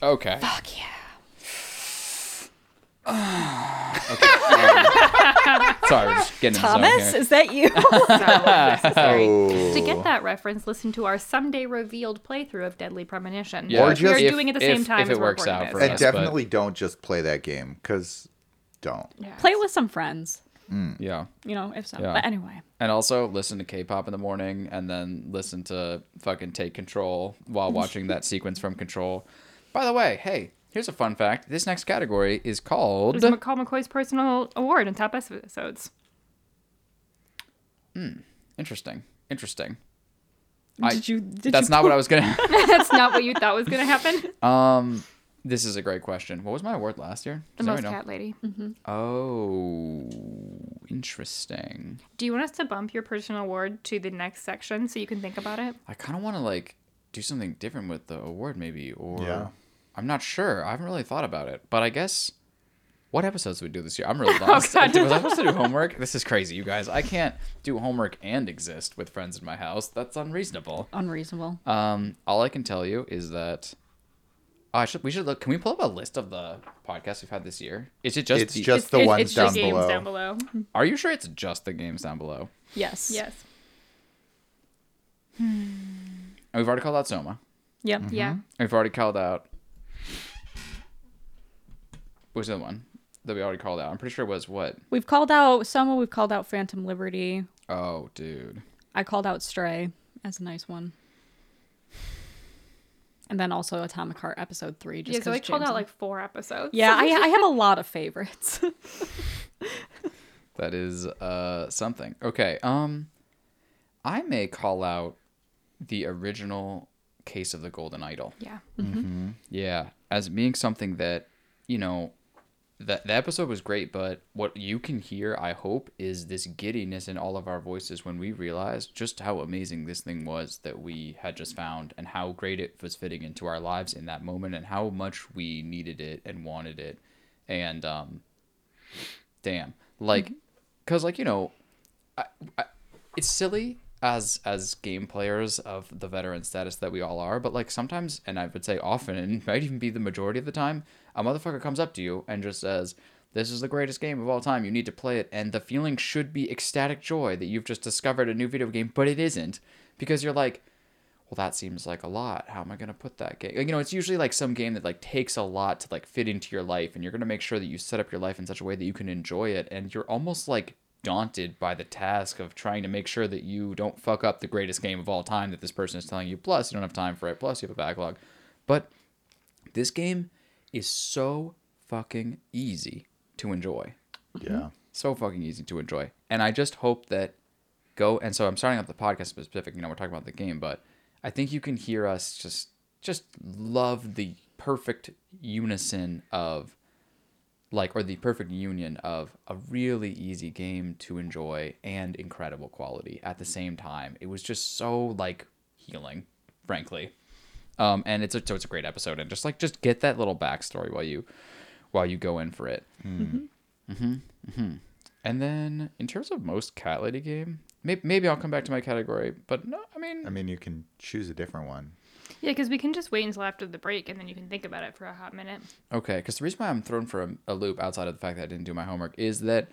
Yes. Okay. Fuck yeah. Okay. Sorry, we're just getting Thomas, in the zone here. Is that you? To get that reference, listen to our someday revealed playthrough of Deadly Premonition. Yeah. Or just if, doing it at the same time if it works out for us. And definitely don't just play that game, because don't. Yeah. Play it with some friends. Mm. Yeah. You know, if so. Yeah. But anyway. And also listen to K-pop in the morning and then listen to fucking Take Control while watching that sequence from Control. By the way, hey, here's a fun fact. This next category is called... It's Macaul McCoy's personal award in top episodes. Hmm. Interesting. That's not what I was going to... That's not what you thought was going to happen? This is a great question. What was my award last year? The most cat lady. Mm-hmm. Oh, interesting. Do you want us to bump your personal award to the next section so you can think about it? I kind of want to like do something different with the award maybe, or yeah. I'm not sure. I haven't really thought about it, but I guess what episodes do we do this year? I'm really lost. Was I supposed to do homework? This is crazy, you guys. I can't do homework and exist with friends in my house. That's unreasonable. All I can tell you is that. We should look. Can we pull up a list of the podcasts we've had this year? It's just the ones down below. Are you sure it's just the games down below? Yes. We've already called out Soma. Yep. Mm-hmm. Yeah. We've already called out. What was the other one that we already called out? I'm pretty sure it was what? We've called out Soma. We've called out Phantom Liberty. Oh, dude. I called out Stray as a nice one. And then also Atomic Heart episode 3. Just so I called out like 4 episodes. Yeah, I have a lot of favorites. That is something. Okay, I may call out the original Case of the Golden Idol. Yeah. Mm-hmm. Yeah, as being something that, you know, the episode was great, but what you can hear, I hope, is this giddiness in all of our voices when we realized just how amazing this thing was that we had just found and how great it was fitting into our lives in that moment and how much we needed it and wanted it. And, damn. Like, because, like, you know, I, it's silly as game players of the veteran status that we all are, but, like, sometimes, and I would say often, and might even be the majority of the time, a motherfucker comes up to you and just says, this is the greatest game of all time. You need to play it. And the feeling should be ecstatic joy that you've just discovered a new video game, but it isn't because you're like, well, that seems like a lot. How am I going to put that game? You know, it's usually like some game that like takes a lot to like fit into your life. And you're going to make sure that you set up your life in such a way that you can enjoy it. And you're almost like daunted by the task of trying to make sure that you don't fuck up the greatest game of all time that this person is telling you. Plus, you don't have time for it. Plus, you have a backlog. But this game is so fucking easy to enjoy. Yeah. So fucking easy to enjoy. And I just hope that and so I'm starting off the podcast specific, you know, we're talking about the game, but I think you can hear us just love the perfect unison of like, or the perfect union of a really easy game to enjoy and incredible quality at the same time. It was just so like healing, frankly. And it's a great episode, and just get that little backstory while you go in for it. Mm-hmm. Mm-hmm. Mm-hmm. And then in terms of most cat lady game, maybe I'll come back to my category, but no, I mean you can choose a different one. Yeah, because we can just wait until after the break, and then you can think about it for a hot minute. Okay, because the reason why I'm thrown for a loop outside of the fact that I didn't do my homework is that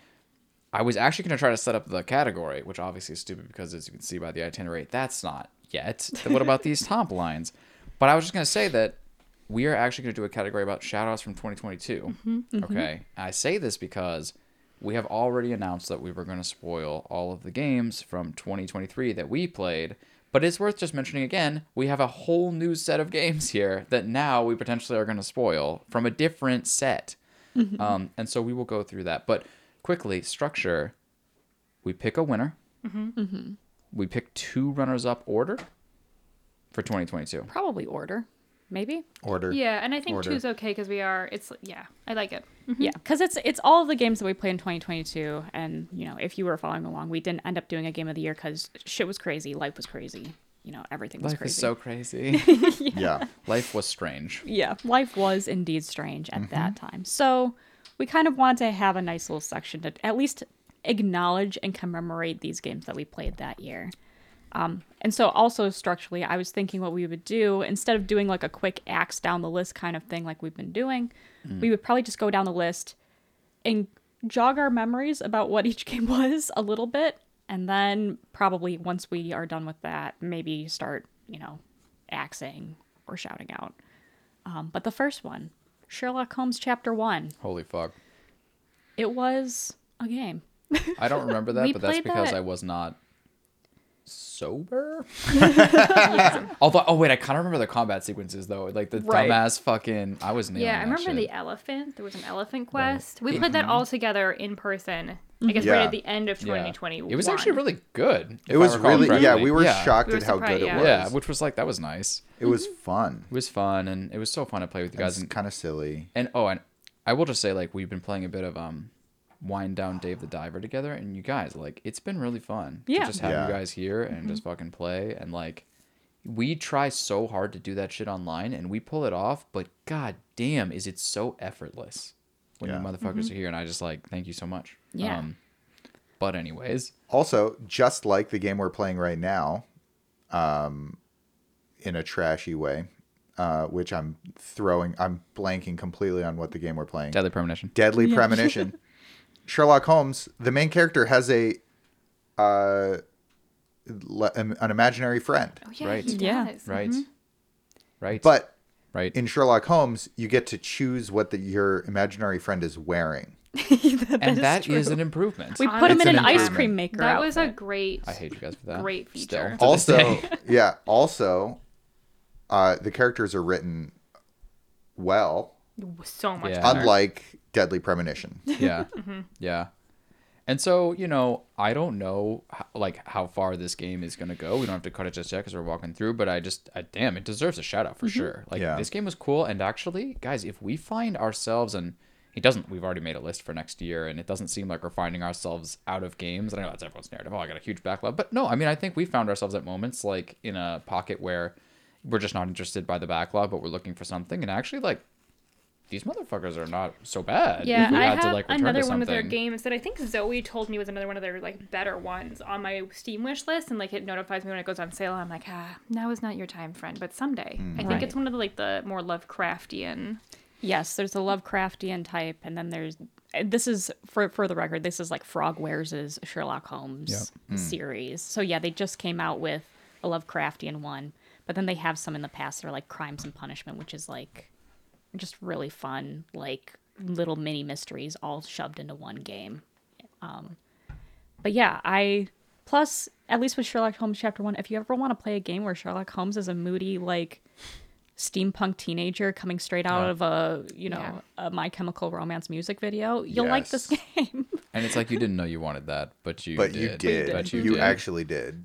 I was actually going to try to set up the category, which obviously is stupid because as you can see by the itinerary, that's not yet. What about these top lines? But I was just going to say that we are actually going to do a category about shout-outs from 2022. Mm-hmm, mm-hmm. Okay. I say this because we have already announced that we were going to spoil all of the games from 2023 that we played. But it's worth just mentioning again, we have a whole new set of games here that now we potentially are going to spoil from a different set. Mm-hmm. And so we will go through that. But quickly, structure, we pick a winner. Mm-hmm. Mm-hmm. We pick 2 runners-up order. For 2022. Probably order. Maybe? Order. Yeah, and I think order. Two's okay because I like it. Mm-hmm. Yeah, because it's all the games that we played in 2022, and, you know, if you were following along, we didn't end up doing a game of the year because shit was crazy, life was crazy, you know, everything was crazy. Life is so crazy. Yeah. Life was strange. Yeah, life was indeed strange at that time. So we kind of wanted to have a nice little section to at least acknowledge and commemorate these games that we played that year. And so also structurally, I was thinking what we would do, instead of doing like a quick axe down the list kind of thing like we've been doing, we would probably just go down the list and jog our memories about what each game was a little bit. And then probably once we are done with that, maybe start, you know, axing or shouting out. But the first one, Sherlock Holmes Chapter 1. Holy fuck. It was a game. I don't remember that, but that's because I was not sober. Although, oh wait, I kind of remember the combat sequences though. Like the dumbass fucking, I was nailing that. Yeah, I remember the elephant. There was an elephant quest. Right. We played that all together in person. I guess right at the end of 2021. It was actually really good. It was really we were shocked at how good it was. Yeah, which was like, that was nice. It was fun. It was fun, and it was so fun to play with you guys. It's kind of silly. And and I will just say, like, we've been playing a bit of Wind Down Dave the Diver together, and you guys, like, it's been really fun to just have you guys here and just fucking play. And like, we try so hard to do that shit online, and we pull it off, but god damn is it so effortless when you motherfuckers are here. And I just, like, thank you so much. Yeah. But anyways, also, just like the game we're playing right now, in a trashy way, which I'm blanking completely on what the game we're playing. Deadly Premonition. Deadly Premonition. Sherlock Holmes, the main character, has an imaginary friend. Oh, yeah, right. Yeah. Right. Mm-hmm. Right. But in Sherlock Holmes, you get to choose what your imaginary friend is wearing. that is an improvement. We put him in an ice cream maker. That was a great. I hate you guys for that. Great feature. Also, the characters are written well. So much better. Unlike Deadly Premonition. Yeah. Yeah. And so, you know, I don't know how far this game is going to go. We don't have to cut it just yet because we're walking through, but damn, it deserves a shout out for sure. Like, this game was cool. And actually, guys, if we find ourselves we've already made a list for next year, and it doesn't seem like we're finding ourselves out of games. I know that's everyone's narrative. Oh, I got a huge backlog. But no, I mean, I think we found ourselves at moments like in a pocket where we're just not interested by the backlog, but we're looking for something. And actually, like, these motherfuckers are not so bad. Yeah, another one of their games that I think Zoe told me was another one of their, like, better ones on my Steam wish list, and, like, it notifies me when it goes on sale. I'm like, now is not your time, friend, but someday. I think it's one of the, like, the more Lovecraftian. Yes, there's the Lovecraftian type, and then there's this is for the record, this is like Frogwares' Sherlock Holmes series. So yeah, they just came out with a Lovecraftian one, but then they have some in the past that are like Crimes and Punishment, which is like just really fun, like little mini mysteries all shoved into one game. But yeah, plus at least with Sherlock Holmes Chapter 1, if you ever want to play a game where Sherlock Holmes is a moody, like, steampunk teenager coming straight out of a My Chemical Romance music video, you'll like this game. And it's like, you didn't know you wanted that, but you did.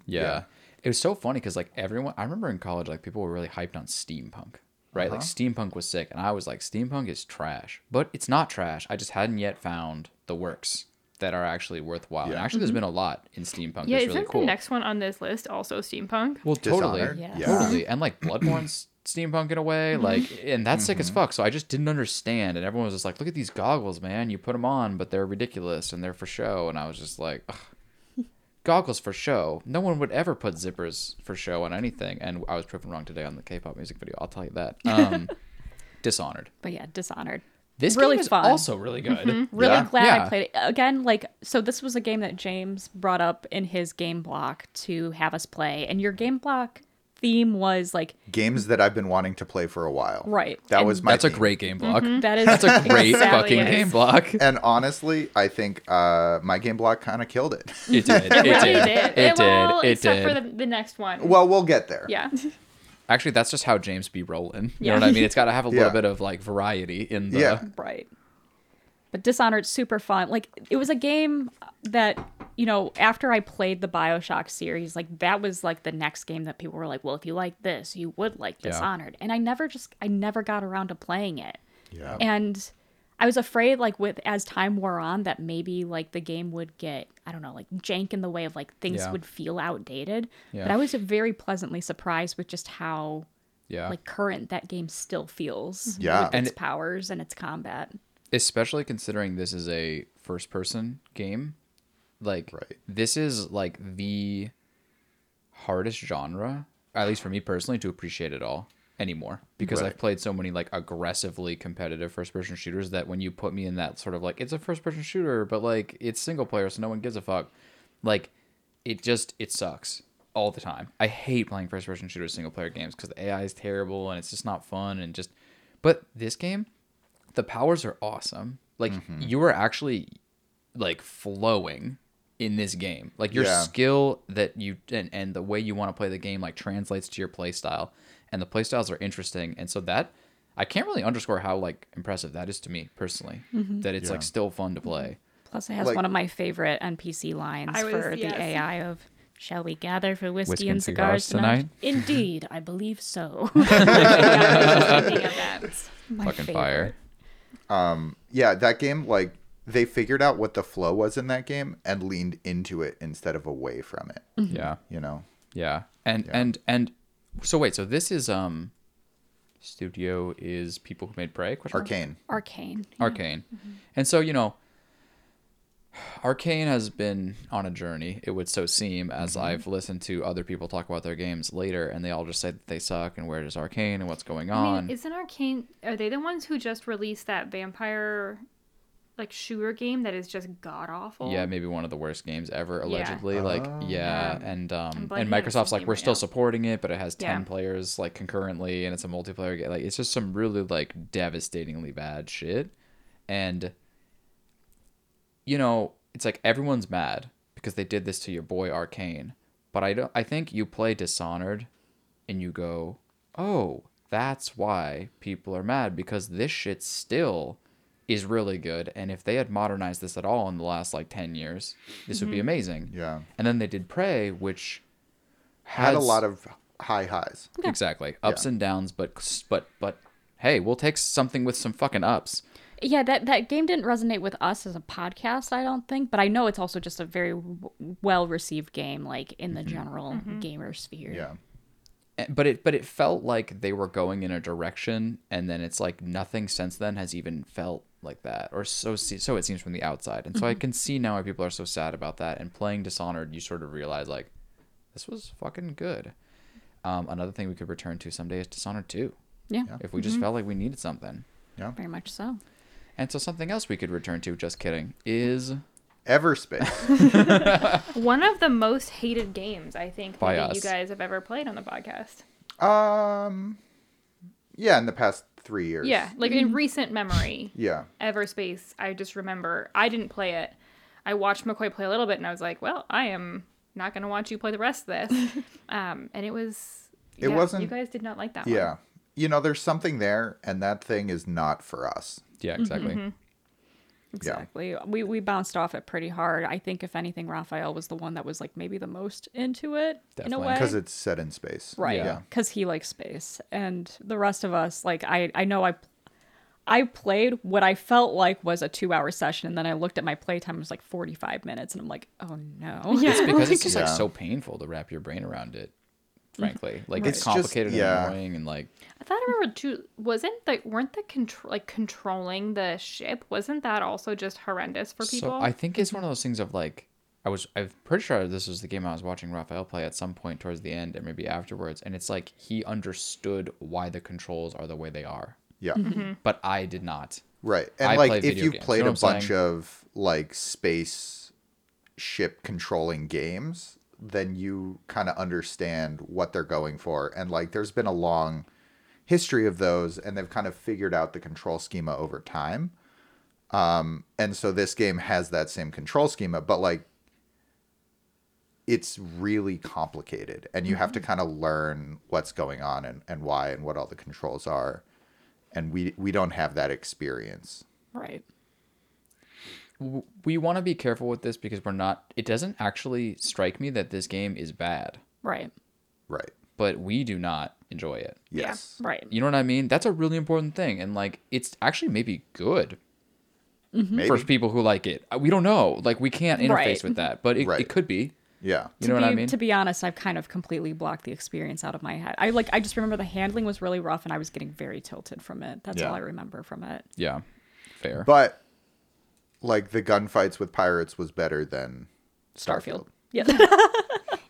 Yeah. It was so funny because, like, everyone, I remember in college, like, people were really hyped on steampunk, right? Like, steampunk was sick, and I was like, steampunk is trash, but it's not trash. I just hadn't yet found the works that are actually worthwhile. Yeah. And actually, there's been a lot in steampunk. Yeah, isn't really cool. The next one on this list also steampunk? Well, Dishonored. Totally, yeah. Totally, and like Bloodborne's steampunk in a way, like, and that's sick as fuck. So I just didn't understand, and everyone was just like, "Look at these goggles, man! You put them on, but they're ridiculous and they're for show." And I was just like, ugh. "Goggles for show? No one would ever put zippers for show on anything." And I was proven wrong today on the K-pop music video. I'll tell you that. Dishonored. But yeah, Dishonored. This really game is fun. Also really good. Really glad I played it. Again, like, so this was a game that James brought up in his game block to have us play. And your game block theme was like games that I've been wanting to play for a while. Right. That's a great game block. That's a great fucking game block. And honestly, I think my game block kind of killed it. It did. It did. Except for the next one. Well, we'll get there. Yeah. Actually, that's just how James be rolling. You know what I mean? It's got to have a little bit of, like, variety in the... Yeah. Right. But Dishonored's super fun. Like, it was a game that, you know, after I played the BioShock series, like, that was, like, the next game that people were like, well, if you like this, you would like Dishonored. Yeah. And I never got around to playing it. Yeah. And I was afraid, like, as time wore on, that maybe, like, the game would get, I don't know, like, jank in the way of, like, things would feel outdated. Yeah. But I was very pleasantly surprised with just how, like, current that game still feels. Yeah. With its powers and its combat. Especially considering this is a first-person game. Like, this is, like, the hardest genre, at least for me personally, to appreciate it all anymore, because I've played so many like aggressively competitive first person shooters that when you put me in that sort of like, it's a first person shooter, but like it's single player, so no one gives a fuck. Like it sucks all the time. I hate playing first person shooter single player games because the AI is terrible and it's just not fun and just, but this game, the powers are awesome. Like you are actually like flowing in this game. Like your skill that you and the way you want to play the game like translates to your play style, and the play styles are interesting. And so that I can't really underscore how like impressive that is to me personally, that it's like still fun to play. Plus it has like, one of my favorite NPC lines the AI of, "Shall we gather for whiskey and cigars tonight?" Indeed, I believe so. Fucking fire. Yeah, that game, like, they figured out what the flow was in that game and leaned into it instead of away from it. You know? And so wait, so this is, studio is people who made Prey? Arcane. Yeah. Arcane. Mm-hmm. And so, you know, Arcane has been on a journey, it would so seem, as I've listened to other people talk about their games later, and they all just say that they suck, and where does Arcane, and what's going on. I mean, isn't Arcane, are they the ones who just released that vampire, like, shooter game that is just god-awful? Yeah, maybe one of the worst games ever, allegedly. Yeah. Like, and Microsoft's like, we're still supporting it, but it has 10 players, like, concurrently, and it's a multiplayer game. Like, it's just some really, like, devastatingly bad shit, and... you know, it's like everyone's mad because they did this to your boy Arcane, but I think you play Dishonored and you go, oh, that's why people are mad, because this shit still is really good, and if they had modernized this at all in the last like 10 years, this would be amazing. Yeah. And then they did Prey, which had a lot of high highs. Yeah. Exactly. Ups and downs, but hey, we'll take something with some fucking ups. Yeah, that game didn't resonate with us as a podcast, I don't think. But I know it's also just a very well-received game, like, in the general gamer sphere. Yeah. But it felt like they were going in a direction, and then it's like nothing since then has even felt like that. Or so it seems from the outside. And so I can see now why people are so sad about that. And playing Dishonored, you sort of realize, like, this was fucking good. Another thing we could return to someday is Dishonored 2. Yeah. If we just felt like we needed something. Yeah. Very much so. And so something else we could return to, just kidding, is... Everspace. One of the most hated games, I think, that you guys have ever played on the podcast. Yeah, in the past 3 years. Yeah, like in recent memory. Yeah. Everspace, I just remember, I didn't play it. I watched McCoy play a little bit, and I was like, well, I am not going to watch you play the rest of this. And it was... It wasn't... You guys did not like that one. Yeah. You know, there's something there, and that thing is not for us. Yeah, exactly. Exactly. Yeah. We bounced off it pretty hard. I think, if anything, Raphael was the one that was, like, maybe the most into it. Definitely. In a way. Because it's set in space. Right. Because he likes space. And the rest of us, like, I know I played what I felt like was a 2-hour session, and then I looked at my playtime, it was like 45 minutes, and I'm like, oh, no. Yeah. It's because it's just, like, so painful to wrap your brain around it. Frankly, like it's complicated just, and annoying, and like I thought I remember too. Controlling the ship? Wasn't that also just horrendous for people? So I think it's one of those things of like I'm pretty sure this was the game I was watching Raphael play at some point towards the end, and maybe afterwards, and it's like he understood why the controls are the way they are. Yeah, but I did not. Right, and I like if you played a bunch of like space ship controlling games, then you kind of understand what they're going for. And, like, there's been a long history of those, and they've kind of figured out the control schema over time. And so this game has that same control schema, but, like, it's really complicated. And you have to kind of learn what's going on and why and what all the controls are. And we don't have that experience. Right. We want to be careful with this because we're not... It doesn't actually strike me that this game is bad. Right. Right. But we do not enjoy it. Yes. Yeah. Right. You know what I mean? That's a really important thing. And, like, it's actually maybe good for people who like it. We don't know. Like, we can't interface with that. But it could be. Yeah. You know what I mean? To be honest, I've kind of completely blocked the experience out of my head. I just remember the handling was really rough, and I was getting very tilted from it. That's all I remember from it. Yeah. Fair. But... like the gunfights with pirates was better than Starfield. Yeah.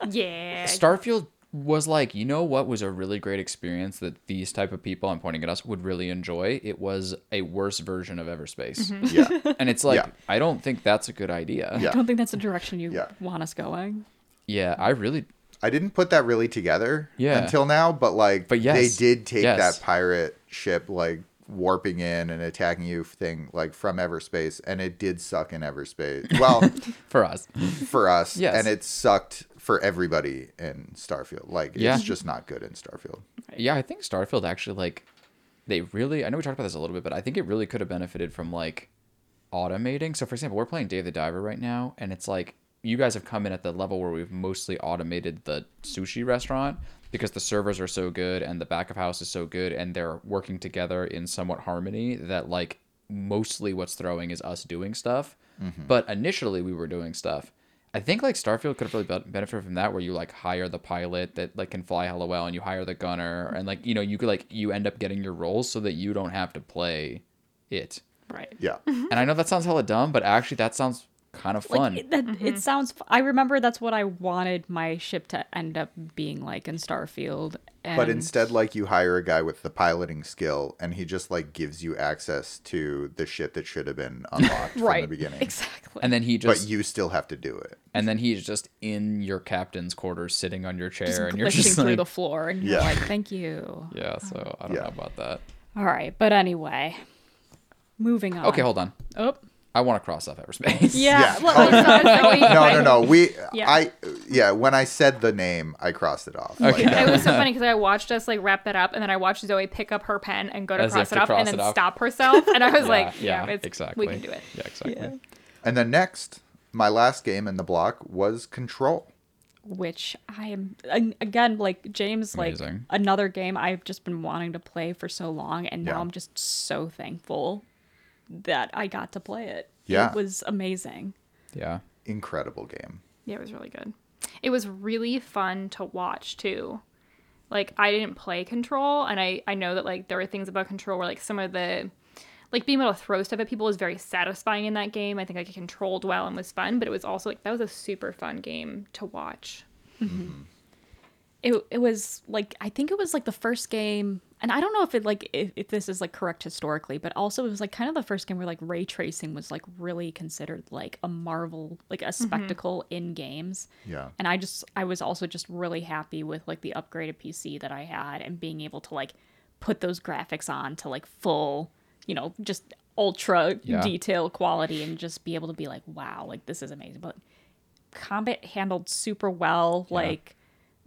Yeah. Starfield was like, you know what was a really great experience that these type of people, I'm pointing at us, would really enjoy? It was a worse version of Everspace. Mm-hmm. Yeah. And it's like, yeah. I don't think that's a good idea. Yeah. I don't think that's the direction you want us going. Yeah, I didn't put that really together until now, but like, yes, they did take that pirate ship, like, warping in and attacking you thing, like, from Everspace, and it did suck in Everspace. Well, for us, yes, and it sucked for everybody in Starfield. Like, it's just not good in Starfield. Yeah, I think Starfield actually, like, they really, I know we talked about this a little bit, but I think it really could have benefited from, like, automating. So, for example, we're playing Dave the Diver right now, and it's like, you guys have come in at the level where we've mostly automated the sushi restaurant because the servers are so good and the back of house is so good and they're working together in somewhat harmony that, like, mostly what's throwing is us doing stuff. Mm-hmm. But initially we were doing stuff. I think, like, Starfield could have really benefited from that, where you, like, hire the pilot that, like, can fly hella well, and you hire the gunner, and, like, you know, you could, like, you end up getting your roles so that you don't have to play it. Right. Yeah. And I know that sounds hella dumb, but actually that sounds kind of fun. Like, it sounds, I remember that's what I wanted my ship to end up being like in Starfield. And... But instead, like, you hire a guy with the piloting skill and he just, like, gives you access to the shit that should have been unlocked right, from the beginning. Exactly. And then he just, but you still have to do it. And then he's just in your captain's quarters sitting on your chair just, and you're just through, like, the floor and you're like, thank you. Yeah. So I don't know about that. All right. But anyway, moving on. Okay. Hold on. Oh. I want to cross off Everspace. Yeah. No. When I said the name, I crossed it off. Okay. Like, it was so funny because I watched us, like, wrap it up, and then I watched Zoe pick up her pen and go to cross it off and then stop herself. And I was exactly. We can do it. Yeah, exactly. Yeah. And then next, my last game in the block was Control. Which I am, again, like James, amazing. Like another game I've just been wanting to play for so long. And now I'm just so thankful that I got to play it. Yeah. It was amazing. Yeah. Incredible game. Yeah, it was really good. It was really fun to watch, too. Like, I didn't play Control, and I know that, like, there were things about Control where, like, some of the... Like, being able to throw stuff at people was very satisfying in that game. I think, like, it controlled well and was fun, but it was also, like, that was a super fun game to watch. Mm-hmm. It was, like, I think it was, like, the first game... And I don't know if it, like, if this is, like, correct historically, but also it was, like, kind of the first game where, like, ray tracing was, like, really considered, like, a marvel, like, a spectacle in games. Yeah. And I was also just really happy with, like, the upgraded PC that I had and being able to, like, put those graphics on to, like, full, you know, just ultra detail quality and just be able to be like, wow, like, this is amazing. But combat handled super well, like...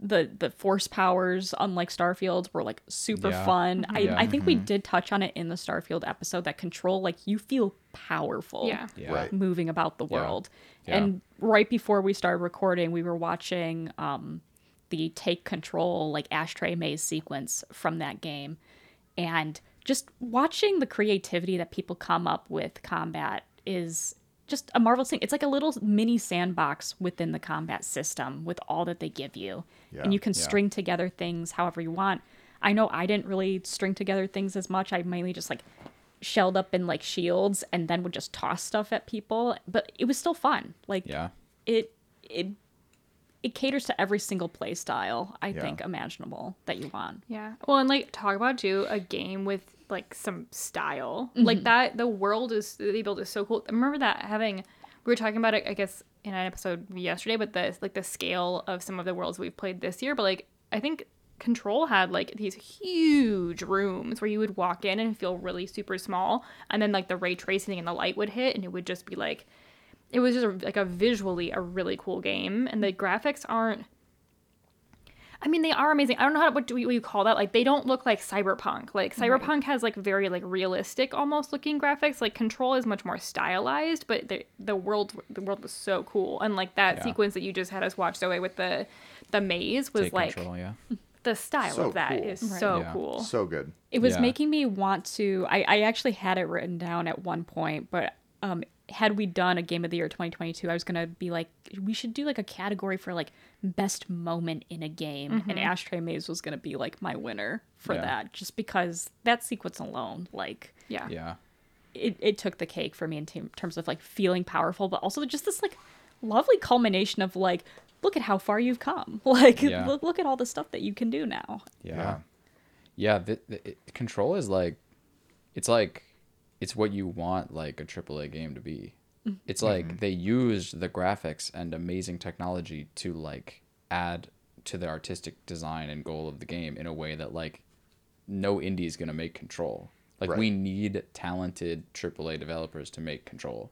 The force powers, unlike Starfield, were, like, super fun. I think we did touch on it in the Starfield episode, that Control, like, you feel powerful moving about the world. Yeah. And right before we started recording, we were watching the Take Control, like, Ashtray Maze sequence from that game. And just watching the creativity that people come up with combat is... just a marvelous thing. It's like a little mini sandbox within the combat system with all that they give you. Yeah, and you can string together things however you want. I know I didn't really string together things as much. I mainly just, like, shelled up in, like, shields and then would just toss stuff at people. But it was still fun. Like, it caters to every single play style, I think, imaginable that you want. Yeah. Well, and, like, talk about, too, a game with, like, some style. Mm-hmm. Like, that, the world is, they build is so cool. I remember that we were talking about it, I guess, in an episode yesterday, but the, like, the scale of some of the worlds we've played this year. But, like, I think Control had, like, these huge rooms where you would walk in and feel really super small. And then, like, the ray tracing and the light would hit, and it would just be, like, it was just, like, a visually a really cool game. And the graphics aren't, I mean, they are amazing. I don't know what you call that. Like, they don't look like Cyberpunk. Like, Cyberpunk has, like, very, like, realistic almost looking graphics. Like, Control is much more stylized, but the world was so cool. And, like, that sequence that you just had us watch, Zoe, with the maze was, Take like, Control, the style so of that cool. is so cool. So good. It was making me want to, I actually had it written down at one point, but had we done a Game of the Year 2022, I was going to be like, we should do, like, a category for, like, best moment in a game. Mm-hmm. And Ashtray Maze was going to be, like, my winner for that, just because that sequence alone, like, it took the cake for me in terms of, like, feeling powerful, but also just this, like, lovely culmination of, like, look at how far you've come. Like, yeah. look at all the stuff that you can do now. Yeah. Yeah, Control is like, it's what you want, like, a AAA game to be. It's like they used the graphics and amazing technology to, like, add to the artistic design and goal of the game in a way that, like, no indie is going to make Control. Like, we need talented AAA developers to make Control.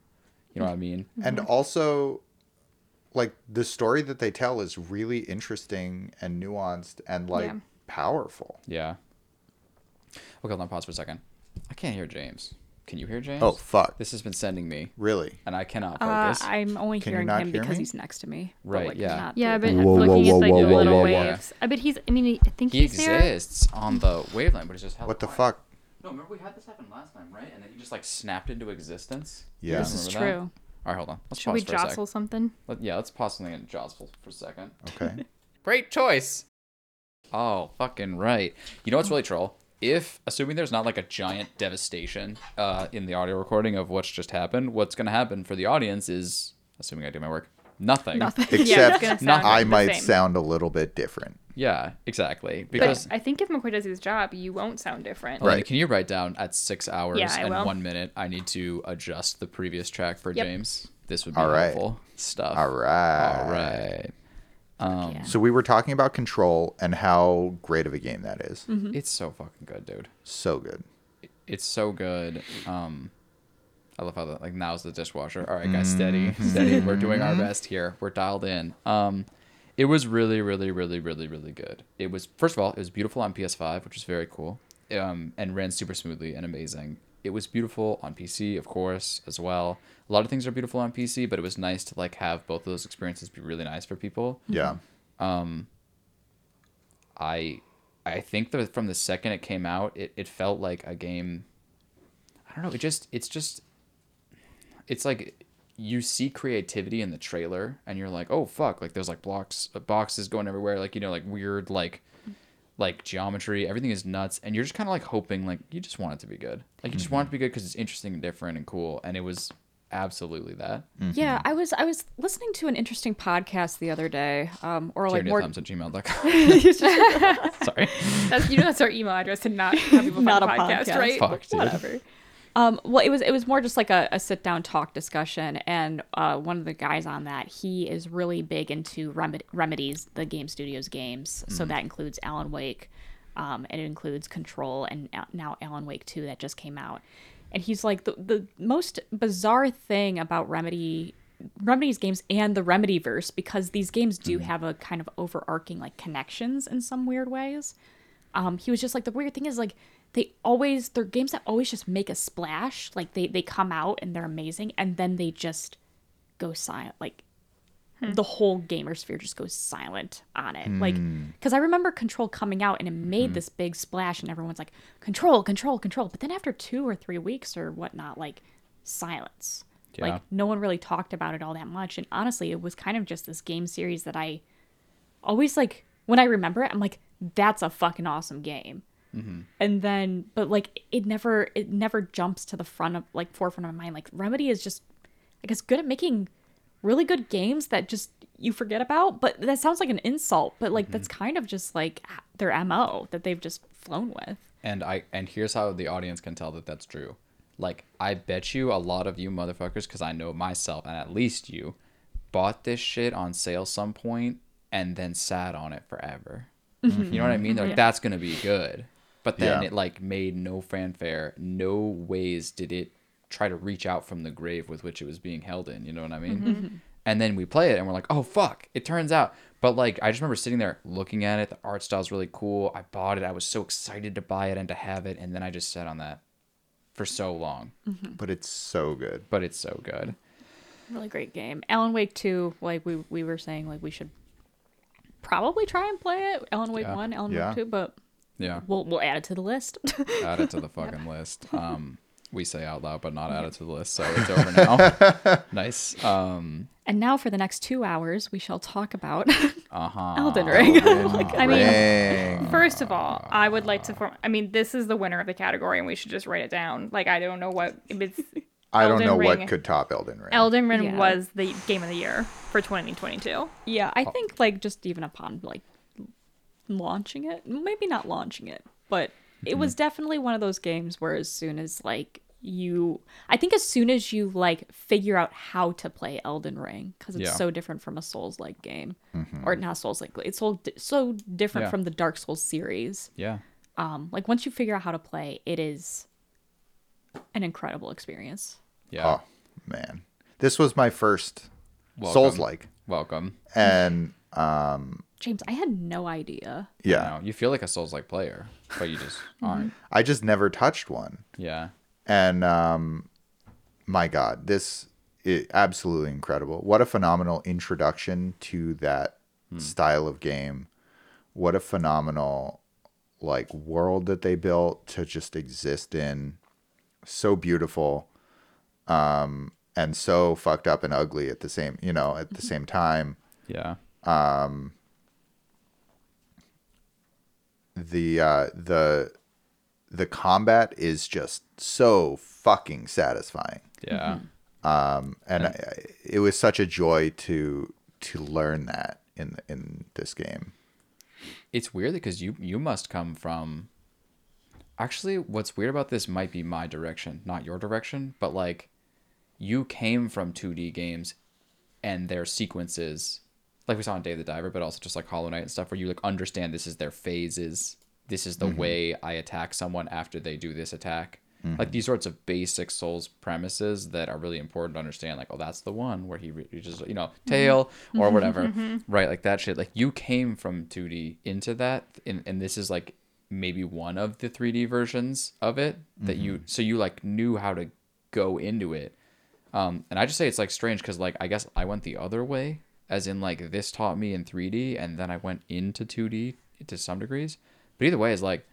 You know what I mean? And also, like, the story that they tell is really interesting and nuanced and, like, powerful. Yeah. Okay, hold on, pause for a second. I can't hear James. Can you hear James? Oh, fuck. This has been sending me. Really? And I cannot focus. I'm only hearing him because he's next to me. Right, like, yeah. Yeah, but looking at, like, the little waves. I bet he's, I mean, I think he's there. He exists on the wavelength, but it's just... What the fuck? No, remember we had this happen last time, right? And then you just, like, snapped into existence? Yeah. This is true. All right, hold on. Should we jostle something? Yeah, let's pause something and jostle for a second. Okay. Great choice. Oh, fucking right. You know what's really troll? If, assuming there's not like a giant devastation in the audio recording of what's just happened, what's going to happen for the audience is, assuming I do my work, nothing. Except I might sound a little bit different. Yeah, exactly. Because but I think if McCoy does his job, you won't sound different. Right. Can you write down at 6 hours and 1 minute, I need to adjust the previous track for James? This would be helpful stuff. All right. So we were talking about Control and how great of a game that is. Mm-hmm. It's so fucking good, dude. So good. It's so good. I love how that, like, now's the dishwasher. All right, guys, steady. We're doing our best here. We're dialed in. It was really, really, really, really, really good. It was, first of all, it was beautiful on PS5, which was very cool, and ran super smoothly and amazing. It was beautiful on PC, of course, as well. A lot of things are beautiful on PC, but it was nice to, like, have both of those experiences be really nice for people. Yeah. I think that from the second it came out, it felt like a game. I don't know. It's like you see creativity in the trailer, and you're like, oh fuck! Like, there's like boxes going everywhere. Like, you know, like weird like geometry, everything is nuts, and you're just kind of like hoping, like, you just want it to be good, like you just want it to be good because it's interesting and different and cool, and it was absolutely that. Yeah, I was listening to an interesting podcast the other day, or like more gmail.com. Sorry, that's, you know, that's our email address, and not have people not a podcast, right? Fuck, whatever. Well, it was more just like a sit down talk discussion, and one of the guys on that, he is really big into remedies, the game studio's games. So that includes Alan Wake, and it includes Control, and now Alan Wake 2 that just came out. And he's like, the most bizarre thing about Remedy's games and the Remedyverse, because these games do have a kind of overarching, like, connections in some weird ways. He was just like, the weird thing is, like, they're games that always just make a splash. Like, they come out and they're amazing, and then they just go silent. Like, the whole gamersphere just goes silent on it. Like, because I remember Control coming out, and it made this big splash, and everyone's like, Control. But then after 2 or 3 weeks or whatnot, like, silence. Yeah. Like, no one really talked about it all that much. And honestly, it was kind of just this game series that I always, like, when I remember it, I'm like, that's a fucking awesome game. And then, but like, it never jumps to the forefront of my mind. Like, Remedy is just, I guess, good at making really good games that just you forget about. But that sounds like an insult, but like that's kind of just like their MO that they've just flown with. And here's how the audience can tell that that's true. Like, I bet you a lot of you motherfuckers, because I know myself, and at least you bought this shit on sale some point and then sat on it forever. You know what I mean? They're like, that's gonna be good. But then it, like, made no fanfare. No ways did it try to reach out from the grave with which it was being held in. You know what I mean? And then we play it, and we're like, oh, fuck. It turns out. But, like, I just remember sitting there looking at it. The art style's really cool. I bought it. I was so excited to buy it and to have it. And then I just sat on that for so long. But it's so good. Really great game. Alan Wake 2, like, we were saying, like, we should probably try and play it. Alan Wake 1, Alan Wake 2, but... Yeah, we'll add it to the list. Add it to the fucking list. We say out loud, but not add it to the list. So it's over now. Nice. And now for the next 2 hours, we shall talk about Elden Ring. Like, I mean, first of all, I would like to. I mean, this is the winner of the category, and we should just write it down. Like, I don't know what if it's I don't know what could top Elden Ring. Elden Ring was the game of the year for 2022. Yeah, I think like just even upon like launching it, maybe not launching it, but it was definitely one of those games where as soon as like you like figure out how to play Elden Ring, because it's so different from a Souls-like game, or not Souls-like, it's so different from the Dark Souls series. Yeah. Like once you figure out how to play, it is an incredible experience. Yeah. Oh, man. This was my first Souls-like. Welcome. And James, I had no idea. Yeah. You feel like a Souls-like player, but you just aren't. I just never touched one. Yeah. And my God, this is absolutely incredible. What a phenomenal introduction to that style of game. What a phenomenal like world that they built to just exist in. So beautiful, and so fucked up and ugly at the same, you know, at the same time. Yeah. The combat is just so fucking satisfying. Yeah. And it was such a joy to learn that in this game. It's weird because you must come from. Actually, what's weird about this might be my direction, not your direction, but like you came from 2D games and their sequences, like we saw in Dave the Diver, but also just like Hollow Knight and stuff, where you like understand this is their phases. This is the way I attack someone after they do this attack. Like these sorts of basic Souls premises that are really important to understand. Like, oh, that's the one where he reaches, you know, tail or whatever. Right. Like that shit. Like you came from 2D into that. And this is like maybe one of the 3D versions of it that you like knew how to go into it. And I just say it's like strange because like I guess I went the other way, as in like this taught me in 3D and then I went into 2D to some degrees. But either way, is like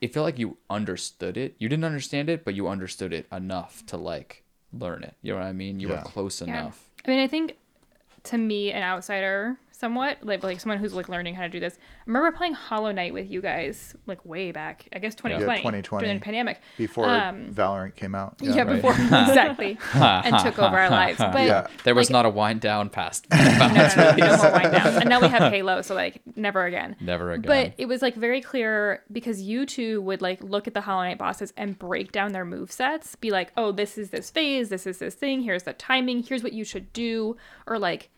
it felt like you understood it. You didn't understand it, but you understood it enough to like learn it. You know what I mean? You were close enough. I mean, I think to me, an outsider somewhat, like someone who's like learning how to do this. I remember playing Hollow Knight with you guys like way back, I guess 2020 during the pandemic. Before Valorant came out. Before exactly. And took over our lives. But there was like, not a wind down past Valorant. No more wind down. And now we have Halo, so like never again. Never again. But it was like very clear because you two would like look at the Hollow Knight bosses and break down their movesets, be like, oh, this is this phase, this is this thing, here's the timing, here's what you should do, or like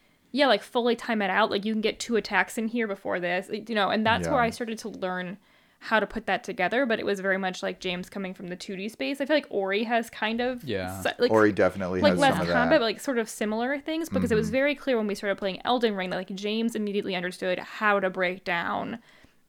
fully time it out. Like, you can get 2 attacks in here before this, you know, and that's where I started to learn how to put that together. But it was very much like James coming from the 2D space. I feel like Ori has kind of... Yeah, like, Ori definitely like has less some combat, of that. But like sort of similar things, because it was very clear when we started playing Elden Ring that like James immediately understood how to break down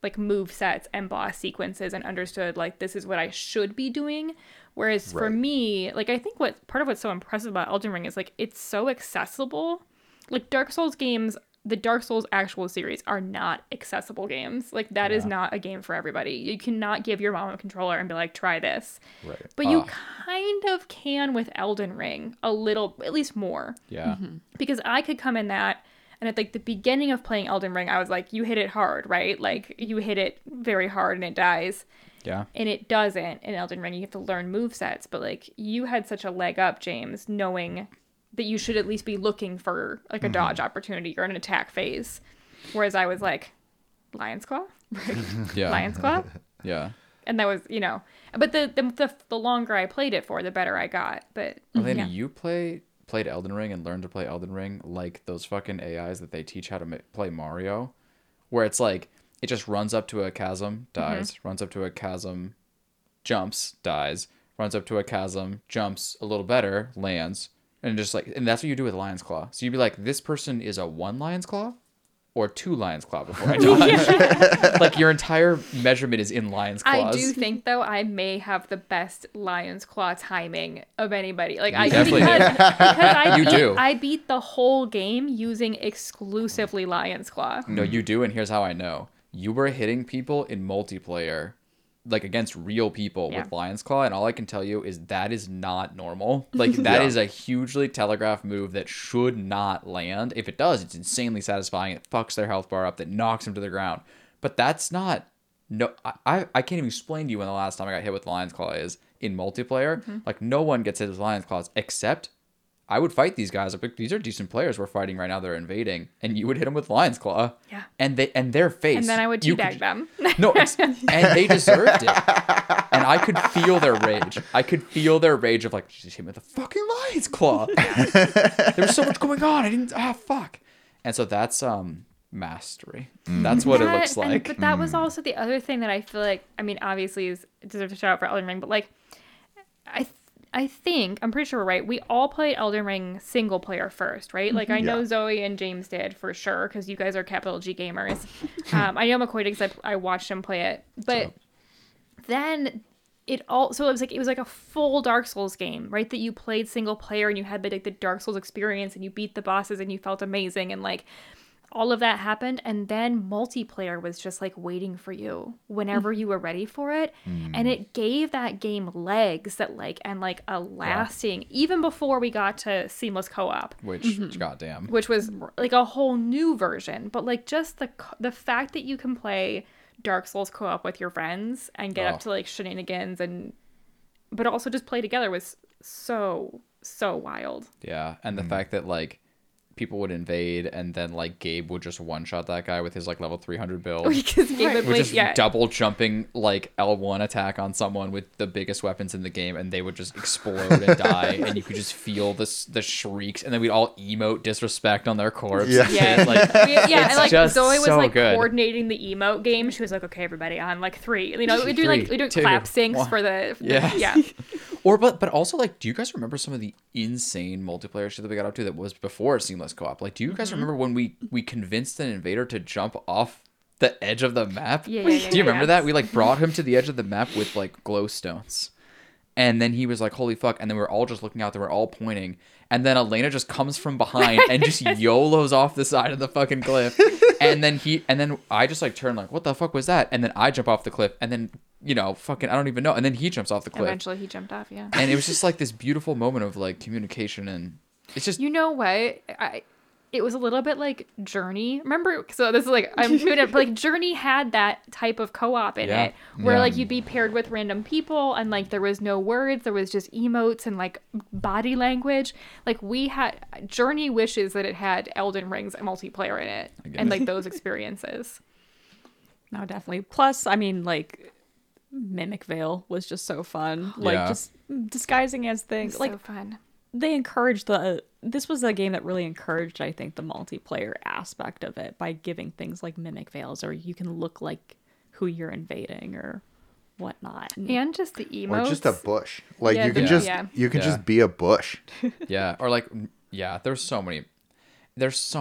like move sets and boss sequences and understood like this is what I should be doing. Whereas for me, like I think what part of what's so impressive about Elden Ring is like it's so accessible. Like, Dark Souls games, the Dark Souls actual series are not accessible games. Like, that is not a game for everybody. You cannot give your mom a controller and be like, try this. Right. But you kind of can with Elden Ring a little, at least more. Yeah. Because I could come in that, and at, like, the beginning of playing Elden Ring, I was like, you hit it hard, right? Like, you hit it very hard and it dies. Yeah. And it doesn't in Elden Ring. You have to learn movesets. But, like, you had such a leg up, James, knowing that you should at least be looking for like a dodge opportunity or an attack phase. Whereas I was like, Lion's Claw? Lion's Claw? Yeah. And that was, you know, but the longer I played it for, the better I got. But Elena, you played Elden Ring and learned to play Elden Ring like those fucking AIs that they teach how to play Mario, where it's like, it just runs up to a chasm, dies, runs up to a chasm, jumps, dies, runs up to a chasm, jumps a little better, lands. And just like, and that's what you do with Lion's Claw. So you'd be like, this person is a 1 Lion's Claw or 2 Lion's Claw before I dodge. Like your entire measurement is in Lion's Claws. I do think though, I may have the best Lion's Claw timing of anybody. Like I beat the whole game using exclusively Lion's Claw. No, you do. And here's how I know. You were hitting people in multiplayer, like against real people with Lion's Claw, and all I can tell you is that is not normal. Like that is a hugely telegraphed move that should not land. If it does, it's insanely satisfying. It fucks their health bar up, that knocks them to the ground. But that's not I can't even explain to you when the last time I got hit with Lion's Claw is. in multiplayer. Mm-hmm. Like, no one gets hit with lion's claws, except I would fight these guys. Like, these are decent players we're fighting right now. They're invading, and you would hit them with lion's claw. Yeah. And they and their face. And then I would teabag them. No, and they deserved it. And I could feel their rage. I could feel their rage of like, just hit me with a fucking lion's claw. There was so much going on. I didn't. Ah, fuck. And so that's mastery. Mm. That's what it looks like. But that was also the other thing that I feel like. I mean, obviously, is deserves a shout out for Elden Ring, but like, I think, I'm pretty sure we're right, we all played Elden Ring single player first, right? Like, I know Zoe and James did for sure, because you guys are capital G gamers. I know McCoy did because I watched him play it. But then it was like a full Dark Souls game, right? That you played single player and you had the Dark Souls experience and you beat the bosses and you felt amazing and like all of that happened. And then multiplayer was just like waiting for you whenever you were ready for it. Mm. And it gave that game legs that like a lasting, even before we got to seamless co-op, which goddamn, which was like a whole new version. But like just the fact that you can play Dark Souls co-op with your friends and get up to like shenanigans but also just play together was so wild. Yeah. And the fact that like, people would invade and then like Gabe would just one shot that guy with his like level 300 build, because Gabe would just double jumping like L1 attack on someone with the biggest weapons in the game, and they would just explode and die, and you could just feel the shrieks, and then we'd all emote disrespect on their corpse. And like Zoe was like coordinating the emote game. She was like, okay everybody, on like three, you know, we do like we do clap syncs for the Or but also like, do you guys remember some of the insane multiplayer shit that we got up to that was before seamless co-op? Like, do you guys remember when we convinced an invader to jump off the edge of the map? Do you remember that? We like brought him to the edge of the map with like glowstones, and then he was like, holy fuck, and then we're all just looking out there, we're all pointing, and then Elena just comes from behind and just YOLOs off the side of the fucking cliff, and then I just like turn like, what the fuck was that? And then I jump off the cliff, and then you know, fucking, I don't even know. And then he jumps off the cliff. Eventually he jumped off, yeah. And it was just like this beautiful moment of like communication, and it's just... You know what? It was a little bit like Journey. Remember? So this is like, I'm doing it, but like Journey had that type of co-op in it, where like you'd be paired with random people and like there was no words. There was just emotes and like body language. Like we had... Journey wishes that it had Elden Ring's multiplayer in it and like those experiences. No, definitely. Plus, I mean, like... Mimic Veil was just so fun. Like just disguising as things. It was like so fun. They encouraged this was a game that really encouraged, I think, the multiplayer aspect of it by giving things like Mimic Veils, or you can look like who you're invading or whatnot. And just the emotes. Or just a bush. Like you can just be a bush. Or like there's so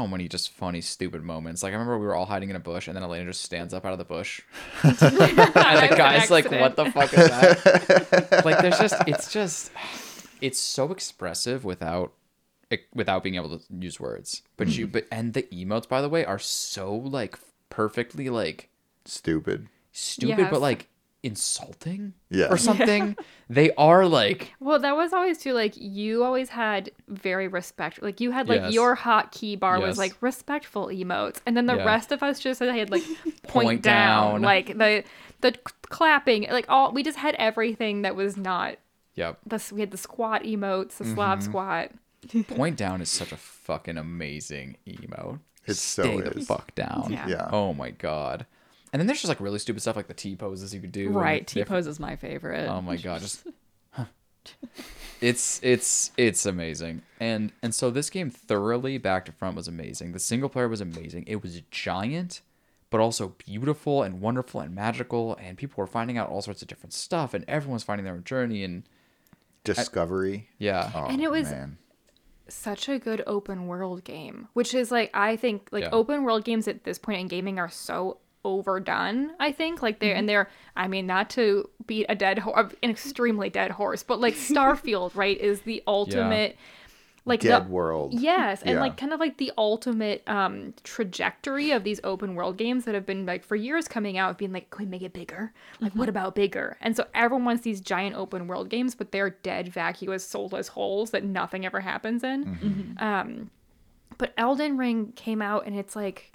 many just funny, stupid moments. Like, I remember we were all hiding in a bush, and then Elena just stands up out of the bush. And the guy's like, what the fuck is that? Like, there's just, it's so expressive without being able to use words. But and the emotes, by the way, are so, like, perfectly, like... Stupid, but, like, insulting or something. They are like, well, that was always too, like, you always had very respect, like you had like your hot key bar was like respectful emotes, and then the rest of us just had like point down, like the clapping, like all, we just had everything that was not we had the squat emotes, the Slav squat. Point down is such a fucking amazing emote. It's so the fuck down. Oh my god. And then there's just like really stupid stuff like the T poses you could do. Right, T pose is my favorite. Oh my god, just it's amazing. And so this game thoroughly back to front was amazing. The single player was amazing. It was giant, but also beautiful and wonderful and magical. And people were finding out all sorts of different stuff, and everyone's finding their own journey and discovery. And it was such a good open world game, which is like, I think like open world games at this point in gaming are so overdone, I think, like they're and they're, I mean, not to beat a dead horse, an extremely dead horse, but like Starfield is the ultimate like dead world and like kind of like the ultimate trajectory of these open world games that have been like for years coming out being like, can we make it bigger, like what about bigger? And so everyone wants these giant open world games, but they're dead, vacuous, soulless holes that nothing ever happens in. But Elden Ring came out and it's like,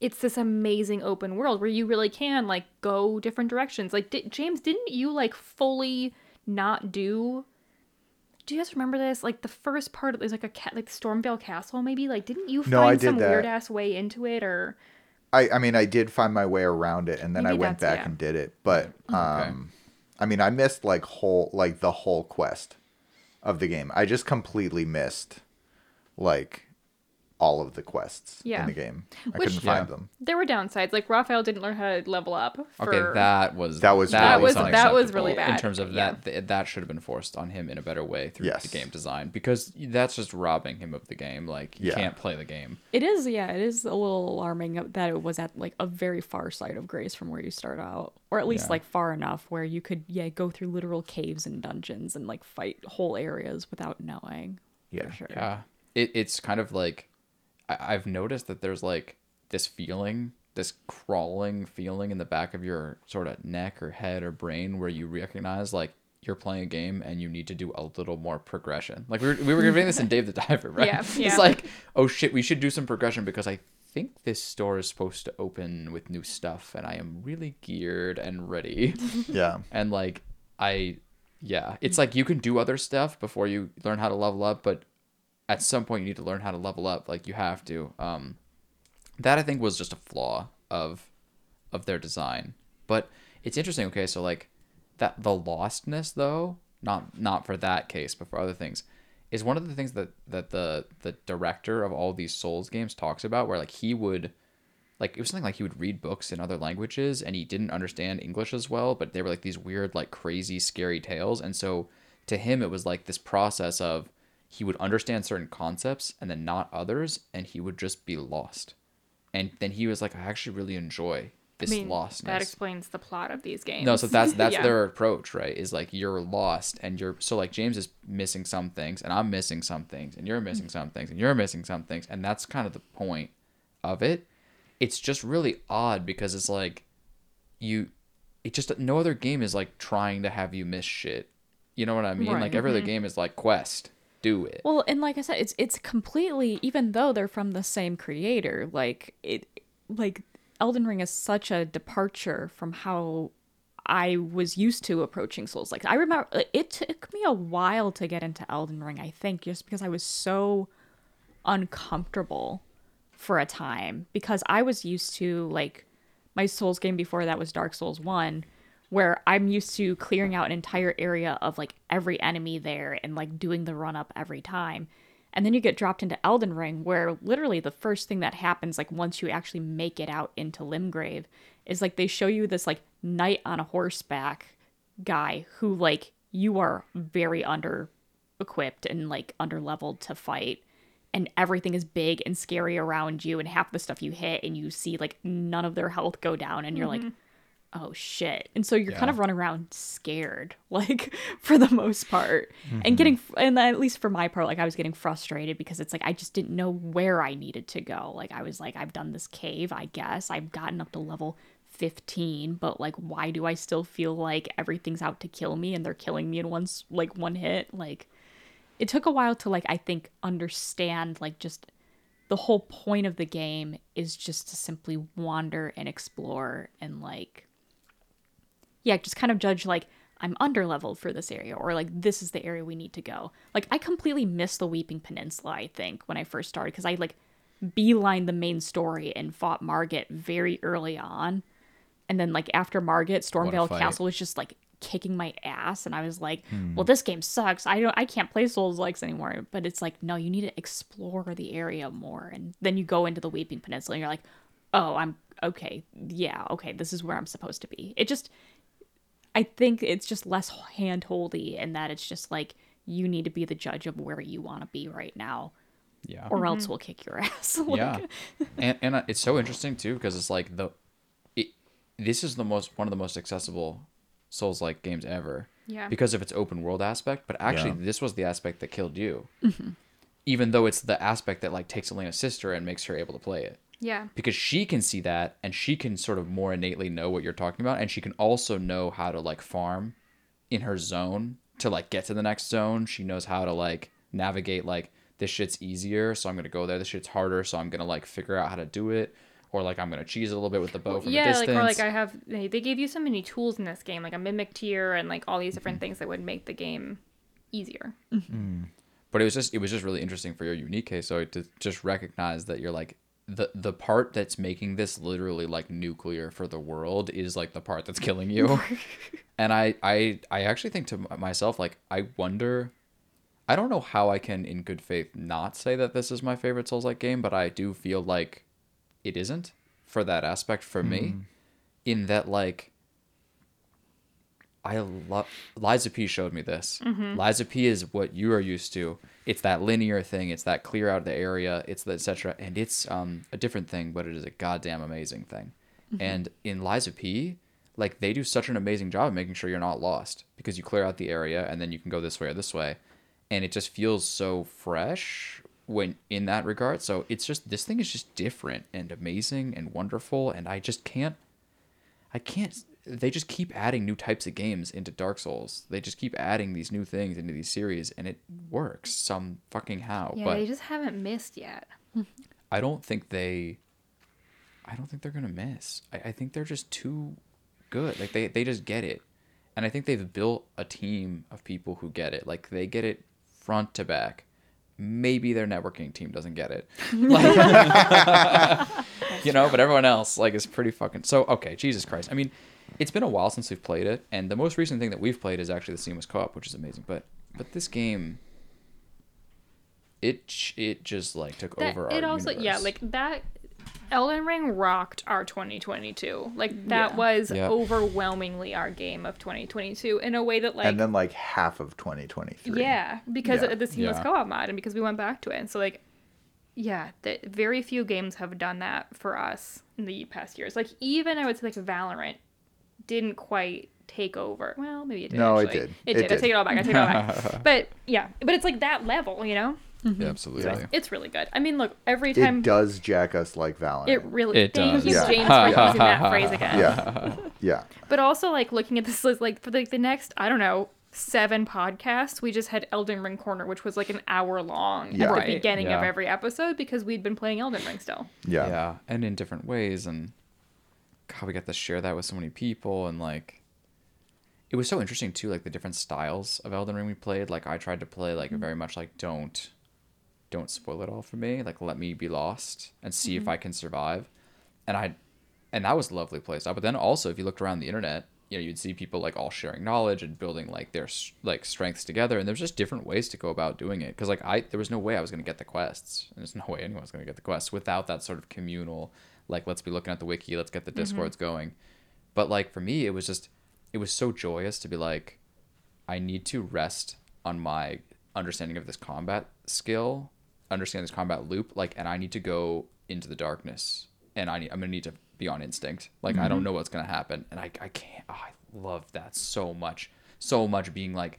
it's this amazing open world where you really can like go different directions. Like James, didn't you like fully not do... Do you guys remember this? Like, the first part, there's like a cat, like Stormveil Castle, maybe? Like, didn't you find some weird-ass way into it, or... I mean, I did find my way around it, and then maybe I went back and did it, but... I mean, I missed, like, the whole quest of the game. I just completely missed, like... all of the quests in the game. I couldn't find them. There were downsides. Like, Raphael didn't learn how to level up. That was really bad. In terms of that should have been forced on him in a better way through the game design, because that's just robbing him of the game. Like, you can't play the game. It is, it is a little alarming that it was at, like, a very far side of Grace from where you start out, or at least, like, far enough where you could, go through literal caves and dungeons and, like, fight whole areas without knowing. Yeah. For sure. Yeah. It's kind of like... I've noticed that there's, like, this feeling, this crawling feeling in the back of your sort of neck or head or brain where you recognize, like, you're playing a game and you need to do a little more progression. Like, we were doing this in Dave the Diver, right? Yeah. It's like, oh, shit, we should do some progression because I think this store is supposed to open with new stuff and I am really geared and ready. Yeah. And, like, it's like you can do other stuff before you learn how to level up, but... at some point you need to learn how to level up. Like, you have to. That I think was just a flaw of their design. But it's interesting. Okay, so like that the lostness though, not for that case, but for other things, is one of the things that the director of all these Souls games talks about. Where like he would, like it was something like he would read books in other languages and he didn't understand English as well. But they were like these weird, like crazy, scary tales. And so to him it was like this process of. He would understand certain concepts and then not others, and he would just be lost. And then he was like, I actually really enjoy this lostness. That explains the plot of these games. No, so that's their approach, right? Is like, you're lost, and you're... So, like, James is missing some things, and I'm missing some things, and you're missing some things, and you're missing some things, and that's kind of the point of it. It's just really odd because it's like, no other game is like trying to have you miss shit. You know what I mean? Right. Like, every other game is like, quest. Do it well, and like I said, it's completely, even though they're from the same creator, like it, like Elden Ring is such a departure from how I was used to approaching Souls. Like I remember it took me a while to get into Elden Ring, I think, just because I was so uncomfortable for a time, because I was used to, like, my Souls game before that was Dark Souls 1, where I'm used to clearing out an entire area of, like, every enemy there and, like, doing the run-up every time. And then you get dropped into Elden Ring, where literally the first thing that happens, like, once you actually make it out into Limgrave is, like, they show you this, like, knight on a horseback guy who, like, you are very under-equipped and, like, under-leveled to fight. And everything is big and scary around you, and half the stuff you hit, and you see, like, none of their health go down, and you're like... oh shit. And so you're kind of running around scared, like, for the most part, and at least for my part, like, I was getting frustrated because it's like, I just didn't know where I needed to go. Like, I was like, I've done this cave, I guess I've gotten up to level 15, but like, why do I still feel like everything's out to kill me and they're killing me in one hit? Like, it took a while to, like, I think understand, like, just the whole point of the game is just to simply wander and explore and, like, yeah, just kind of judge, like, I'm under-leveled for this area, or, like, this is the area we need to go. Like, I completely missed the Weeping Peninsula, I think, when I first started, because I, like, beelined the main story and fought Margit very early on. And then, like, after Margit, Stormveil Castle was just, like, kicking my ass, and I was like, well, this game sucks. I can't play Souls-likes anymore. But it's like, no, you need to explore the area more. And then you go into the Weeping Peninsula, and you're like, oh, I'm okay. Yeah, okay, this is where I'm supposed to be. It just... I think it's just less hand-holdy, in that it's just like, you need to be the judge of where you want to be right now, or else we'll kick your ass. Like... Yeah, and it's so interesting too, because it's like this is one of the most accessible Souls-like games ever, because of its open world aspect. But actually, this was the aspect that killed you, even though it's the aspect that, like, takes Elena's sister and makes her able to play it. Yeah. Because she can see that, and she can sort of more innately know what you're talking about, and she can also know how to, like, farm in her zone to, like, get to the next zone. She knows how to, like, navigate, like, this shit's easier, so I'm going to go there. This shit's harder, so I'm going to, like, figure out how to do it. or like I'm gonna cheese a little bit with the bow from a distance. Yeah, like, or like I have, they gave you so many tools in this game, like a mimic tier and like all these different things that would make the game easier. Mm-hmm. But it was just really interesting for your unique case, so to just recognize that you're like the part that's making this literally like nuclear for the world is like the part that's killing you. And I actually think to myself, like, I wonder, I don't know how I can in good faith not say that this is my favorite Souls-like game, but I do feel like it isn't for that aspect for me, in that like I love Liza P showed me this. Mm-hmm. Liza P is what you are used to. It's that linear thing. It's that clear out of the area. It's the etc. And it's a different thing, but it is a goddamn amazing thing. Mm-hmm. And in Liza P, like, they do such an amazing job of making sure you're not lost, because you clear out the area and then you can go this way or this way. And it just feels so fresh when in that regard. So it's just, this thing is just different and amazing and wonderful. And I just can't, they just keep adding new types of games into Dark Souls. They just keep adding these new things into these series, and it works some fucking how. Yeah, but they just haven't missed yet. I don't think they're going to miss. I think they're just too good. Like, they just get it. And I think they've built a team of people who get it. Like, they get it front to back. Maybe their networking team doesn't get it. Like, you know, but everyone else, like, is pretty fucking... So, okay, Jesus Christ. I mean, it's been a while since we've played it, and the most recent thing that we've played is actually the seamless co-op, which is amazing. But this game, it just, like, took over our universe. Yeah, like, that... Elden Ring rocked our 2022. Like, that was overwhelmingly our game of 2022 in a way that, like... And then, like, half of 2023. Yeah, because of the seamless co-op mod, and because we went back to it. And so, like, very few games have done that for us in the past years. Like, even, I would say, like, Valorant didn't quite take over. Well, maybe it did, It did. I take it all back. But, yeah. But it's, like, that level, you know? Mm-hmm. Yeah, absolutely. So it's really good. I mean, look, every time... It does jack us like Valorant. It really does. Thank you, James, for using that phrase again. Yeah. But also, like, looking at this list, like, for like the next, I don't know, 7 podcasts, we just had Elden Ring Corner, which was like an hour long at the beginning of every episode, because we'd been playing Elden Ring still. Yeah. And in different ways. And God, we got to share that with so many people. And, like... It was so interesting, too, like, the different styles of Elden Ring we played. Like, I tried to play, like, very much, like, don't spoil it all for me, like, let me be lost and see if I can survive, and that was a lovely place. But then also, if you looked around the internet, you know, you'd see people like all sharing knowledge and building like their like strengths together, and there's just different ways to go about doing it, because like there was no way I was going to get the quests, and there's no way anyone was going to get the quests without that sort of communal, like, let's be looking at the wiki, let's get the Discords going. But like for me, it was so joyous to be like, I need to rest on my understanding of this combat skill, understand this combat loop, like, and I need to go into the darkness, and I'm gonna need to be on instinct, like, I don't know what's gonna happen, and I can't. I love that so much, being like,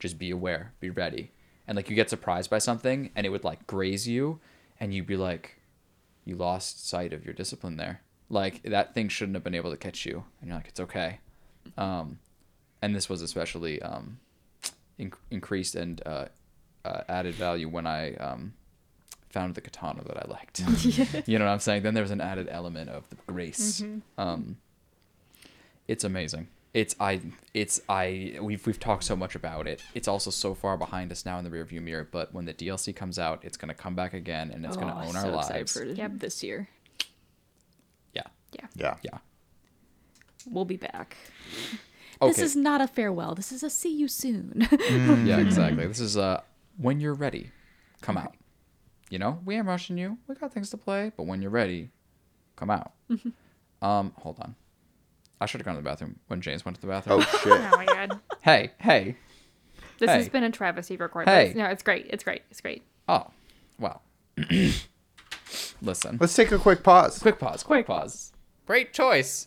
just be aware, be ready, and like, you get surprised by something and it would like graze you, and you'd be like, you lost sight of your discipline there, like, that thing shouldn't have been able to catch you, and you're like, it's okay. And this was especially increased and added value when I found the katana that I liked. You know what I'm saying? Then there was an added element of the grace. It's amazing. We've talked so much about it. It's also so far behind us now in the rearview mirror, but when the DLC comes out, it's going to come back again, and it's going to own our lives. This year. Yeah. We'll be back. Okay. This is not a farewell. This is a see you soon. Yeah, exactly. This is when you're ready, come out. You know, we ain't rushing you. We got things to play, but when you're ready, come out. Hold on. I should have gone to the bathroom when James went to the bathroom. Oh shit! Oh my god. Hey. This has been a travesty record. Hey. No, it's great. It's great. Oh, well. Listen. Let's take a quick pause. Great choice.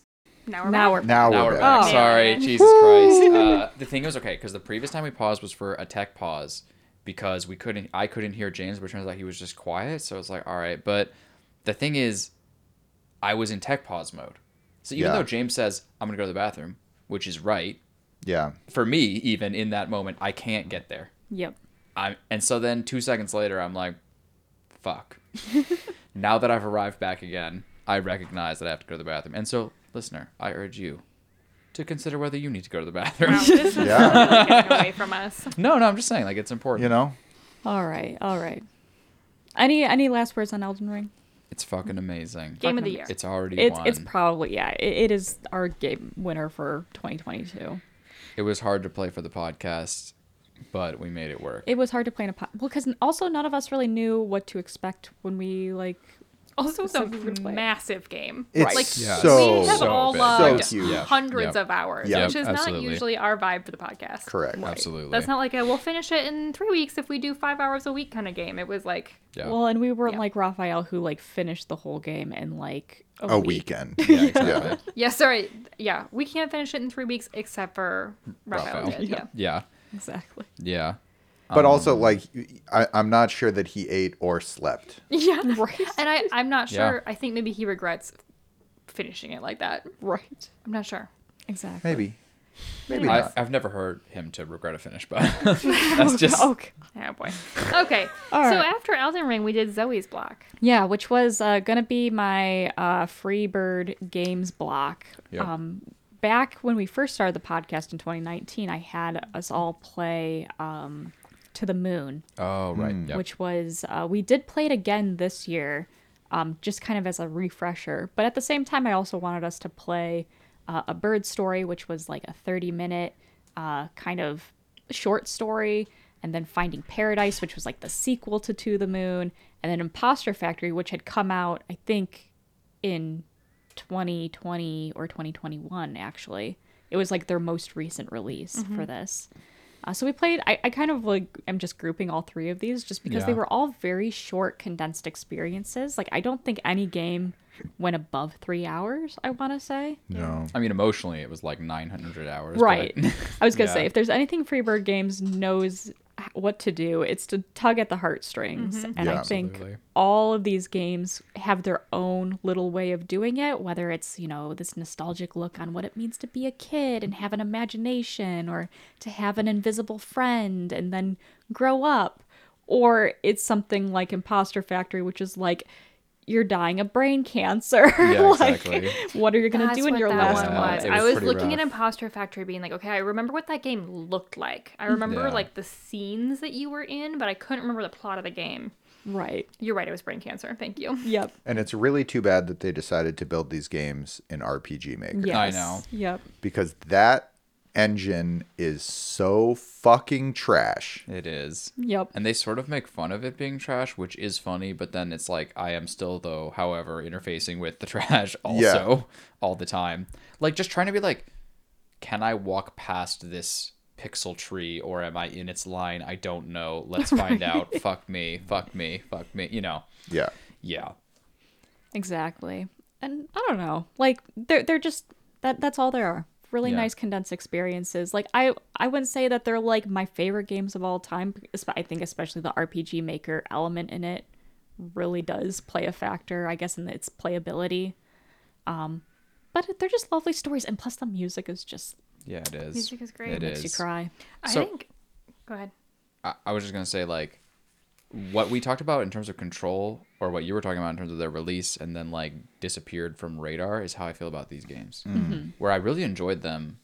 Now we're back. Oh. Sorry, Jesus Christ. The thing was, okay, because the previous time we paused was for a tech pause, because I couldn't hear James, but it turns out he was just quiet. So it's like, all right. But the thing is, I was in tech pause mode. So even though James says, I'm going to go to the bathroom, which is right. Yeah. For me, even in that moment, I can't get there. Yep. And so then 2 seconds later, I'm like, fuck. Now that I've arrived back again, I recognize that I have to go to the bathroom. And so, listener, I urge you to consider whether you need to go to the bathroom. Wow, this is really getting away from us. No, I'm just saying, like, it's important. You know? All right. Any last words on Elden Ring? It's fucking amazing. Game of the year. It's already won. It's probably, it is our game winner for 2022. It was hard to play for the podcast, but we made it work. It was hard to play in a podcast. Well, because also none of us really knew what to expect when we, like... Also, it's a massive game. It's hundreds of hours, which is not usually our vibe for the podcast. Correct. Right. Absolutely. That's not like we'll finish it in 3 weeks if we do 5 hours a week kind of game. It was like... Yeah. Well, and we weren't like Raphael who like finished the whole game in like a weekend. Yeah, exactly. Yeah, we can't finish it in 3 weeks except for Raphael did. Yeah. Exactly. Yeah. But also, like, I'm not sure that he ate or slept. Yeah, right. And I'm not sure. Yeah. I think maybe he regrets finishing it like that. Right. I'm not sure. Exactly. Maybe not. I've never heard him to regret a finish, but that's just... Okay. Oh, boy. Okay. Right. So after Elden Ring, we did Zoe's block. Yeah, which was going to be my Freebird Games block. Yep. Back when we first started the podcast in 2019, I had us all play... To the Moon. Oh, right. Yep. Which was, we did play it again this year, just kind of as a refresher. But at the same time, I also wanted us to play A Bird Story, which was like a 30-minute kind of short story. And then Finding Paradise, which was like the sequel to the Moon. And then Imposter Factory, which had come out, I think, in 2020 or 2021, actually. It was like their most recent release for this. So we played, I kind of like am just grouping all three of these just because they were all very short, condensed experiences. Like, I don't think any game went above 3 hours, I want to say. No. I mean, emotionally, it was like 900 hours. Right. But... I was going to say, if there's anything Freebird Games knows what to do, it's to tug at the heartstrings. Mm-hmm. And I think all of these games have their own little way of doing it, whether it's, you know, this nostalgic look on what it means to be a kid and have an imagination or to have an invisible friend and then grow up. Or it's something like Imposter Factory, which is like, you're dying of brain cancer. Yeah, like, exactly. What are you going to do in your last life? I was looking at Imposter Factory being like, okay, I remember what that game looked like. I remember like the scenes that you were in, but I couldn't remember the plot of the game. Right. You're right. It was brain cancer. Thank you. Yep. And it's really too bad that they decided to build these games in RPG Maker. Yes. I know. Yep. Because that engine is so fucking trash. It is. Yep. And they sort of make fun of it being trash, which is funny, but then it's like, I am still, though, however, interfacing with the trash also all the time. Like, just trying to be like, can I walk past this pixel tree or am I in its line? I don't know. Let's find out. Fuck me. You know? Yeah. Yeah. Exactly. And I don't know. Like, they're just, that's all there are. Really nice condensed experiences. Like, I wouldn't say that they're like my favorite games of all time. I think especially the RPG Maker element in it really does play a factor, I guess, in its playability. But they're just lovely stories, and plus the music is just it is. Music is great. It makes you cry. So, I think. Go ahead. I was just gonna say, like, what we talked about in terms of Control, or what you were talking about in terms of their release and then like disappeared from radar, is how I feel about these games. Mm-hmm. Where I really enjoyed them.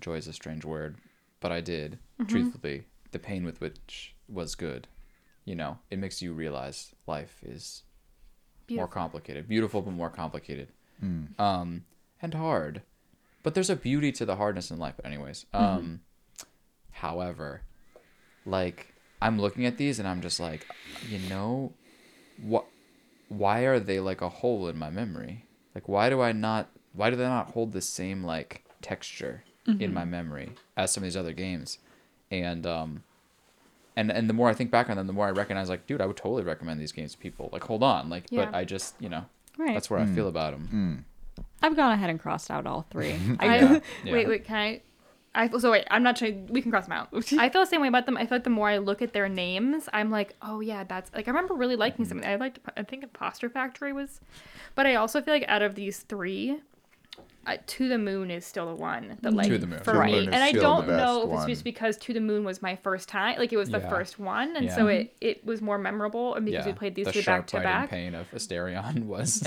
Joy is a strange word, but I did. Mm-hmm. Truthfully, the pain with which was good. You know, it makes you realize life is more complicated. Beautiful, but more complicated. Mm. And hard. But there's a beauty to the hardness in life. But anyways, however, like... I'm looking at these and I'm just like, you know, why are they like a hole in my memory? Like, why do they not hold the same like texture in my memory as some of these other games? And and the more I think back on them, the more I recognize, like, dude, I would totally recommend these games to people. Like, hold on. Like, but I just, you know, that's where I feel about them. Mm. I've gone ahead and crossed out all three. Wait, can I'm not sure. We can cross them out. I feel the same way about them. I feel like the more I look at their names, I'm like, oh yeah, that's like, I remember really liking something. I think Imposter Factory was, but I also feel like out of these three, To the Moon is still the one that like for me, and I don't know if it's just because To the Moon was my first time, like it was the first one, and so it was more memorable, and because we played these two back to back. The pain of Asterion was.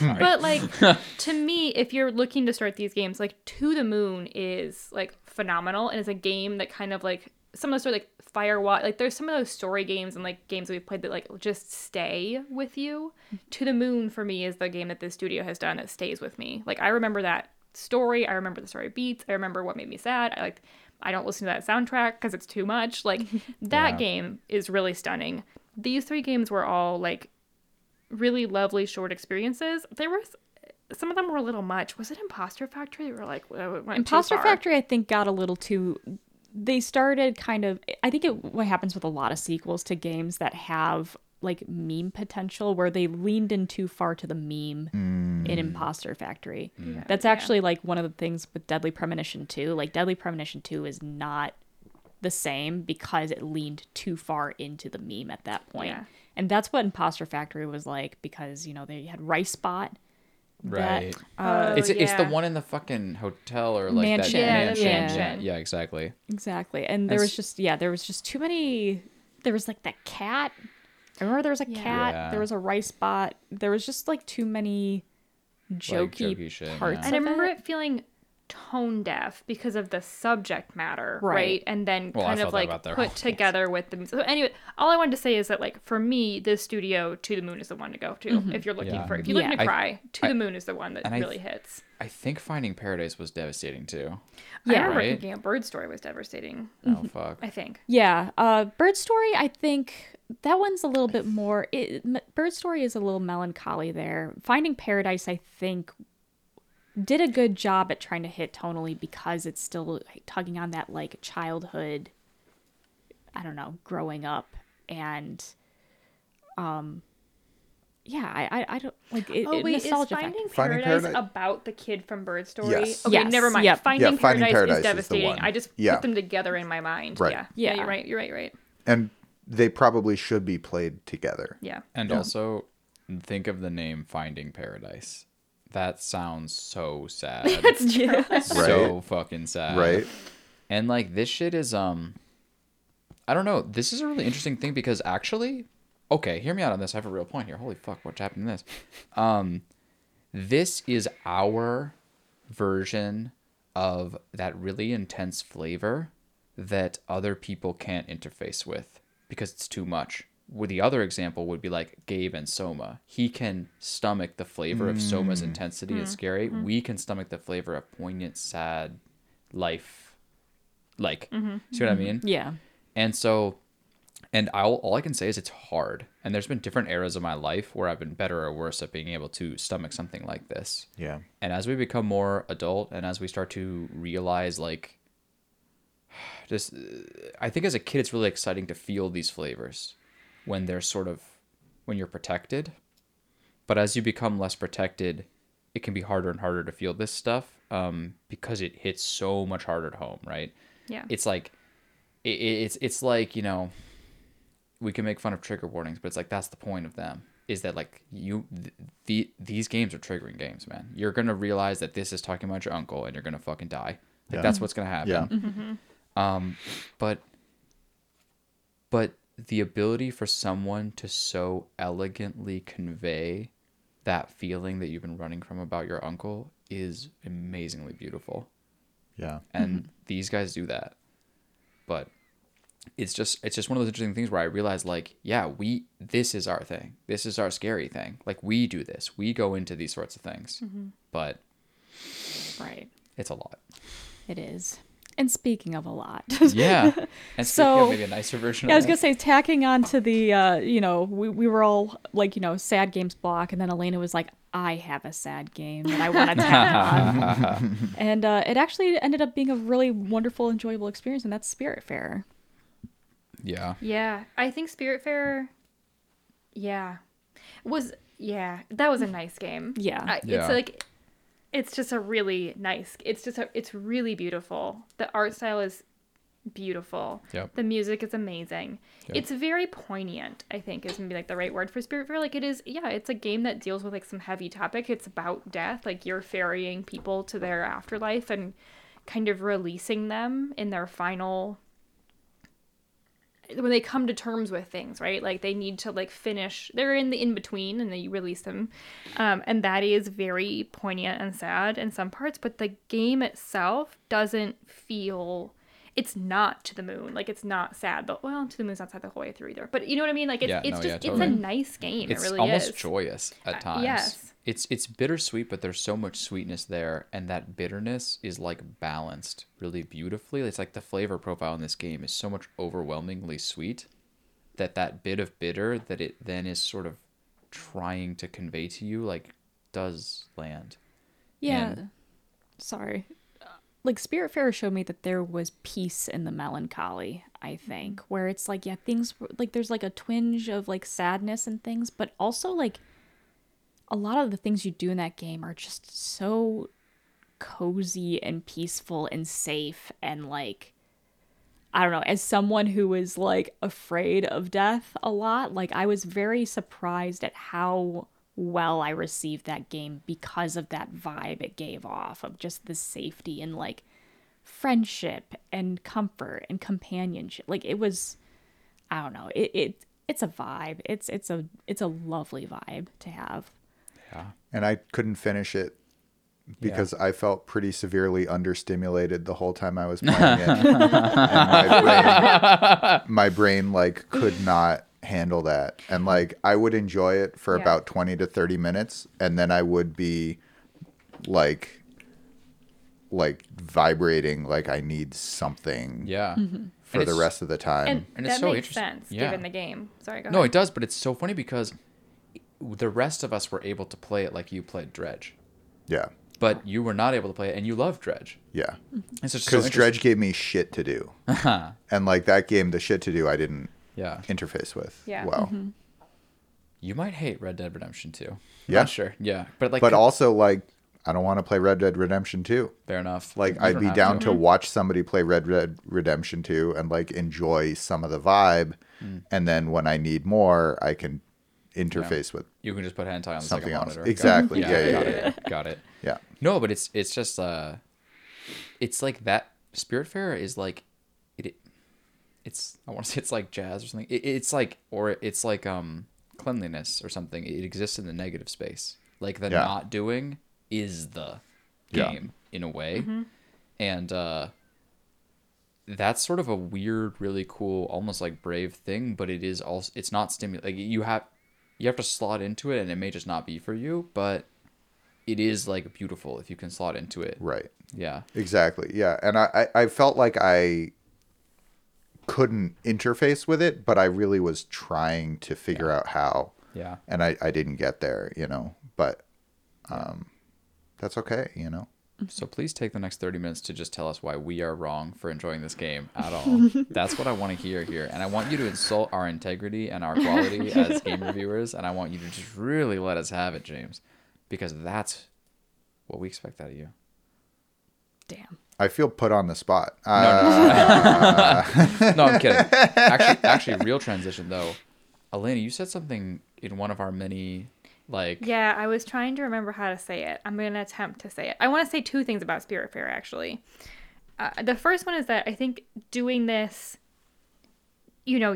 But like to me, if you're looking to start these games, like To the Moon is like phenomenal, and it's a game that kind of like some of those sort of like Firewatch, like there's some of those story games and like games that we've played that like just stay with you. To the Moon for me is the game that this studio has done that stays with me. Like I remember that story, I remember the story beats, I remember what made me sad. I don't listen to that soundtrack because it's too much. Like that game is really stunning. These three games were all like really lovely short experiences. There was some of them were a little much. Was it Imposter Factory? We were like, it went Imposter too far. Factory I think got a little too. They started kind of, I think it what happens with a lot of sequels to games that have like meme potential, where they leaned in too far to the meme in Imposter Factory. Yeah. That's actually like one of the things with Deadly Premonition 2. Like Deadly Premonition 2 is not the same because it leaned too far into the meme at that point. Yeah. And that's what Imposter Factory was like, because, you know, they had Rice Bot. Right. That, it's the one in the fucking hotel or like mansion. Mansion. Yeah, exactly. Exactly. And there was just too many. There was like that cat. I remember there was a cat. Yeah. There was a rice bot. There was just like too many jokey shit, parts. And I remember it feeling tone deaf because of the subject matter, right? And then kind of like put together with the. So anyway, all I wanted to say is that like for me, this studio, To the Moon is the one to go to if you're looking for. If you're looking to cry, To the Moon is the one that really hits. I think Finding Paradise was devastating too. Yeah, I remember thinking A Bird Story was devastating. Oh fuck! I think. Yeah, Bird Story. I think that one's a little bit more. Bird Story is a little melancholy there. Finding Paradise, I think, did a good job at trying to hit tonally because it's still tugging on that like childhood, I don't know, growing up, and I don't like it. Oh wait, is Finding Paradise about the kid from Bird Story? Yes. Okay, never mind. Yep. Finding Paradise is devastating. I just put them together in my mind. Right. Yeah. You're right. And they probably should be played together. Yeah. And also think of the name Finding Paradise. That sounds so sad. That's true. So fucking sad. Right. And like this shit is I don't know. This is a really interesting thing because actually, okay, hear me out on this. I have a real point here. Holy fuck, what's happening to this? This is our version of that really intense flavor that other people can't interface with because it's too much. With the other example would be like Gabe and Soma. He can stomach the flavor of Soma's intensity and scary. We can stomach the flavor of poignant, sad life. Like, see what I mean? Yeah. And so, and all I can say is it's hard. And there's been different eras of my life where I've been better or worse at being able to stomach something like this. Yeah. And as we become more adult and as we start to realize like, just, I think as a kid, it's really exciting to feel these flavors. When they're when you're protected, but as you become less protected, it can be harder and harder to feel this stuff because it hits so much harder at home, right? Yeah. It's like, it's like, you know, we can make fun of trigger warnings, but it's like that's the point of them is that like these games are triggering games, man. You're gonna realize that this is talking about your uncle and you're gonna fucking die. Like that's what's gonna happen. Yeah. But the ability for someone to so elegantly convey that feeling that you've been running from about your uncle is amazingly beautiful. Yeah. And these guys do that. But it's just one of those interesting things where I realized like, this is our thing. This is our scary thing. Like we do this. We go into these sorts of things. But it's a lot. It is. And speaking of a lot. And speaking of maybe a nicer version of it. Yeah, I was going to say, tacking on to the, we were all like, you know, sad games block. And then Elena was like, I have a sad game that I want to tack on. And it actually ended up being a really wonderful, enjoyable experience. And that's Spiritfarer. Yeah. Yeah. I think Spiritfarer, that was a nice game. Yeah. It's like... It's just a really nice, it's really beautiful. The art style is beautiful. Yep. The music is amazing. Yep. It's very poignant, I think, is maybe like the right word for Spiritfarer. Like it is, yeah, it's a game that deals with like some heavy topic. It's about death. Like you're ferrying people to their afterlife and kind of releasing them in their final, when they come to terms with things, right? Like they need to like finish, they're in the in-between, and then you release them. And that is very poignant and sad in some parts, but the game itself doesn't feel, it's not To the Moon. Like it's not sad, but well, To the Moon's not sad the whole way through either. But you know what I mean? Like it's, yeah, it's no, just, yeah, totally. It's a nice game. It's, it really almost is. Joyous at times. Yes. It's bittersweet, but there's so much sweetness there. And that bitterness is like balanced really beautifully. It's like the flavor profile in this game is so much overwhelmingly sweet that that bit of bitter that it then is sort of trying to convey to you, like does land. Yeah. And... Sorry. Like Spiritfarer showed me that there was peace in the melancholy, I think, where it's like, yeah, things like there's like a twinge of like sadness and things, but also like, a lot of the things you do in that game are just so cozy and peaceful and safe and like, I don't know, as someone who is like afraid of death a lot, like I was very surprised at how well I received that game because of that vibe it gave off of just the safety and like friendship and comfort and companionship. Like it was, I don't know, it's a vibe. It's a lovely vibe to have. Yeah. And I couldn't finish it because I felt pretty severely understimulated the whole time I was playing it. And my brain like could not handle that. And like I would enjoy it for about 20 to 30 minutes, and then I would be like vibrating like I need something. Yeah. Mm-hmm. For the rest of the time. And that it's so makes sense given the game. Sorry, go ahead. No, it does, but it's so funny because the rest of us were able to play it like you played Dredge. Yeah. But you were not able to play it, and you love Dredge. Yeah. Because Dredge gave me shit to do. And like that game, the shit to do, I didn't interface with well. Mm-hmm. You might hate Red Dead Redemption 2. Yeah. Not sure. Yeah. But like. But also like, I don't want to play Red Dead Redemption 2. Fair enough. Like I'd be down to watch somebody play Red Dead Redemption 2 and like enjoy some of the vibe. Mm. And then when I need more, I can interface with you can just put hentai on the second monitor. Exactly. Got it. Yeah. No, but it's just it's like that. Spiritfarer is like it's I want to say it's like jazz or something. It's like cleanliness or something. It exists in the negative space. Like the not doing is the game in a way, and that's sort of a weird, really cool, almost like brave thing. But it is also it's not stimulating. Like you have to slot into it, and it may just not be for you, but it is like beautiful if you can slot into it. Right. Yeah. Exactly. Yeah. And I felt like I couldn't interface with it, but I really was trying to figure out how. Yeah. And I didn't get there, you know, but that's okay, you know. So please take the next 30 minutes to just tell us why we are wrong for enjoying this game at all. That's what I want to hear here. And I want you to insult our integrity and our quality as game reviewers. And I want you to just really let us have it, James, because that's what we expect out of you. Damn. I feel put on the spot. No. No, I'm kidding. Actually, real transition, though. Elena, you said something in one of our many... Like yeah, I was trying to remember how to say it. I'm going to attempt to say it. I want to say two things about Spiritfarer, actually. The first one is that I think doing this, you know,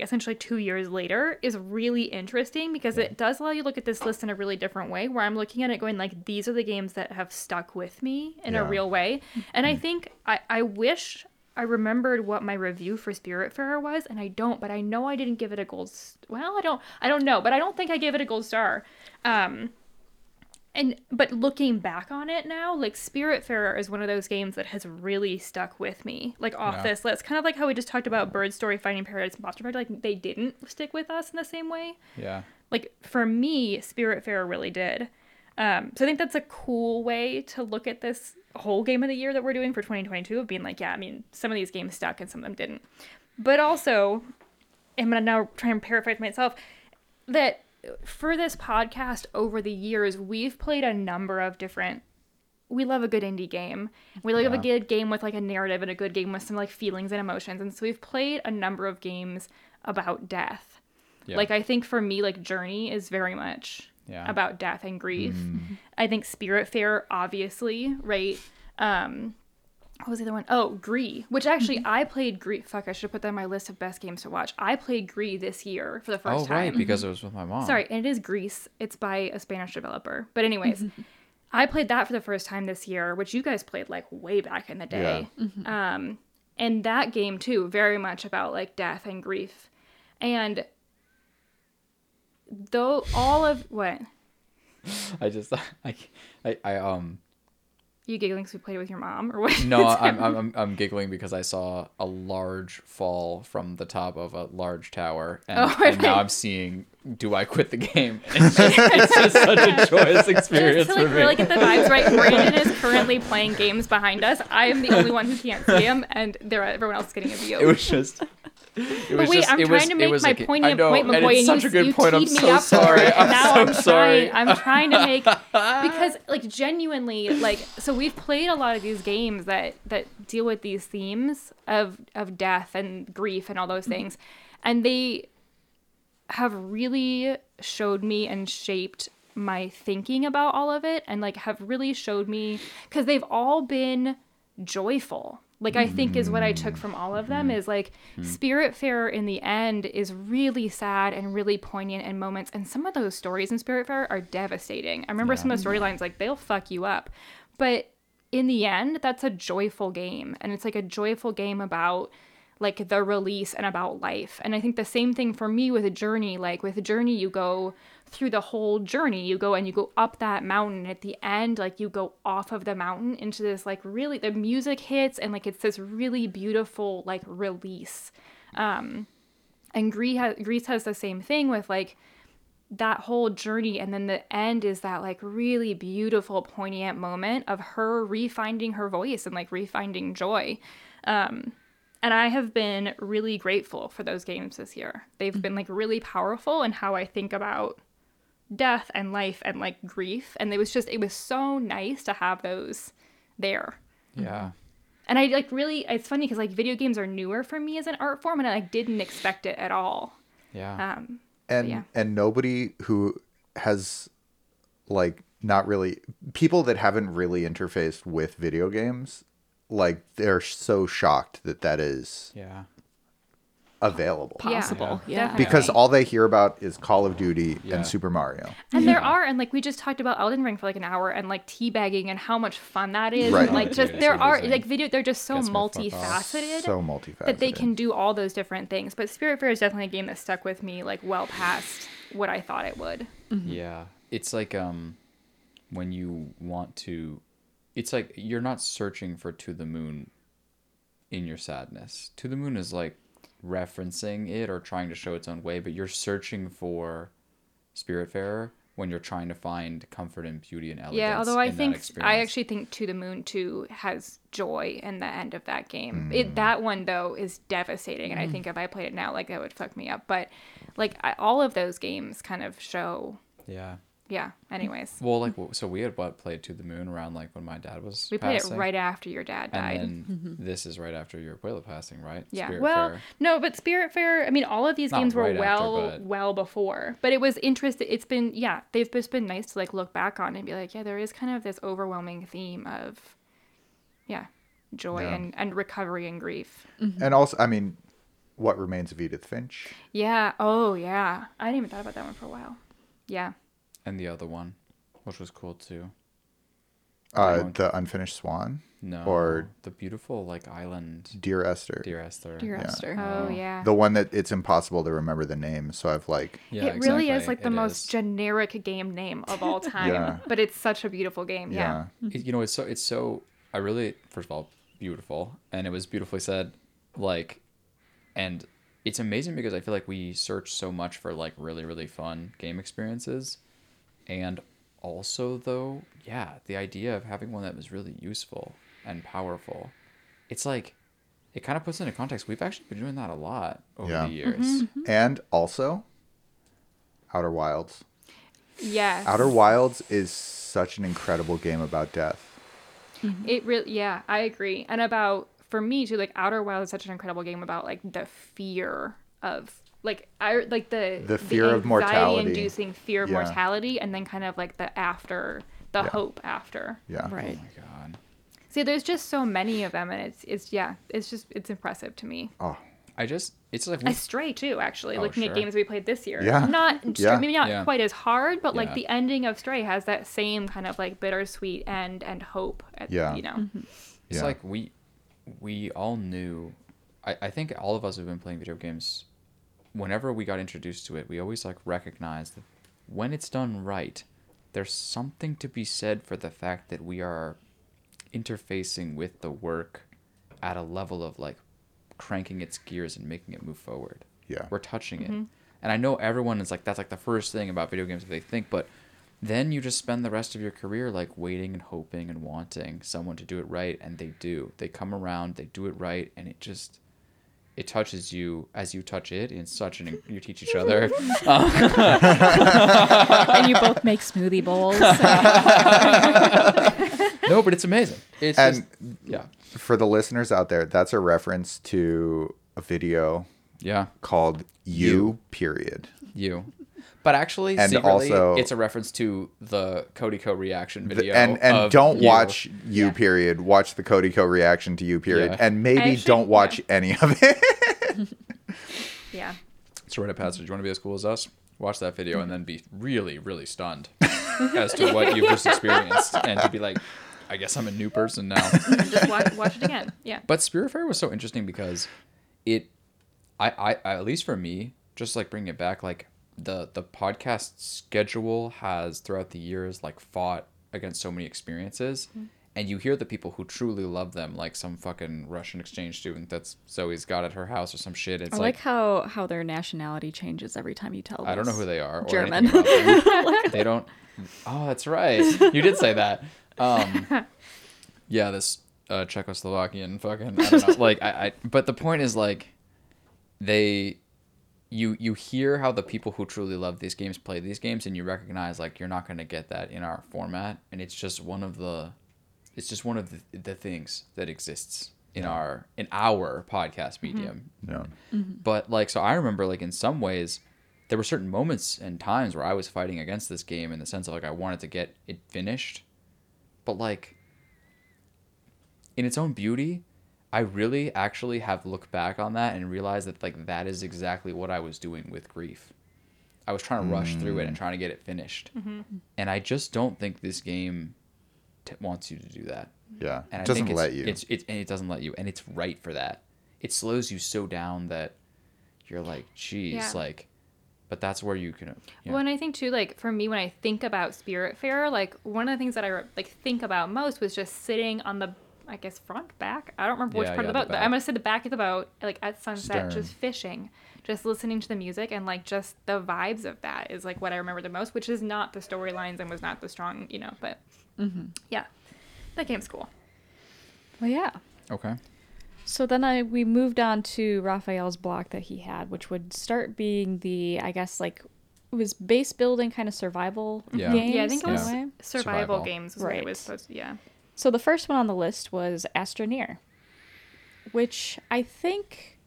essentially 2 years later is really interesting because it does allow you to look at this list in a really different way, where I'm looking at it going like, these are the games that have stuck with me in a real way. And I think I wish I remembered what my review for Spiritfarer was, and I don't, but I know I didn't give it a gold... I don't know, but I don't think I gave it a gold star. But looking back on it now, like, Spiritfarer is one of those games that has really stuck with me, like, off this list. Kind of like how we just talked about Bird Story, Finding Paradise, Imposter Factory, like, they didn't stick with us in the same way. Yeah. Like, for me, Spiritfarer really did. So I think that's a cool way to look at this whole game of the year that we're doing for 2022 of being like, yeah, I mean, some of these games stuck and some of them didn't. But also, I'm going to now try and paraphrase myself, that for this podcast over the years, we've played a number of different we love a good indie game. We love a good game with like a narrative and a good game with some like feelings and emotions. And so we've played a number of games about death. Yeah. Like I think for me, like Journey is very much about death and grief. Mm. I think Spiritfarer, obviously, right? What was the other one? Oh, Gris, which actually I played Gris. Fuck, I should have put that on my list of best games to watch. I played Gris this year for the first time. Oh, right, because it was with my mom. Sorry, and it is Gris. It's by a Spanish developer. But anyways, I played that for the first time this year, which you guys played like way back in the day. Yeah. Mm-hmm. And that game too, very much about like death and grief. And though all of what? I just, I You giggling because we played with your mom, or what? No, I'm giggling because I saw a large fall from the top of a large tower, and now I'm seeing. Do I quit the game? It's just such a joyous experience for me. Really get the vibes right. Brandon is currently playing games behind us. I am the only one who can't see him, and everyone else is getting a view. It was just. I'm trying to make my point, McCoy, and you teed I'm so me up sorry. For it, and now I'm sorry. I'm trying to make because, like, genuinely, like, so we've played a lot of these games that deal with these themes of death and grief and all those things, and they have really showed me and shaped my thinking about all of it, and like have really showed me because they've all been joyful. Like, I think is what I took from all of them is, like, Spiritfarer in the end is really sad and really poignant in moments. And some of those stories in Spiritfarer are devastating. I remember some of the storylines, like, they'll fuck you up. But in the end, that's a joyful game. And it's, like, a joyful game about, like, the release and about life. And I think the same thing for me with a Journey. Like, with a Journey, you go through the whole journey. You go and you go up that mountain. At the end, like, you go off of the mountain into this, like, really, the music hits and, like, it's this really beautiful, like, release. And Greece has the same thing with, like, that whole journey. And then the end is that, like, really beautiful, poignant moment of her refinding her voice and, like, refinding joy. And I have been really grateful for those games this year. They've been, like, really powerful in how I think about death and life and, like, grief, and it was so nice to have those there. Yeah. And I, like, really, it's funny because, like, video games are newer for me as an art form, and I, like, didn't expect it at all. Yeah. And nobody who has, like, not really, people that haven't really interfaced with video games, like, they're so shocked that is available. Possible. Yeah. Because all they hear about is Call of Duty and Super Mario. And there are, and, like, we just talked about Elden Ring for, like, an hour, and, like, teabagging and how much fun that is. Right. And, like, just there are, like, video, they're just so multifaceted. That they can do all those different things. But Spiritfarer is definitely a game that stuck with me, like, well past what I thought it would. Mm-hmm. Yeah. It's like when you want to, it's like you're not searching for To the Moon in your sadness. To the Moon is, like, referencing it or trying to show its own way, but you're searching for Spiritfarer when you're trying to find comfort and beauty and elegance. Yeah, although I actually think To the Moon 2 has joy in the end of that game. That one, though, is devastating, and I think if I played it now, like, that would fuck me up. But, like, all of those games kind of show... Yeah. Anyways. Well, like, so we had played To the Moon around, like, when my dad was. We played it right after your dad died. And then this is right after your abuela passing, right? Yeah. Well, no, but Spiritfarer. I mean, all of these games were well before, but it was interesting. It's been they've just been nice to, like, look back on and be like, yeah, there is kind of this overwhelming theme of, joy and recovery and grief. Mm-hmm. And also, I mean, What Remains of Edith Finch? Yeah. Oh yeah. I hadn't even thought about that one for a while. Yeah. And the other one, which was cool too. The Unfinished Swan? No. Or the beautiful, like, island. Dear Esther. Dear Esther. Oh, yeah. The one that it's impossible to remember the name, so I've, like... Yeah, it really is, like, the most generic game name of all time. But it's such a beautiful game. Yeah. It, you know, it's so... I really... First of all, beautiful. And it was beautifully said, like... And it's amazing because I feel like we search so much for, like, really, really fun game experiences. And also, though, the idea of having one that was really useful and powerful, it's like, it kind of puts into context. We've actually been doing that a lot over the years. Mm-hmm. And also, Outer Wilds. Yes. Outer Wilds is such an incredible game about death. Mm-hmm. It really, yeah, I agree. And about, for me too, like Outer Wilds is such an incredible game about like the fear of, like I like the fear of mortality, inducing fear of mortality, and then kind of like the after, the hope after. Yeah. Right. Oh my God. See, there's just so many of them, and it's impressive to me. Oh. It's like... Stray, too, actually. At games we played this year. Yeah. Maybe not quite as hard, but, like, the ending of Stray has that same kind of, like, bittersweet end and hope. You know? Mm-hmm. It's like we all knew... I think all of us have been playing video games. Whenever we got introduced to it, we always, like, recognized that when it's done right, there's something to be said for the fact that we are interfacing with the work at a level of, like, cranking its gears and making it move forward. Yeah, we're touching it. And I know everyone is like, that's like the first thing about video games that they think, but then you just spend the rest of your career like waiting and hoping and wanting someone to do it right, and they do. They come around, they do it right, and it touches you as you touch it in such an... You teach each other. And you both make smoothie bowls. No, but it's amazing. For the listeners out there, that's a reference to a video called You. But actually, and secretly, also, it's a reference to the Codico reaction video. Watch You, period. Watch the Codico reaction to You, period. Yeah. And maybe don't watch any of it. Yeah. It's a rite of passage. You want to be as cool as us? Watch that video and then be really, really stunned as to what you've just experienced. And to be like, I guess I'm a new person now. Just watch it again. Yeah. But Spiritfarer was so interesting because it... I at least for me, just like bringing it back, like... The podcast schedule has throughout the years like fought against so many experiences, and you hear the people who truly love them, like some fucking Russian exchange student that's Zoe's got at her house or some shit. It's like how their nationality changes every time you tell them. I don't know who they are. Or German. Like, they don't. Oh, that's right. You did say that. This Czechoslovakian fucking. I don't know. Like I. But the point is like they. You hear how the people who truly love these games play these games, and you recognize like you're not going to get that in our format, and it's just one of the the things that exists in our podcast medium. Yeah. Mm-hmm. But like, so I remember like in some ways there were certain moments and times where I was fighting against this game in the sense of like I wanted to get it finished, but like in its own beauty, I really actually have looked back on that and realized that like that is exactly what I was doing with grief. I was trying to rush through it and trying to get it finished. Mm-hmm. And I just don't think this game wants you to do that. Yeah. And it doesn't let you. And it doesn't let you. And it's right for that. It slows you so down that you're like, geez, like, but that's where you can... You know. Well, and I think too, like for me, when I think about Spiritfarer, like one of the things that I like think about most was just sitting on the, I guess, front, back? I don't remember which part of the boat. I'm going to say the back of the boat, like, at sunset, just fishing, just listening to the music, and, like, just the vibes of that is, like, what I remember the most, which is not the storylines and was not the strong, you know, but, yeah. That game's cool. Well, yeah. Okay. So then we moved on to Raphael's block that he had, which would start being the, I guess, like, it was base building kind of survival games. Yeah, I think it was survival games. Was right. What it was supposed to, yeah. So the first one on the list was Astroneer, which I think,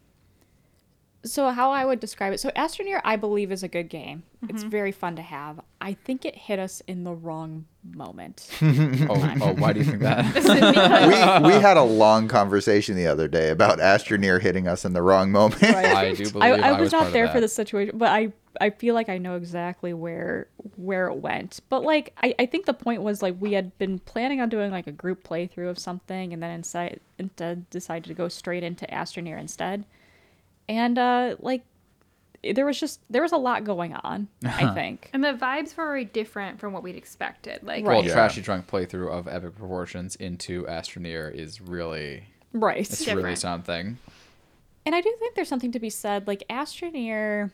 so how I would describe it. So Astroneer, I believe, is a good game. Mm-hmm. It's very fun to have. I think it hit us in the wrong moment. Oh, why do you think that? we had a long conversation the other day about Astroneer hitting us in the wrong moment. Right. I do believe I was not there for the situation, but I feel like I know exactly where it went. But, like, I think the point was, like, we had been planning on doing, like, a group playthrough of something, and then instead decided to go straight into Astroneer instead. And, like, there was a lot going on, I think. And the vibes were very different from what we'd expected. Like, well, trashy drunk playthrough of epic proportions into Astroneer is really... Right. It's different. Really something. And I do think there's something to be said. Like, Astroneer...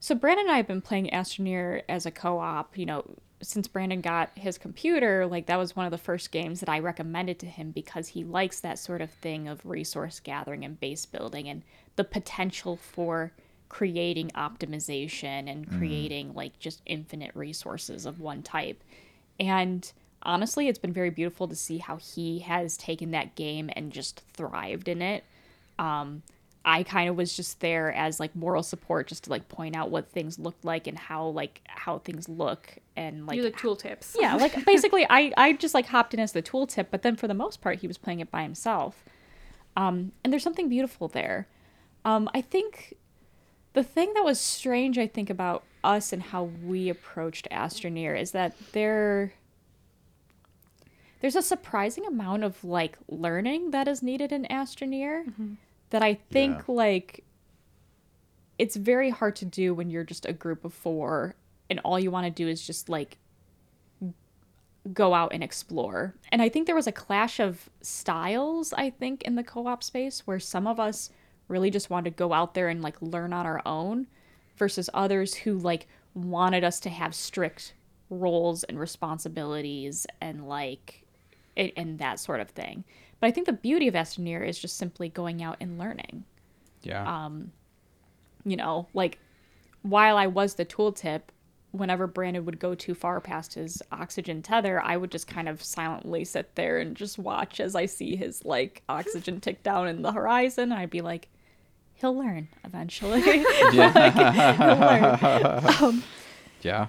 So Brandon and I have been playing Astroneer as a co-op, you know, since Brandon got his computer. Like, that was one of the first games that I recommended to him because he likes that sort of thing of resource gathering and base building and the potential for creating optimization and creating, like, just infinite resources of one type. And honestly, it's been very beautiful to see how he has taken that game and just thrived in it. I kind of was just there as like moral support, just to like point out what things looked like and how things look, and like you the tooltips. Yeah, like basically I just like hopped in as the tooltip, but then for the most part he was playing it by himself. And there's something beautiful there. I think the thing that was strange, I think, about us and how we approached Astroneer is that there's a surprising amount of like learning that is needed in Astroneer. Mm-hmm. That I think, yeah. like, it's very hard to do when you're just a group of four and all you want to do is just, like, go out and explore. And I think there was a clash of styles, I think, in the co-op space, where some of us really just wanted to go out there and, like, learn on our own versus others who, like, wanted us to have strict roles and responsibilities and, like, and that sort of thing. But I think the beauty of Astroneer is just simply going out and learning. Yeah. You know, like, while I was the tooltip, whenever Brandon would go too far past his oxygen tether, I would just kind of silently sit there and just watch as I see his, like, oxygen tick down in the horizon. I'd be like, he'll learn eventually. Yeah. Like, he'll learn. Yeah.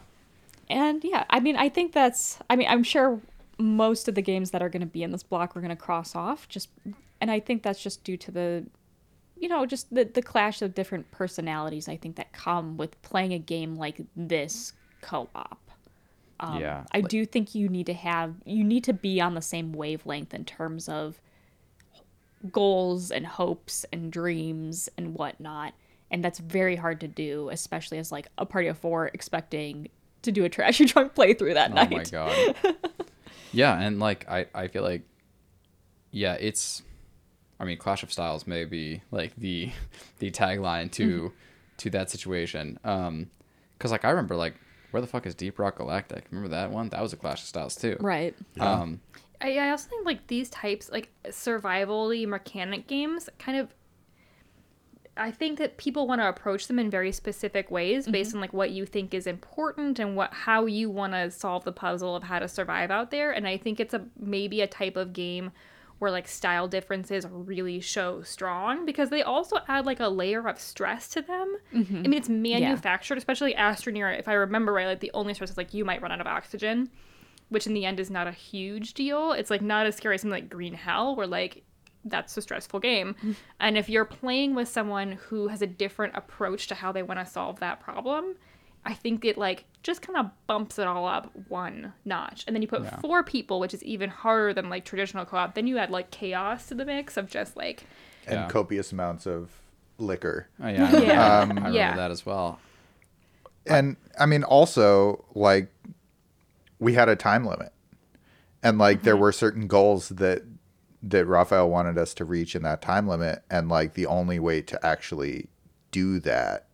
And, yeah, I mean, I think that's... I mean, I'm sure... most of the games that are going to be in this block we're going to cross off, just, and I think that's just due to the, you know, just the clash of different personalities, I think, that come with playing a game like this co-op. Yeah. I do think you need to be on the same wavelength in terms of goals and hopes and dreams and whatnot, and that's very hard to do, especially as like a party of four expecting to do a trashy drunk playthrough that night. Oh my god. Yeah, and, like, I feel like, yeah, it's, I mean, Clash of Styles may be, like, the tagline to that situation. Because, like, I remember, like, where the fuck is Deep Rock Galactic? Remember that one? That was a Clash of Styles, too. Right. Yeah. I also think, like, these types, like, survival-y mechanic games kind of, I think that people want to approach them in very specific ways based on like what you think is important and how you want to solve the puzzle of how to survive out there. And I think it's maybe a type of game where like style differences really show strong, because they also add like a layer of stress to them. Mm-hmm. I mean, it's manufactured, yeah. especially Astroneer, if I remember right, like the only stress is like you might run out of oxygen, which in the end is not a huge deal. It's like not as scary as something like Green Hell, where like that's a stressful game. And if you're playing with someone who has a different approach to how they want to solve that problem, I think it like just kind of bumps it all up one notch. And then you put yeah. four people, which is even harder than like traditional co-op. Then you add like chaos to the mix of just like and yeah. copious amounts of liquor. Oh yeah. Yeah. I remember yeah. that as well. And I mean, also like we had a time limit, and like there were certain goals that Raphael wanted us to reach in that time limit. And like the only way to actually do that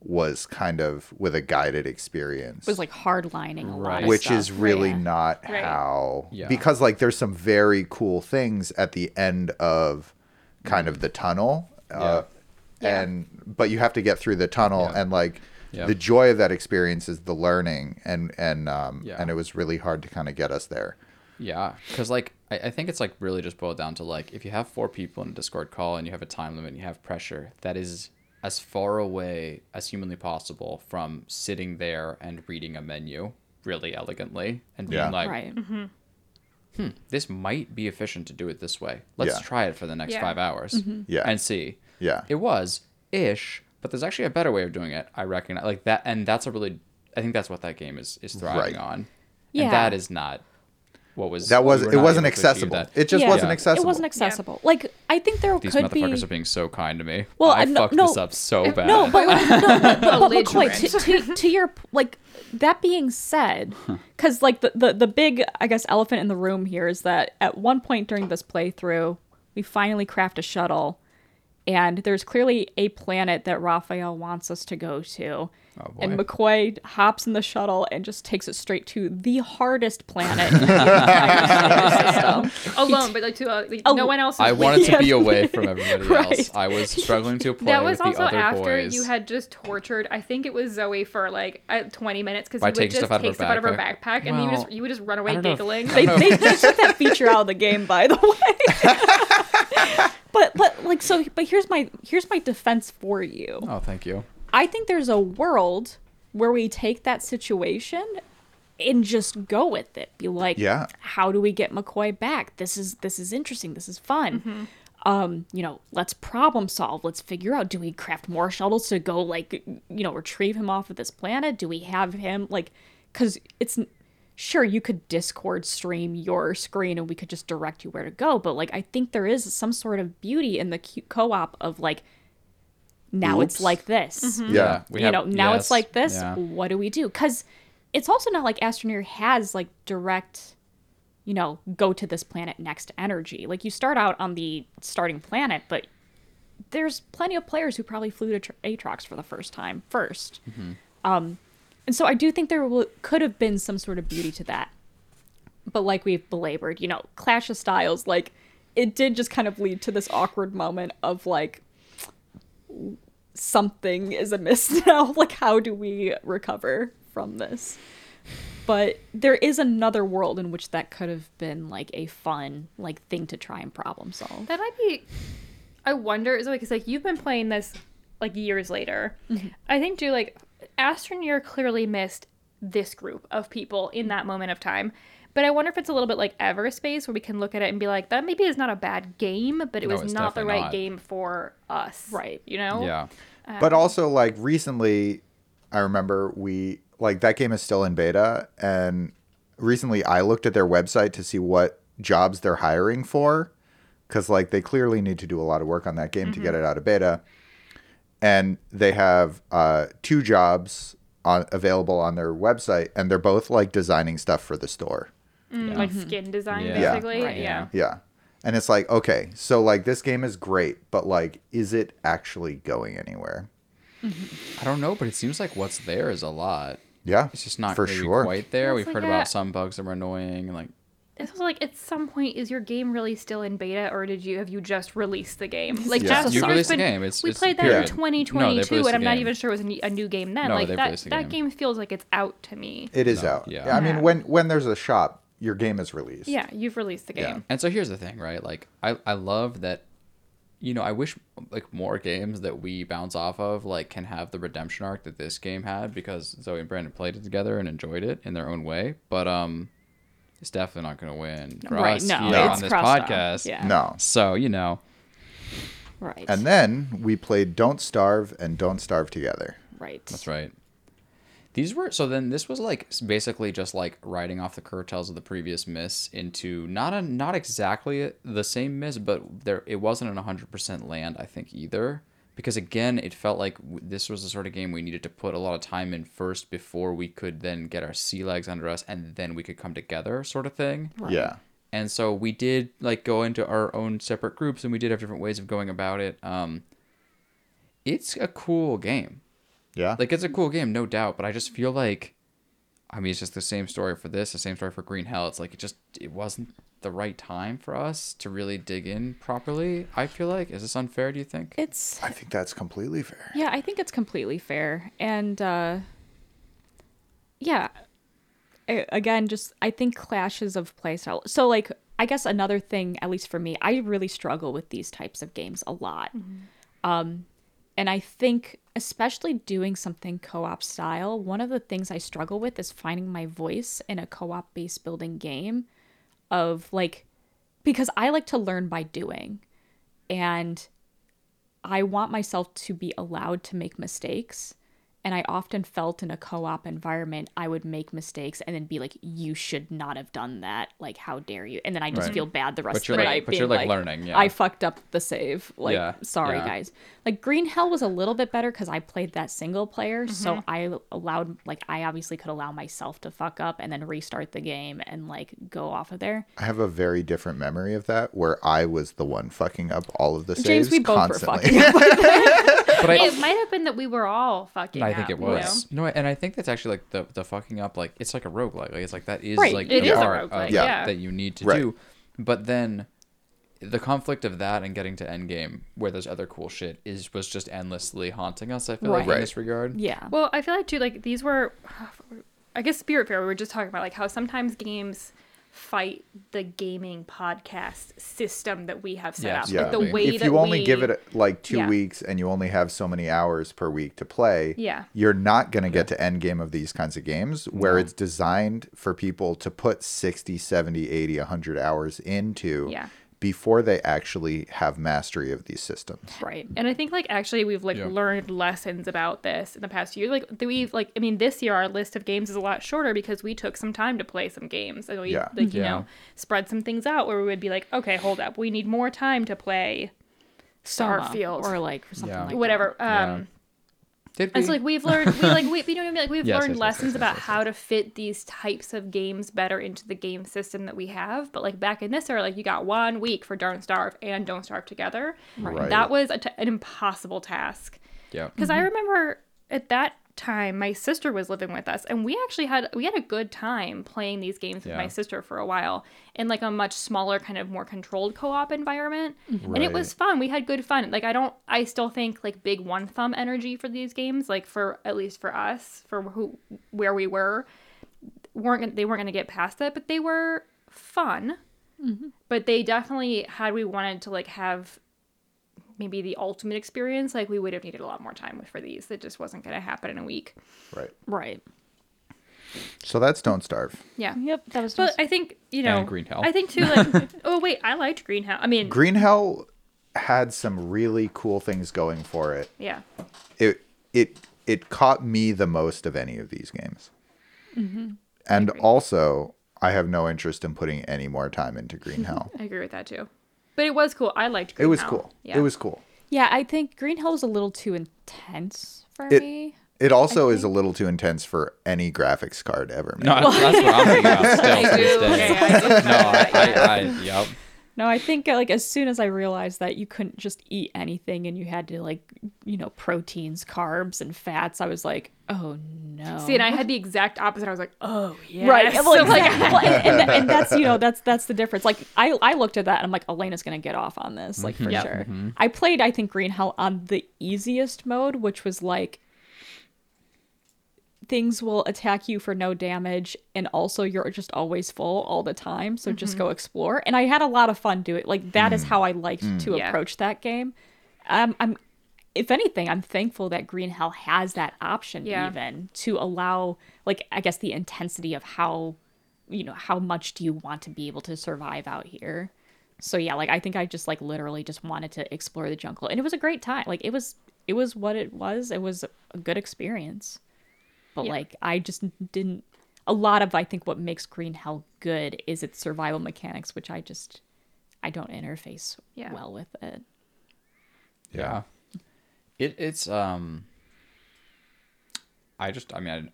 was kind of with a guided experience. It was like hardlining a lot of which stuff. Is really yeah. not right. how, yeah. because like there's some very cool things at the end of kind of the tunnel. Yeah. Yeah. But you have to get through the tunnel yeah. and like yeah. the joy of that experience is the learning. And yeah. and it was really hard to kind of get us there. Yeah. Cause like, I think it's like really just boiled down to like if you have four people in a Discord call and you have a time limit and you have pressure, that is as far away as humanly possible from sitting there and reading a menu really elegantly and being yeah. like, right. mm-hmm. This might be efficient to do it this way. Let's yeah. try it for the next yeah. 5 hours mm-hmm. yeah. and see. Yeah, it was ish, but there's actually a better way of doing it. I recognize like that, and that's a really I think that's what that game is thriving right. on. Yeah. And that is not. What was that was it wasn't accessible. It just yeah. wasn't accessible. It wasn't accessible. Yeah. Like I think there These could be. These motherfuckers are being so kind to me. Well, I fucked this up so bad. No, but quite to your like. That being said, because like the big I guess elephant in the room here is that at one point during this playthrough, we finally craft a shuttle, And there's clearly a planet that Raphael wants us to go to. Oh, and McCoy hops in the shuttle and just takes it straight to the hardest planet in the entire system. Alone, but like to no one else. I wanted to be away from everybody right. else. I was struggling to play with the other boys. That was also after you had just tortured, I think it was Zoe for like 20 minutes because you would just take stuff out of her backpack and you would just run away giggling. They just took that feature out of the game, by the way. But here's my defense for you. Oh, thank you. I think there's a world where we take that situation and just go with it. Be like, yeah. How do we get McCoy back? This is interesting. This is fun. Mm-hmm. Let's problem solve. Let's figure out, do we craft more shuttles to go retrieve him off of this planet? Do we have him because it's sure you could Discord stream your screen and we could just direct you where to go. But I think there is some sort of beauty in the co-op of now it's like this. Mm-hmm. Yeah. It's like this. Yeah. What do we do? Because it's also not like Astroneer has direct, go to this planet next energy. You start out on the starting planet, but there's plenty of players who probably flew to Aatrox for the first time first. Mm-hmm. And so I do think there could have been some sort of beauty to that. But we've belabored, Clash of Styles, it did just kind of lead to this awkward moment of something is amiss now. How do we recover from this? But there is another world in which that could have been a fun thing to try and problem solve. That might be. I wonder. It's you've been playing this years later. Mm-hmm. I think too Astroneer clearly missed this group of people in that moment of time. But I wonder if it's a little bit like Everspace, where we can look at it and be that maybe is not a bad game, but it was not the right game for us. Right. Yeah. But also, recently, I remember we, that game is still in beta. And recently I looked at their website to see what jobs they're hiring for. Because, they clearly need to do a lot of work on that game mm-hmm. to get it out of beta. And they have 2 jobs available on their website. And they're both, designing stuff for the store. Mm, yeah. Skin design, yeah. basically. Yeah. Right. Yeah. Yeah. And it's okay, so this game is great, but is it actually going anywhere? Mm-hmm. I don't know, but it seems like what's there is a lot. Yeah. It's just not quite there. We've heard about some bugs that were annoying. And it's also at some point, is your game really still in beta, or have you just released the game? You released the game. We played that in 2022, and I'm not even sure it was a new game then. That game feels like it's out to me. It is out. Yeah. I mean, when there's a shop, your game is released. Yeah, you've released the game. Yeah. And so here's the thing, right? I love that, I wish more games that we bounce off of can have the redemption arc that this game had, because Zoe and Brandon played it together and enjoyed it in their own way. But it's definitely not going to win for us on this podcast. Yeah. No. So, Right. And then we played Don't Starve and Don't Starve Together. Right. That's right. These were, so then this was basically just riding off the curtails of the previous miss into not exactly the same miss, but it wasn't an 100% land, I think, either. Because again, it felt like this was the sort of game we needed to put a lot of time in first before we could then get our sea legs under us and then we could come together, sort of thing. Right. Yeah. And so we did go into our own separate groups, and we did have different ways of going about it. It's a cool game. Yeah. It's a cool game, no doubt, but I just feel it's just the same story for this, the same story for Green Hell. It's it wasn't the right time for us to really dig in properly, I feel like. Is this unfair, do you think? I think that's completely fair. Yeah, I think it's completely fair. And, I think clashes of playstyle. So, I guess another thing, at least for me, I really struggle with these types of games a lot. Mm-hmm. And I think, especially doing something co-op style, one of the things I struggle with is finding my voice in a co-op base building game because I like to learn by doing. And I want myself to be allowed to make mistakes. And I often felt in a co-op environment, I would make mistakes and then be like, you should not have done that. Like, how dare you? And then I just feel bad the rest of the night. But you're like learning. Yeah. I fucked up the save. Like, sorry, guys. Like, Green Hell was a little bit better because I played that single player. Mm-hmm. So I allowed, like, I obviously could allow myself to fuck up and then restart the game and, like, go off of there. I have a very different memory of that where I was the one fucking up all of the saves constantly. James, we both were fucking up. But it might have been that we were all fucking up. I think it was. You know? No, and I think that's actually like the fucking up, like it's like a roguelike. Like it's like that is like the art that you need to do. But then the conflict of that and getting to endgame where there's other cool shit was just endlessly haunting us, I feel like, in this regard. Yeah. Well, I feel like too, like these were, I guess Spiritfarer, we were just talking about like how sometimes games fight the gaming podcast system that we have set up. Yeah. Like the way if you only give it like 2 weeks and you only have so many hours per week to play, you're not going to get to end game of these kinds of games where it's designed for people to put 60, 70, 80, 100 hours into before they actually have mastery of these systems. Right. And I think like actually we've like learned lessons about this in the past year. Like we've like, I mean, this year our list of games is a lot shorter because we took some time to play some games. And we like, you know, spread some things out where we would be like, okay, hold up. We need more time to play Starfield or like something like whatever. That. And so like we've learned, you know what I mean? Like we've learned lessons about how to fit these types of games better into the game system that we have. But like back in this era, like you got 1 week for Don't Starve and Don't Starve Together. Right. That was an impossible task. Yeah. Because I remember at that time my sister was living with us, and we actually had a good time playing these games with my sister for a while in like a much smaller kind of more controlled co-op environment, and it was fun. We had good fun. Like I still think like big one thumb energy for these games, like for at least for us, for where we weren't going to get past that, but they were fun. But they definitely had, we wanted to like have maybe the ultimate experience, like we would have needed a lot more time for these. That just wasn't going to happen in a week. Right. So that's Don't Starve. Yeah. Yep. That was. But I think, you know, and Green Hell. I think too. Like, I liked Green Hell. I mean, Green Hell had some really cool things going for it. Yeah. It caught me the most of any of these games. Mm-hmm. And also, I have no interest in putting any more time into Green Hell. I agree with that too. But it was cool. I liked Green Hell. It was cool. Yeah, I think Green Hell was a little too intense for me. It also is a little too intense for any graphics card ever made. No, that's what I'm thinking about still. No, I think like as soon as I realized that you couldn't just eat anything and you had to like, you know, proteins, carbs, and fats, I was like, oh no. See, and I had the exact opposite. I was like, oh yeah, right. So, and that's, you know, that's the difference. Like I looked at that and I'm like, Elena's gonna get off on this, like for sure. Mm-hmm. I played, I think, Green Hell on the easiest mode, which was like, things will attack you for no damage, and also you're just always full all the time, so just go explore. And I had a lot of fun doing it. Like that is how I liked to approach that game. I'm, if anything, I'm thankful that Green Hell has that option even to allow, like, I guess the intensity of how, you know, how much do you want to be able to survive out here. So yeah, like I think I just like literally just wanted to explore the jungle, and it was a great time. Like it was what it was. It was a good experience. But like I just didn't, a lot of, I think what makes Green Hell good is its survival mechanics, which I don't interface well with it. Yeah. It's I didn't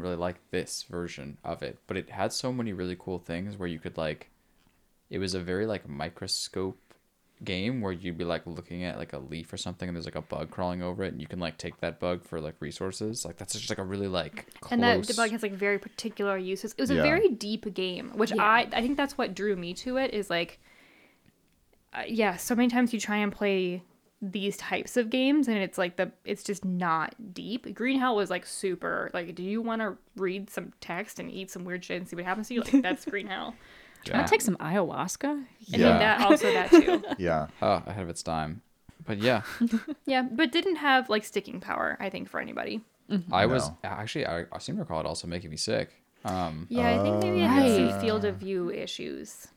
really like this version of it, but it had so many really cool things where you could like, it was a very like microscope game where you'd be like looking at like a leaf or something and there's like a bug crawling over it and you can like take that bug for like resources. Like that's just like a really like close... And that the bug has like very particular uses. It was a very deep game, which I think that's what drew me to it, is like so many times you try and play these types of games and it's like it's just not deep. Green Hell was like super like, do you want to read some text and eat some weird shit and see what happens to you? Like that's Green Hell. Yeah. Can I take some ayahuasca? And then that too. Oh, ahead of its time. But but didn't have like sticking power, I think, for anybody. Mm-hmm. I seem to recall it also making me sick. I think maybe it had some field of view issues.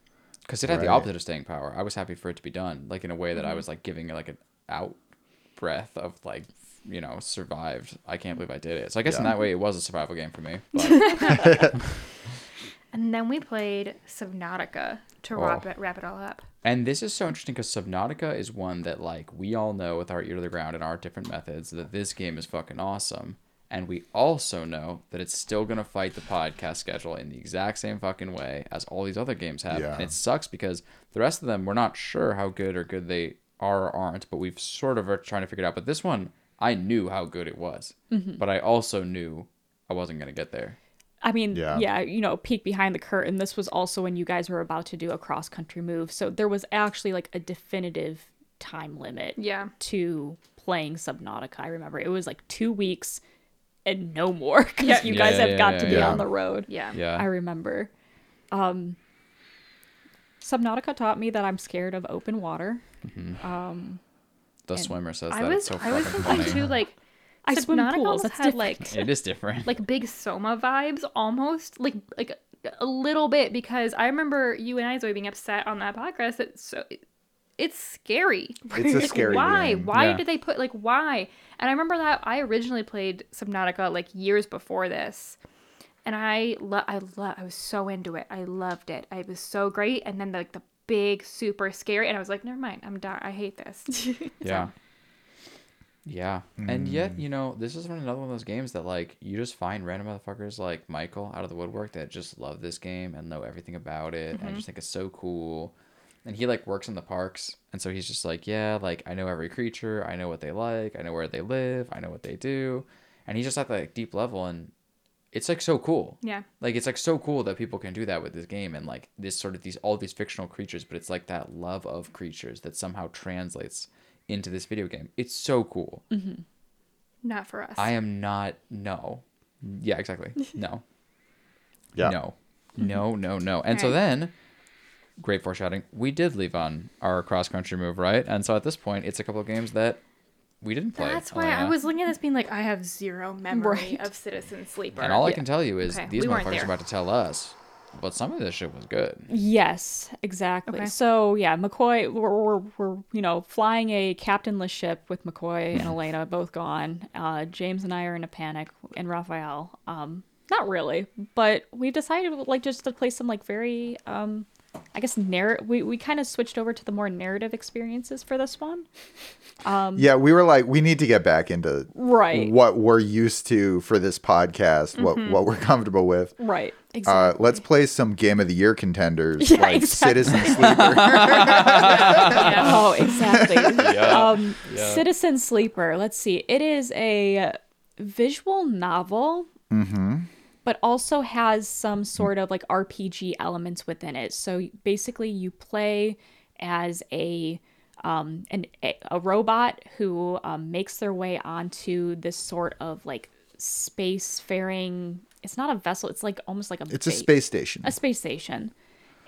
Because it had the opposite of staying power. I was happy for it to be done, like in a way that I was like giving like an out breath of like you know, survived. I can't believe I did it. So I guess in that way, it was a survival game for me. But... And then we played Subnautica to wrap it all up. And this is so interesting because Subnautica is one that, like, we all know with our ear to the ground and our different methods that this game is fucking awesome. And we also know that it's still going to fight the podcast schedule in the exact same fucking way as all these other games have. Yeah. And it sucks because the rest of them, we're not sure how good they are or aren't, but we've sort of are trying to figure it out. But this one, I knew how good it was, but I also knew I wasn't going to get there. I mean, you know, peek behind the curtain. This was also when you guys were about to do a cross-country move. So there was actually like a definitive time limit to playing Subnautica. I remember it was like 2 weeks and no more because you guys have got to be on the road. Yeah. I remember. Subnautica taught me that I'm scared of open water. The swimmer says that. It's so fucking funny. Too, like, I swim pools. That's had like it is different. Like big Soma vibes, almost like a little bit, because I remember you and I, Zoe, being upset on that podcast. It's scary. It's like, a scary. Why? Game. Why did they put like why? And I remember that I originally played Subnautica like years before this, and I was so into it. I loved it. It was so great. And then the big super scary, and I was like, never mind. I'm done. I hate this. Yeah, and yet, you know, this is another one of those games that, like, you just find random motherfuckers like Michael out of the woodwork that just love this game and know everything about it and just think it's so cool. And he, like, works in the parks, and so he's just like, yeah, like, I know every creature, I know what they like, I know where they live, I know what they do. And he's just at the like, deep level, and it's, like, so cool. Yeah. Like, it's, like, so cool that people can do that with this game and, like, this sort of all these fictional creatures, but it's, like, that love of creatures that somehow translates into this video game. It's so cool. Not for us. I am not. No. Yeah, exactly. No. Yeah. No. No. And so then, great foreshadowing, we did leave on our cross-country move, right? And so at this point, it's a couple of games that we didn't play. That's why I was looking at this being like, I have zero memory of Citizen Sleeper. And all I can tell you is these motherfuckers are about to tell us. But some of this shit was good. Yes, exactly. Okay. So yeah, McCoy, we're you know, flying a captainless ship with McCoy and Elena both gone. James and I are in a panic, and Raphael, not really, but we've decided like just to play some like very, I guess we kind of switched over to the more narrative experiences for this one. Yeah, we were like, we need to get back into what we're used to for this podcast, what we're comfortable with. Right, exactly. Let's play some Game of the Year contenders, Citizen Sleeper. Oh, exactly. Citizen Sleeper, let's see. It is a visual novel. But also has some sort of like RPG elements within it. So basically you play as a robot who makes their way onto this sort of like spacefaring, it's not a vessel, it's like almost like a space station. A space station.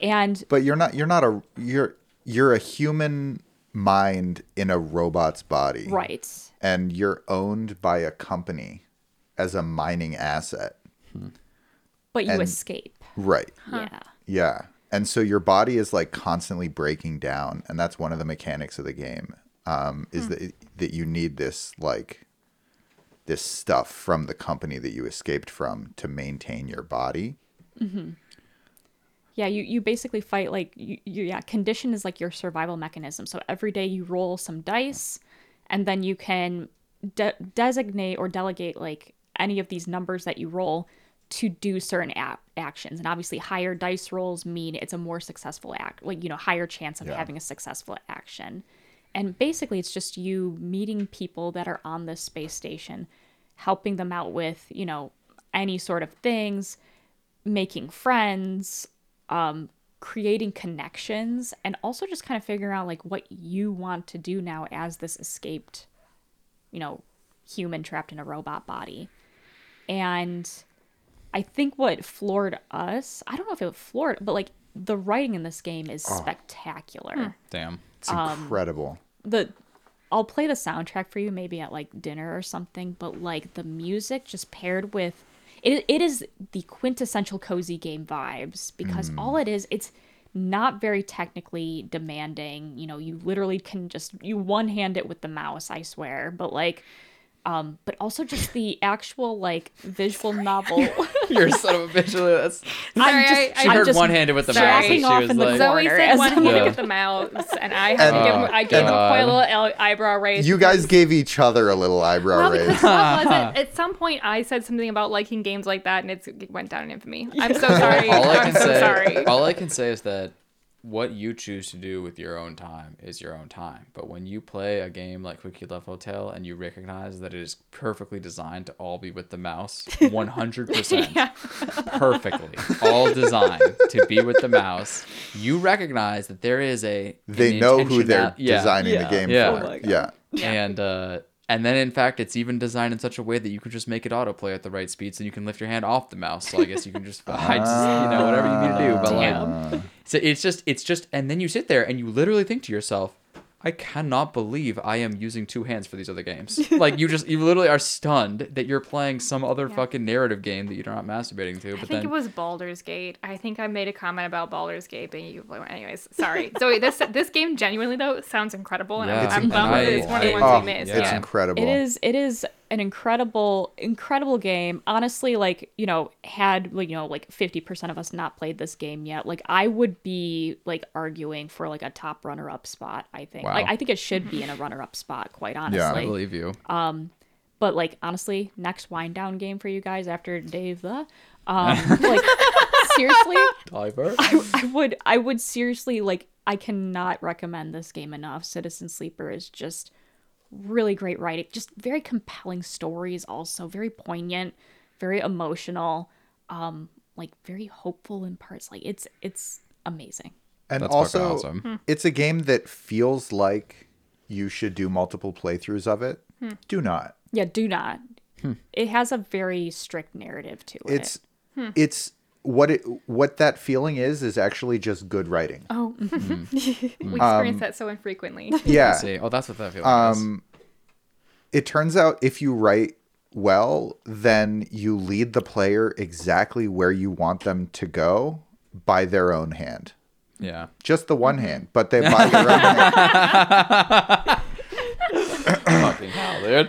And but you're a human mind in a robot's body. Right. And you're owned by a company as a mining asset. But you escape. Right. Huh. Yeah. Yeah. And so your body is like constantly breaking down. And that's one of the mechanics of the game is that you need this like this stuff from the company that you escaped from to maintain your body. Mm-hmm. Yeah. You basically fight like condition is like your survival mechanism. So every day you roll some dice and then you can designate or delegate like any of these numbers that you roll to do certain actions. And obviously higher dice rolls mean it's a more successful higher chance of having a successful action. And basically it's just you meeting people that are on this space station, helping them out with, you know, any sort of things, making friends, creating connections, and also just kind of figuring out like what you want to do now as this escaped, you know, human trapped in a robot body. And I think what floored us, I don't know if it floored, but like the writing in this game is spectacular. Damn. It's incredible. I'll play the soundtrack for you maybe at like dinner or something, but like the music just paired with, it is the quintessential cozy game vibes because all it is, it's not very technically demanding. You know, you literally can just, you one hand it with the mouse, I swear. But like but also just the actual like visual novel. You're a son of a bitch. That's... She heard one-handed with the mouse. She was in like... Zoe said one-handed with the mouse, and I gave Koi a little eyebrow raise. You guys gave each other a little eyebrow raise. At some point, I said something about liking games like that, and it went down in infamy. I'm so sorry. All I can say is that what you choose to do with your own time is your own time. But when you play a game like Wiki Love Hotel and you recognize that it is perfectly designed to all be with the mouse, 100%, perfectly, all designed to be with the mouse, you recognize that there is a... They know who they're designing the game for. And then, in fact, it's even designed in such a way that you can just make it autoplay at the right speeds, and you can lift your hand off the mouse. So I guess you can just, whatever you need to do. But so it's just, and then you sit there and you literally think to yourself, I cannot believe I am using two hands for these other games. Like you literally are stunned that you're playing some other fucking narrative game that you're not masturbating to. I think it was Baldur's Gate. I think I made a comment about Baldur's Gate, but anyways, sorry. So this game genuinely though sounds incredible, and I'm bummed it's one of the ones we missed. It's incredible. It is an incredible game. Honestly, had 50% of us not played this game yet, I would be arguing for a top runner-up spot. I think. Wow. I think it should be in a runner-up spot, quite honestly. Yeah, I believe you. But honestly, next wind down game for you guys after Dave the seriously, Diver. I would seriously I cannot recommend this game enough. Citizen Sleeper is just really great writing, just very compelling stories, also very poignant, very emotional, very hopeful in parts. It's amazing. And that's also awesome. It's a game that feels like you should do multiple playthroughs of it. Do not It has a very strict narrative to it's what that feeling is actually just good writing. Oh, we experience that so infrequently. Yeah. See. Oh, that's what that feeling is. It turns out if you write well, then you lead the player exactly where you want them to go by their own hand. Yeah. Just the one hand, but they by their own hand. Fucking hell, dude.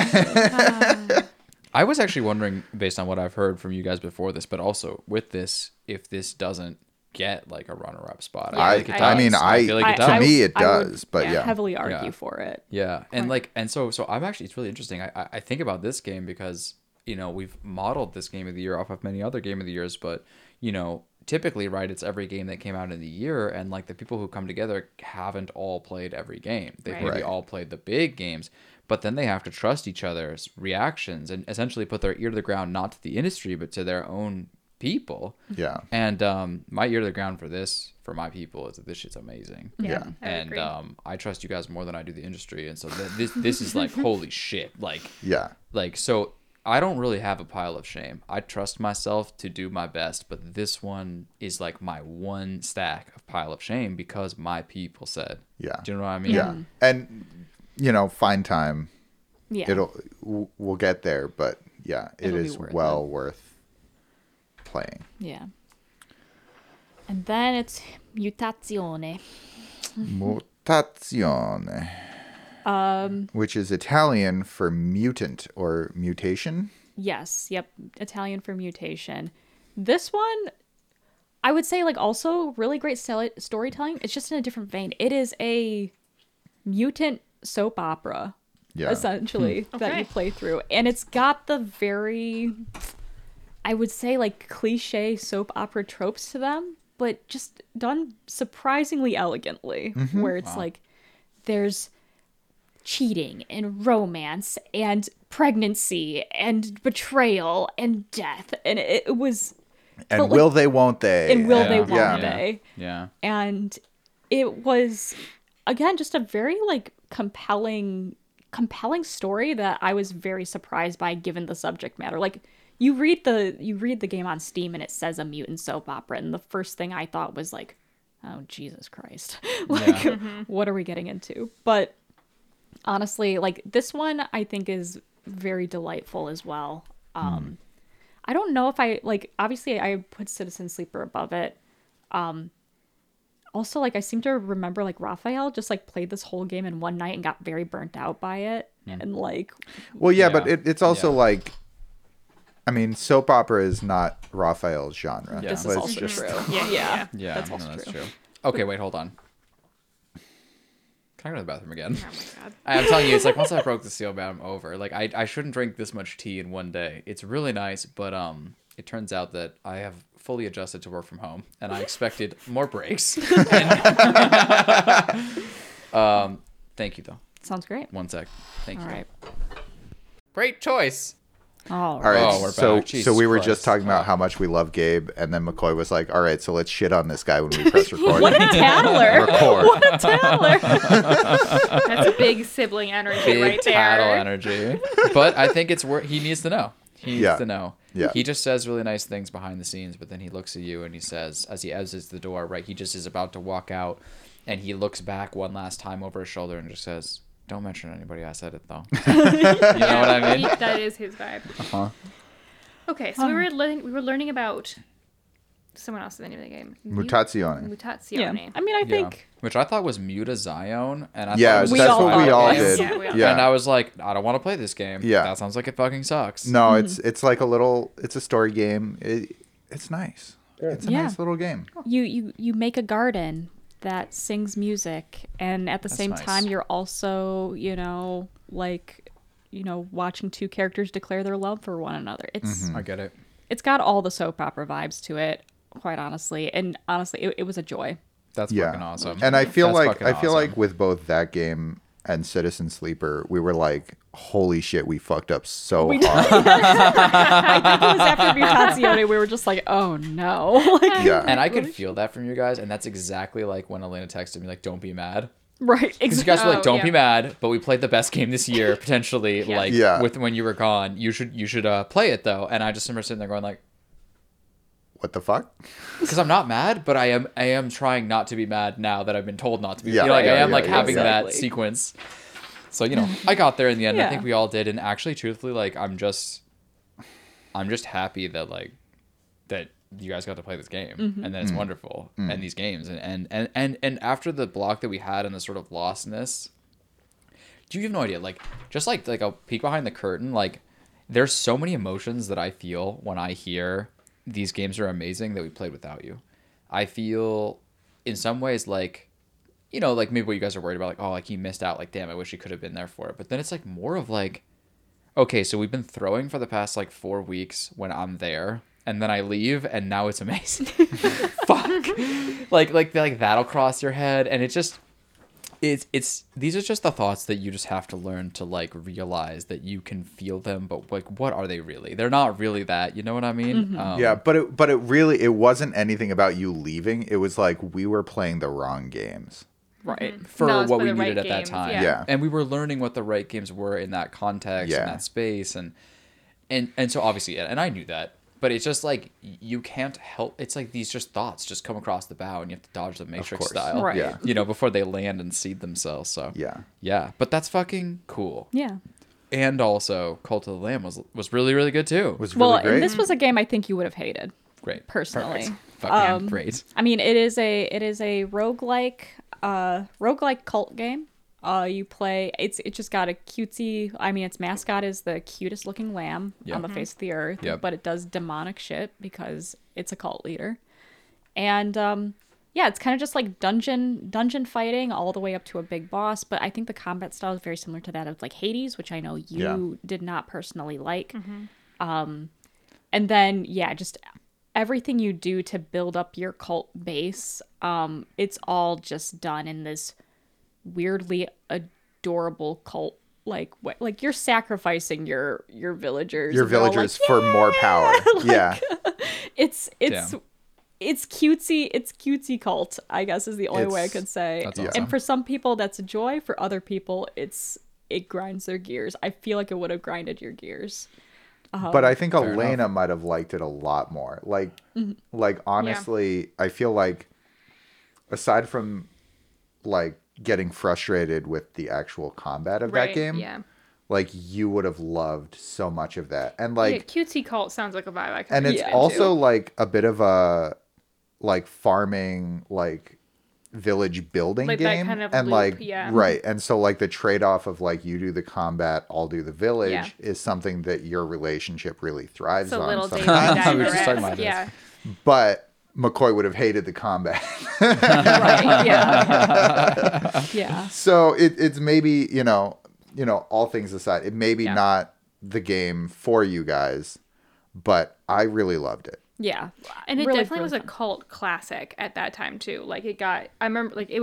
I was actually wondering, based on what I've heard from you guys before this, but also with this, if this doesn't get a runner-up spot. I feel like it does, I would heavily argue for it. Yeah, and so I'm actually, it's really interesting. I think about this game because we've modeled this game of the year off of many other game of the years, but typically, right, it's every game that came out in the year, and the people who come together haven't all played every game. They've maybe all played the big games. But then they have to trust each other's reactions and essentially put their ear to the ground, not to the industry, but to their own people. Yeah. And my ear to the ground for my people, is that this shit's amazing. Yeah. And I trust you guys more than I do the industry. And so this is holy shit. So I don't really have a pile of shame. I trust myself to do my best, but this one is my one stack of pile of shame because my people said. Yeah. Do you know what I mean? Yeah. And... find time. Yeah. We'll get there, but yeah, it is well worth playing. Yeah. And then it's Mutazione. Mutazione. Which is Italian for mutant or mutation? Yes, yep, Italian for mutation. This one I would say also really great storytelling. It's just in a different vein. It is a mutant soap opera essentially that you play through, and it's got the very I would say cliche soap opera tropes to them, but just done surprisingly elegantly, where it's there's cheating and romance and pregnancy and betrayal and death, and it was and will they won't they and will they won't they and it was again just a very compelling story that I was very surprised by, given the subject matter. You read the game on Steam and it says a mutant soap opera, and the first thing I thought was oh, Jesus Christ. What are we getting into? But honestly, this one I think is very delightful as well. I don't know if I obviously I put Citizen Sleeper above it. Also, I seem to remember Raphael just played this whole game in one night and got very burnt out by it. and like. Well, yeah, but it's also like, I mean, soap opera is not Raphael's genre. Yeah. This is also just true. Yeah. That's also true. Okay, wait, hold on. Can I go to the bathroom again? Oh my God. I'm telling you, it's like once I broke the seal, I'm over. Like I shouldn't drink this much tea in one day. It's really nice, but it turns out that I have fully adjusted to work from home, and I expected more breaks. Thank you though. Sounds great. One sec. Thank you. All right. Great choice. All right. Oh, we're back. So we were just talking about how much we love Gabe, and then McCoy was like, all right, so let's shit on this guy when we press record. What a tattler. That's a big sibling energy right there. Big tattle energy. But I think it's he needs to know. Yeah. He just says really nice things behind the scenes, but then he looks at you and he says, as he exits the door, right, he just is about to walk out, and he looks back one last time over his shoulder and just says, don't mention anybody. I said it though. You know what I mean? That is his vibe. Uh-huh. Okay, so we were learning about someone else's name of the game. Mutazione. Yeah. I mean, I think which I thought was Mutazione, and that's what we all did. Yeah. And I was like, I don't want to play this game. Yeah. That sounds like it fucking sucks. No, it's like it's a story game. It's nice. Good. It's a nice little game. You make a garden that sings music, and at the same time you're also watching two characters declare their love for one another. It's I get it. It's got all the soap opera vibes to it, quite honestly, and it was a joy. That's fucking awesome. And I feel like with both that game and Citizen Sleeper, we were like, holy shit, we fucked up so hard. I think it was after Mutazione, we were just like, oh no. And I could feel that from you guys, and that's exactly like when Elena texted me, like, don't be mad. Right, exactly. You guys were like, don't be mad, but we played the best game this year, potentially, with when you were gone. You should play it, though. And I just remember sitting there going like, what the fuck? Because I'm not mad, but I am trying not to be mad now that I've been told not to be. That sequence. So I got there in the end. I think we all did, and actually, truthfully, like I'm just happy that that you guys got to play this game, and that it's wonderful, and these games, and after the block that we had and the sort of lostness, you have no idea. Like just like a peek behind the curtain. Like there's so many emotions that I feel when I hear these games are amazing that we played without you. I feel in some ways like, like maybe what you guys are worried about, like, oh, like he missed out. Like, damn, I wish he could have been there for it. But then it's like more of like, okay, so we've been throwing for the past like 4 weeks when I'm there, and then I leave, and now it's amazing. Fuck. Like that'll cross your head. And these are just the thoughts that you just have to learn to like realize that you can feel them, but like, what are they really? They're not really that, you know what I mean? But it really, it wasn't anything about you leaving. It was like, we were playing the wrong games. Right. For what we needed at that time. Yeah. And we were learning what the right games were in that context, in that space. And so obviously, and I knew that, but it's just like, you can't help. It's like these just thoughts just come across the bow, and you have to dodge the Matrix style, right? Yeah. Before they land and seed themselves. So yeah. But that's fucking cool. Yeah. And also, Cult of the Lamb was really, really good too. It was really great. And this was a game I think you would have hated. Great. Personally. Fucking great. I mean, it is a roguelike cult game. You play. It just got a cutesy. I mean, its mascot is the cutest looking lamb on the face of the earth, but it does demonic shit because it's a cult leader. And it's kind of just like dungeon fighting all the way up to a big boss. But I think the combat style is very similar to that of like Hades, which I know you did not personally like. And then just everything you do to build up your cult base, it's all just done in this weirdly adorable cult like way. Like you're sacrificing your villagers for more power. It's cutesy. It's cutesy cult, I guess, is the only way I could say. Awesome. And for some people that's a joy. For other people it grinds their gears. I feel like it would have grinded your gears. But I think Elena might have liked it a lot more. Like honestly, I feel like aside from like getting frustrated with the actual combat of that game, like you would have loved so much of that. And like cutesy cult sounds like a vibe I can. And it's also like a bit of a like farming, like village building like game. That kind of and loop, like yeah. Right. And so like the trade-off of like you do the combat, I'll do the village yeah. is something that your relationship really thrives on. Little Dave the Diver. Yeah. But McCoy would have hated the combat. Right, yeah. Yeah. So it's maybe, you know, all things aside, it may be yeah. not the game for you guys, but I really loved it. Yeah. And it really, definitely really was a cult classic at that time too. Like it got, I remember like it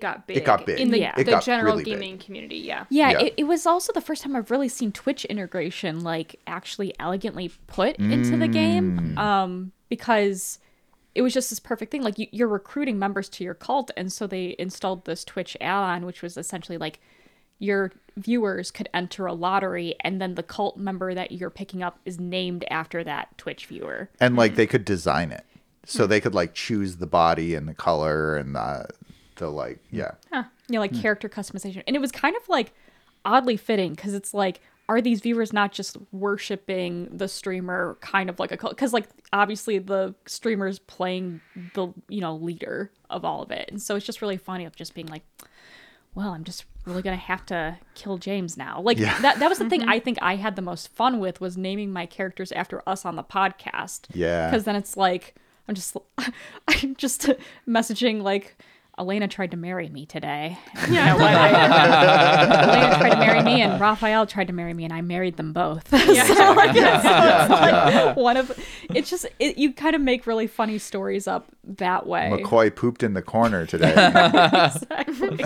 got big. It got big. In the, yeah. the general really gaming big. Community. Yeah. Yeah. yeah. It was also the first time I've really seen Twitch integration, like actually elegantly put into the game. Because it was just this perfect thing. Like you're recruiting members to your cult. And so they installed this Twitch add-on, which was essentially like your viewers could enter a lottery, and then the cult member that you're picking up is named after that Twitch viewer. And like they could design it, so they could like choose the body and the color and the like, yeah, huh. you know, like character customization. And it was kind of like oddly fitting because it's like, are these viewers not just worshiping the streamer, kind of like a cult? Because like obviously the streamer's playing the leader of all of it, and so it's just really funny of just being like, well, I'm just really going to have to kill James now. Like yeah. that was the thing I think I had the most fun with, was naming my characters after us on the podcast. Yeah. Because then it's like, I'm just messaging like, Elena tried to marry me today. And yeah. Elena tried to marry me and Raphael tried to marry me and I married them both. Yeah. So like, yeah. So it's like yeah. You kind of make really funny stories up that way. McCoy pooped in the corner today. Exactly.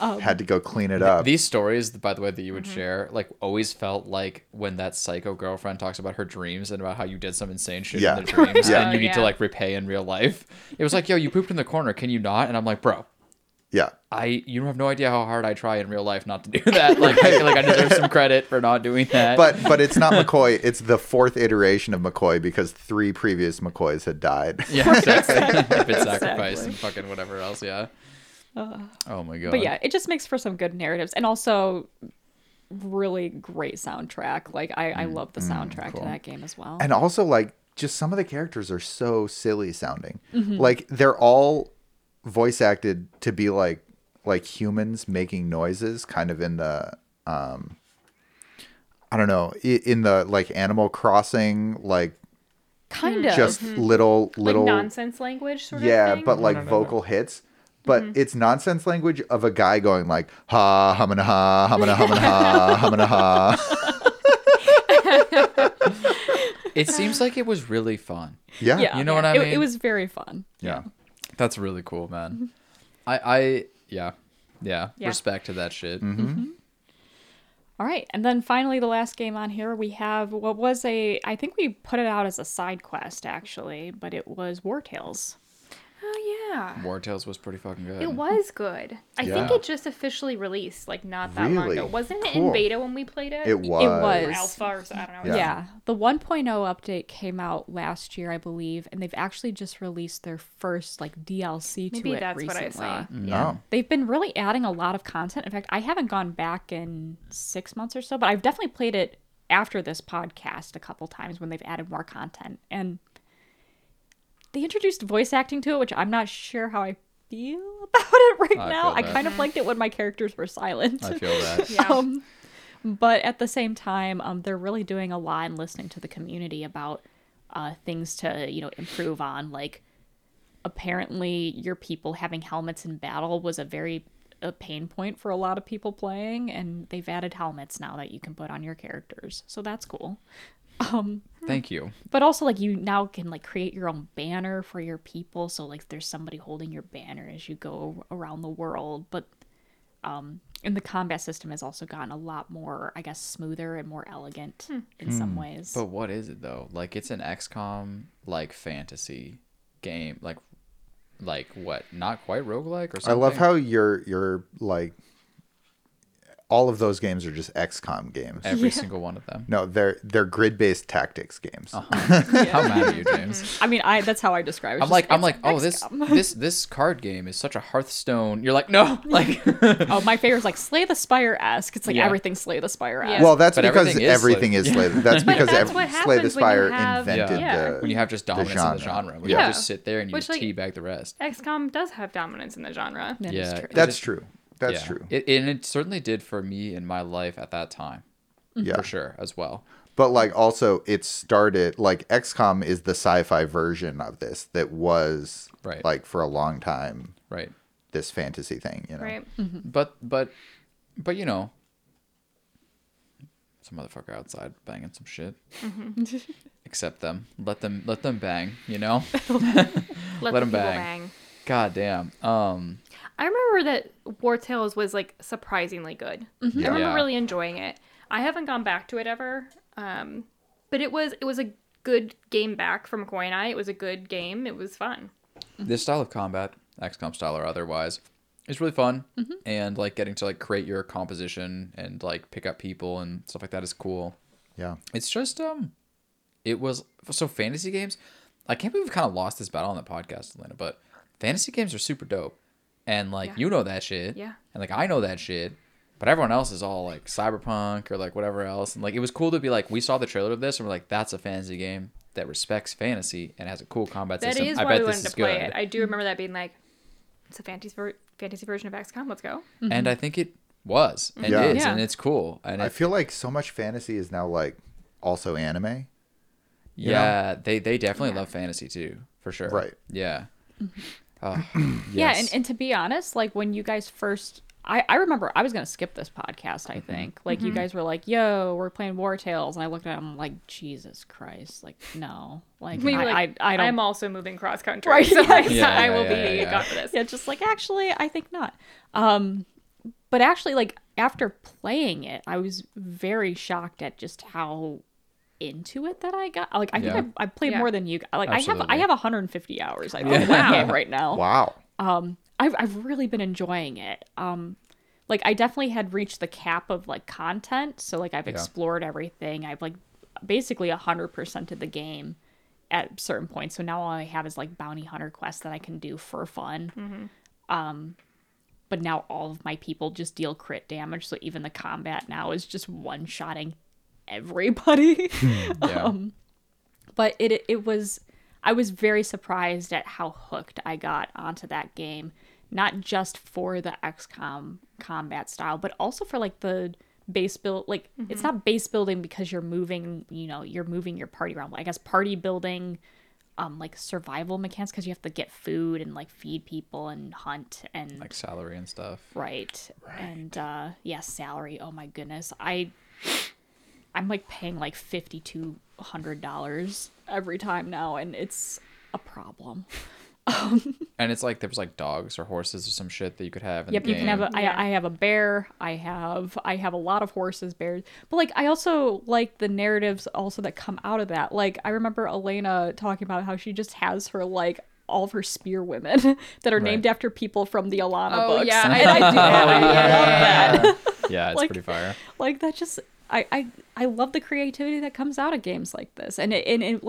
Had to go clean it up. These stories, by the way, that you would share, like always felt like when that psycho girlfriend talks about her dreams and about how you did some insane shit yeah. in the dreams yeah. and you need to like repay in real life. It was like, yo, you pooped in the corner. Can you not? And I'm like, bro. Yeah. You have no idea how hard I try in real life not to do that. Like I feel like I deserve some credit for not doing that. But it's not McCoy. It's the fourth iteration of McCoy because 3 previous McCoys had died. Yeah, exactly. Been sacrificed and fucking whatever else. Yeah. Oh my god. But yeah, it just makes for some good narratives and also really great soundtrack. Like I love the soundtrack cool. to that game as well. And also like just some of the characters are so silly sounding. Mm-hmm. Like they're all voice acted to be like humans making noises, kind of in the I don't know, in the like Animal Crossing like kind of just little like nonsense language sort of thing. Yeah, but like vocal hits. But it's nonsense language of a guy going like, ha, hamana ha, hamana hamana ha, hamana ha. It seems like it was really fun. Yeah. You know what I mean? It was very fun. Yeah. That's really cool, man. Mm-hmm. I respect to that shit. Mm-hmm. Mm-hmm. All right. And then finally, the last game on here, we have what was I think we put it out as a side quest, actually, but it was War Tales. Oh, yeah. War Tales was pretty fucking good. It was good. I think it just officially released, like, not that long ago. Wasn't it in beta when we played it? It was. Or alpha or something. I don't know. Yeah. The 1.0 update came out last year, I believe, and they've actually just released their first, like, DLC to it recently. Maybe that's what I saw. No. Yeah. They've been really adding a lot of content. In fact, I haven't gone back in 6 months or so, but I've definitely played it after this podcast a couple times when they've added more content. And they introduced voice acting to it, which I'm not sure how I feel about it right now. I kind of liked it when my characters were silent. I feel that. Yeah. But at the same time, they're really doing a lot and listening to the community about things to, improve on. Like, apparently your people having helmets in battle was a pain point for a lot of people playing, and they've added helmets now that you can put on your characters. So that's cool. Thank you. But also, like, you now can, like, create your own banner for your people. So, like, there's somebody holding your banner as you go around the world. But, and the combat system has also gotten a lot more, I guess, smoother and more elegant in some ways. But what is it, though? Like, it's an XCOM, like, fantasy game. Like what? Not quite roguelike or something? I love how you're like, all of those games are just XCOM games. Every single one of them. No, they're grid-based tactics games. How mad are you, James? I mean, that's how I describe it. I'm like, this card game is such a Hearthstone. You're like, no, like. Oh, my favorite is like Slay the Spire-esque. It's like everything Slay the Spire-esque. Yeah. Well, that's because everything is Slay. That's because Slay the Spire invented the when you have just dominance in the genre, when you just sit there and you just teabag the rest. XCOM does have dominance in the genre. Yeah, that's true. That's true. It certainly did for me in my life at that time. Yeah. For sure, as well. But, like, also, it started, like, XCOM is the sci-fi version of this that was, like, for a long time, this fantasy thing, you know? Right. Mm-hmm. But, you know, some motherfucker outside banging some shit. Mm-hmm. Accept them. Let them bang, you know? Let them bang. God damn. I remember that War Tales was, like, surprisingly good. Mm-hmm. Yeah. I remember really enjoying it. I haven't gone back to it ever, but it was a good game back from Koi and I. It was a good game. It was fun. This style of combat, XCOM style or otherwise, is really fun. Mm-hmm. And, like, getting to, like, create your composition and, like, pick up people and stuff like that is cool. Yeah. It's just, it was... So, fantasy games... I can't believe we've kind of lost this battle on the podcast, Elena, but fantasy games are super dope. And, like, you know that shit. Yeah. And, like, I know that shit. But everyone else is all, like, Cyberpunk or, like, whatever else. And, like, it was cool to be, like, we saw the trailer of this. And we're like, that's a fantasy game that respects fantasy and has a cool combat system. That is why we wanted to play it. I do remember that being, like, it's a fantasy version of XCOM. Let's go. Mm-hmm. And I think it was and is. Yeah. And it's cool. And I feel like so much fantasy is now, like, also anime. Yeah. They definitely love fantasy, too. For sure. Right. Yeah. Mm-hmm. Yes. Yeah, and to be honest, like when you guys first, I remember I was going to skip this podcast, I think. Like you guys were like, yo, we're playing War Tales. And I looked at him like, Jesus Christ. Like, no. Like, I don't. I'm also moving cross country. Right. So I will be gone for this. Yeah, just like, actually, I think not. But actually, like after playing it, I was very shocked at just how into it that I got. Like I think I played more than you. Like absolutely. I have 150 hours I think in that game right now. Wow. I've really been enjoying it. Like I definitely had reached the cap of like content, so like I've explored everything. I've like basically 100%ed the game at certain points. So now all I have is like bounty hunter quests that I can do for fun. Mm-hmm. But now all of my people just deal crit damage, so even the combat now is just one-shotting everybody. But it was, I was very surprised at how hooked I got onto that game, not just for the XCOM combat style, but also for like the base build. Like it's not base building because you're moving, you know, you're moving your party around. I guess party building, like survival mechanics, because you have to get food and like feed people and hunt and like salary and stuff. Right. And salary. Oh my goodness, I'm like paying like $5,200 every time now, and it's a problem. And it's like there was like dogs or horses or some shit that you could have in the game. Yep, you can have I have a bear. I have a lot of horses, bears. But like I also like the narratives also that come out of that. Like I remember Elena talking about how she just has her like all of her spear women that are named after people from the Alana books. Yeah, I do that. I love that. Yeah, it's like, pretty fire. Like that just... I love the creativity that comes out of games like this, and it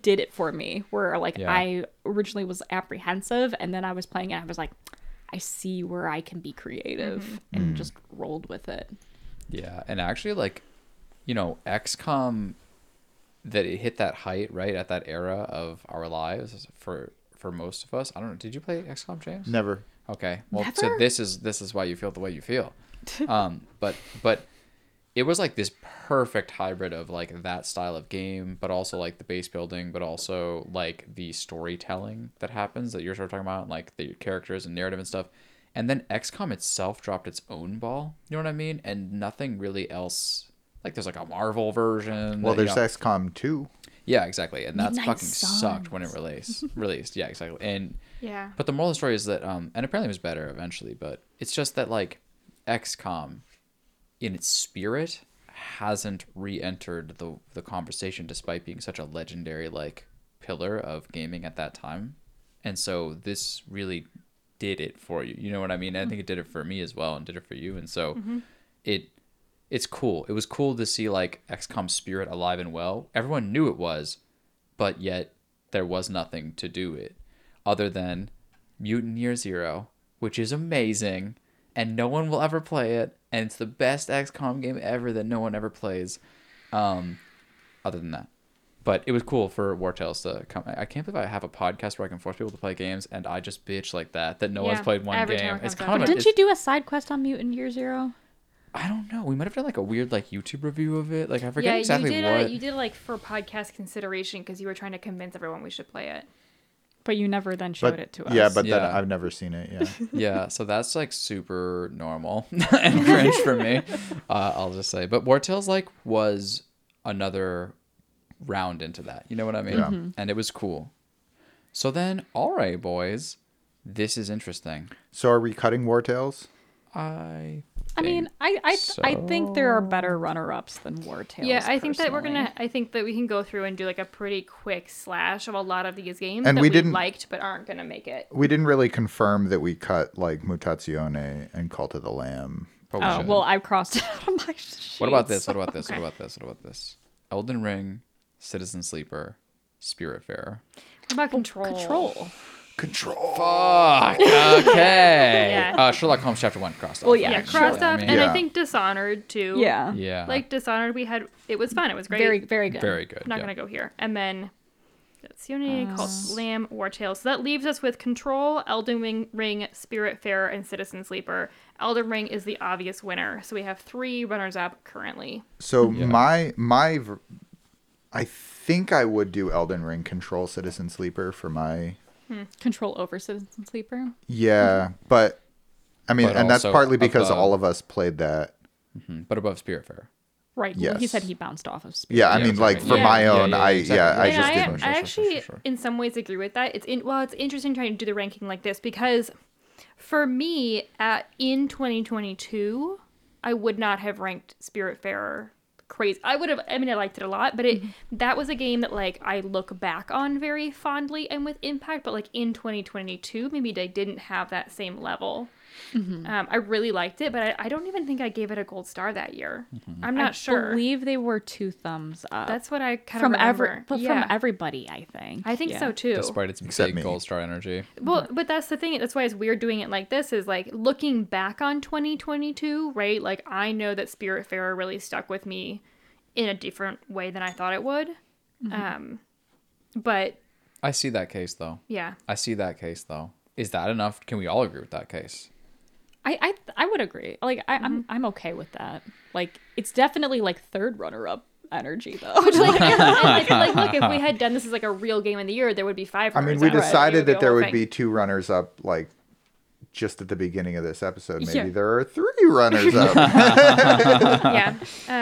did it for me. Where like I originally was apprehensive, and then I was playing it, and I was like, I see where I can be creative, and just rolled with it. Yeah, and actually, like, you know, XCOM, that it hit that height right at that era of our lives for most of us. I don't know. Did you play XCOM, James? Never. Okay. Well, never? So this is why you feel the way you feel. But. It was like this perfect hybrid of like that style of game, but also like the base building, but also like the storytelling that happens that you're sort of talking about, like the characters and narrative and stuff. And then XCOM itself dropped its own ball. You know what I mean? And nothing really else. Like there's like a Marvel version. Well, there's XCOM 2. Yeah, exactly. And that's fucking sucked when it released. Yeah, exactly. And but the moral of the story is that, and apparently it was better eventually, but it's just that like XCOM in its spirit hasn't re-entered the conversation despite being such a legendary like pillar of gaming at that time. And so this really did it for you. You know what I mean? I think it did it for me as well and did it for you. And so it's cool. It was cool to see like XCOM spirit alive and well. Everyone knew it was, but yet there was nothing to do it other than Mutant Year Zero, which is amazing, and no one will ever play it, and it's the best XCOM game ever that no one ever plays. Other than that. But it was cool for War Tales to come. I can't believe I have a podcast where I can force people to play games, and I just bitch like that no one's played one game. It's kind of. Didn't you do a side quest on Mutant Year Zero? I don't know. We might have done like a weird like YouTube review of it. Like I forget exactly what. Yeah, you did like for podcast consideration because you were trying to convince everyone we should play it. But you never then showed it to us. Yeah, but then I've never seen it. Yeah. Yeah, so that's like super normal and cringe for me. I'll just say. But War Tales like was another round into that, you know what I mean? Mm-hmm. And it was cool. So then, all right, boys, this is interesting. So are we cutting War Tales? I mean, I think there are better runner-ups than War Tales. Yeah, I think personally. I think that we can go through and do like a pretty quick slash of a lot of these games and that we liked but aren't gonna make it. We didn't really confirm that we cut like Mutazione and Cult of the Lamb. Oh, well, I've crossed it out of my sheets. What about this? What about this? Okay. What about this? What about this? Elden Ring, Citizen Sleeper, Spiritfarer. What about Control? Control. Fuck. Okay. Sherlock Holmes Chapter 1 crossed off. Well, crossed off. I mean, I think Dishonored, too. Yeah. Like, Dishonored, it was fun. It was great. Very, very good. Very good. I'm not going to go here. And then, that's Unity, Cult of the Lamb, War Tales. So that leaves us with Control, Elden Ring, Spiritfarer, and Citizen Sleeper. Elden Ring is the obvious winner. So we have 3 runners-up currently. So my... I think I would do Elden Ring, Control, Citizen Sleeper for my... Control over Citizen Sleeper? Yeah, but... I mean, and that's partly because all of us played that. Mm-hmm. But above Spiritfarer. Right. Yes. Well, he said he bounced off of Spiritfarer. Yeah, I mean, exactly. For my own, I actually, in some ways, agree with that. It's interesting trying to do the ranking like this because for me, in 2022, I would not have ranked Spiritfarer crazy. I liked it a lot, but that was a game that like I look back on very fondly and with impact, but like in 2022 maybe they didn't have that same level. Mm-hmm. I really liked it, but I don't even think I gave it a gold star that year. Mm-hmm. I'm not sure. I believe they were 2 thumbs up. That's what I kind of remember. From everybody, I think. I think so too. Despite its big gold star energy. Well, but that's the thing. That's why it's weird doing it like this. Is like looking back on 2022, right? Like I know that Spiritfarer really stuck with me in a different way than I thought it would. Mm-hmm. But I see that case though. Yeah. I see that case though. Is that enough? Can we all agree with that case? I would agree. Like I'm okay with that. Like it's definitely like third runner up energy though. Which, like, and look, if we had done this as like a real game of the year, there would be 5. I mean, we decided that there would be 2 runners up. Like just at the beginning of this episode, maybe there are 3 runners up. Yeah,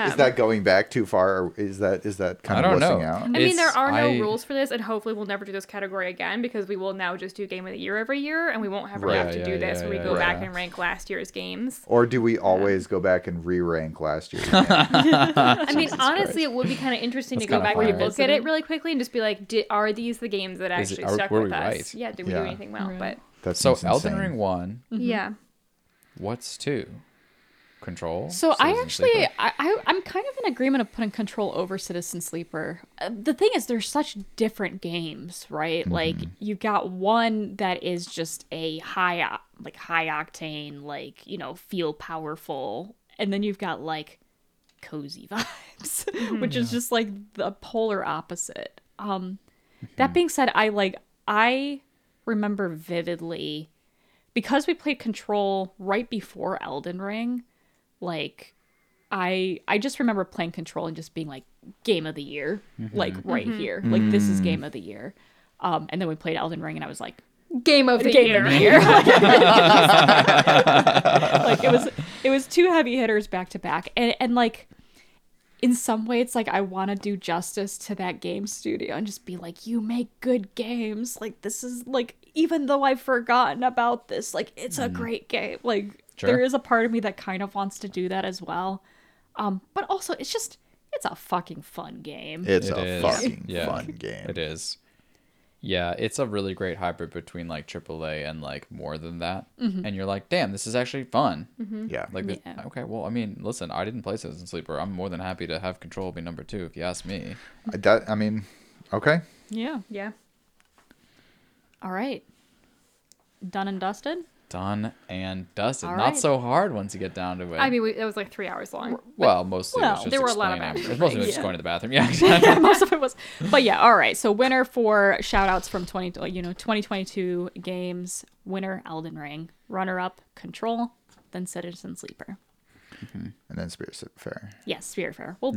is that going back too far, or is that kind of wussing out? I mean, there are no rules for this, and hopefully we'll never do this category again because we will now just do Game of the Year every year, and we won't have to do this when we go back and rank last year's games. Or do we always go back and re-rank last year's games? I mean, honestly, it would be kind of interesting to go back and look at it really quickly and just be like, are these the games that actually stuck with us? Right? Yeah, did we do anything well? Right. But. That so Elden Ring 1. Mm-hmm. Yeah. What's 2? Control? So Citizen Sleeper? I'm kind of in agreement of putting Control over Citizen Sleeper. The thing is, they're such different games, right? Mm-hmm. Like you've got one that is just a high octane, like, you know, feel powerful, and then you've got like cozy vibes, mm-hmm. which is just like the polar opposite. Mm-hmm. That being said, I remember vividly because we played Control right before Elden Ring. Like I just remember playing Control and just being like Game of the Year, mm-hmm. like right mm-hmm. here, like this is Game of the Year. And then we played Elden Ring and I was like Game of the Year. Like it was 2 heavy hitters back to back, and like in some way, it's like I want to do justice to that game studio and just be like, you make good games. Like, this is like, even though I've forgotten about this, like, it's a great game. Like, there is a part of me that kind of wants to do that as well. But also, it's a fucking fun game. It's a fucking fun game. It is. Yeah, it's a really great hybrid between like AAA and like more than that. Mm-hmm. And you're like, damn, this is actually fun. Mm-hmm. Yeah. Like, yeah. Okay, well, I mean, listen, I didn't play Citizen Sleeper. I'm more than happy to have Control be number two if you ask me. Okay. Yeah. Yeah. All right. Done and dusted? Done and dusted. All right. Not so hard once you get down to it. I mean, it was like 3 hours long. Well, mostly it was just there were a lot of explaining. Mostly it was just going to the bathroom. Yeah, exactly. Yeah, most of it was. But yeah, all right. So winner for shout-outs from 2022 games. Winner, Elden Ring. Runner-up, Control. Then Citizen Sleeper. Mm-hmm. And then Spiritfarer. Yes, Spiritfarer. Then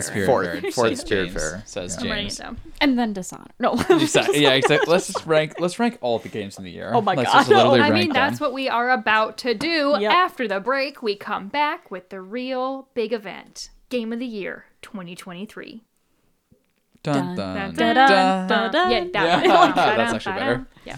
Spiritfarer. Fourth Spiritfarer. Says James. I'm writing it down. And then Dishonored. No. Yeah, exactly. Let's rank all the games in the year. Oh my god. No, I mean, that's what we are about to do. Yep. After the break, we come back with the real big event. Game of the Year 2023. Dun dun dun dun dun dun. Yeah, that one. That's actually better. Yeah.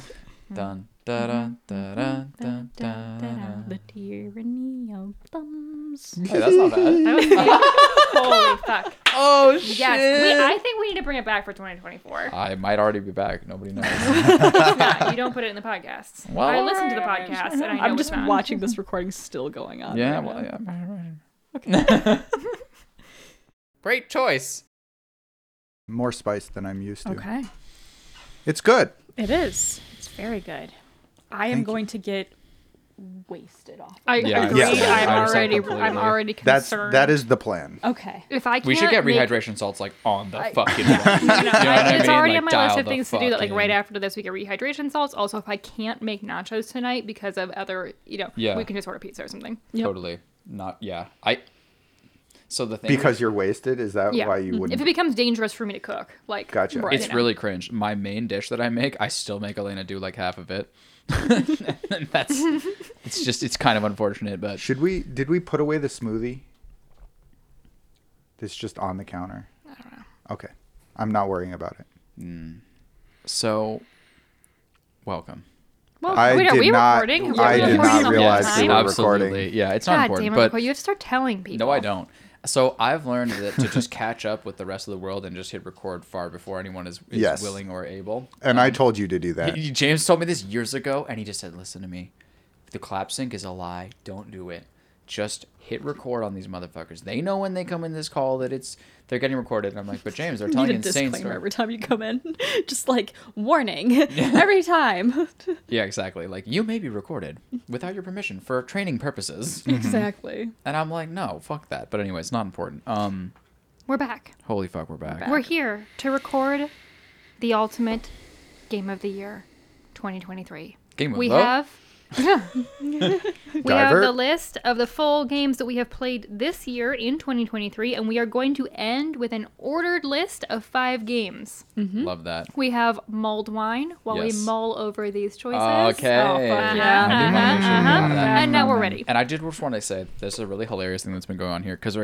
Dun. Da da da da da da da. The tyranny of thumbs. Hey, that's not bad. That was holy fuck. Oh shit. Yes, I think we need to bring it back for 2024. I might already be back. Nobody knows. No, you don't put it in the podcast. Well, I listen to the podcast and I know I'm just watching this recording still going on. Yeah. Right Okay. Great choice. More spice than I'm used to. Okay. It's good. It is. It's very good. I am going to get wasted off. I agree. Yeah. I'm already concerned. That is the plan. Okay. We should get rehydration salts like on the fucking wall. It's already on my list of things to do. That like right after this, we get rehydration salts. Also, if I can't make nachos tonight because of other, we can just order pizza or something. Yep. Totally. Not. Yeah. So the thing because you're wasted, is that why you wouldn't? If it becomes dangerous for me to cook, like gotcha, right, it's really cringe. My main dish that I make, I still make Elena do like half of it. And that's it's kind of unfortunate. But did we put away the smoothie? It's just on the counter. I don't know. Okay, I'm not worrying about it. So, welcome. Well, are we recording? I did not realize we were recording. Yeah, it's not important. But you have to start telling people. No, I don't. So I've learned that to just catch up with the rest of the world and just hit record far before anyone is willing or able. And I told you to do that. James told me this years ago, and he just said, listen to me. The clap sync is a lie. Don't do it. Just hit record on these motherfuckers. They know when they come in this call that they're getting recorded. And I'm like, but James, they're telling you insane story. Every time you come in. Just like, warning. Every time. Yeah, exactly. Like, you may be recorded without your permission for training purposes. Exactly. And I'm like, no, fuck that. But anyway, it's not important. We're back. Holy fuck, we're back. We're here to record the ultimate Game of the Year 2023. We have the list of the full games that we have played this year in 2023, and we are going to end with an ordered list of 5 games. Mm-hmm. Love that. We have mulled wine while we mull over these choices. Okay. And now we're ready. And I did just want to say this is a really hilarious thing that's been going on here because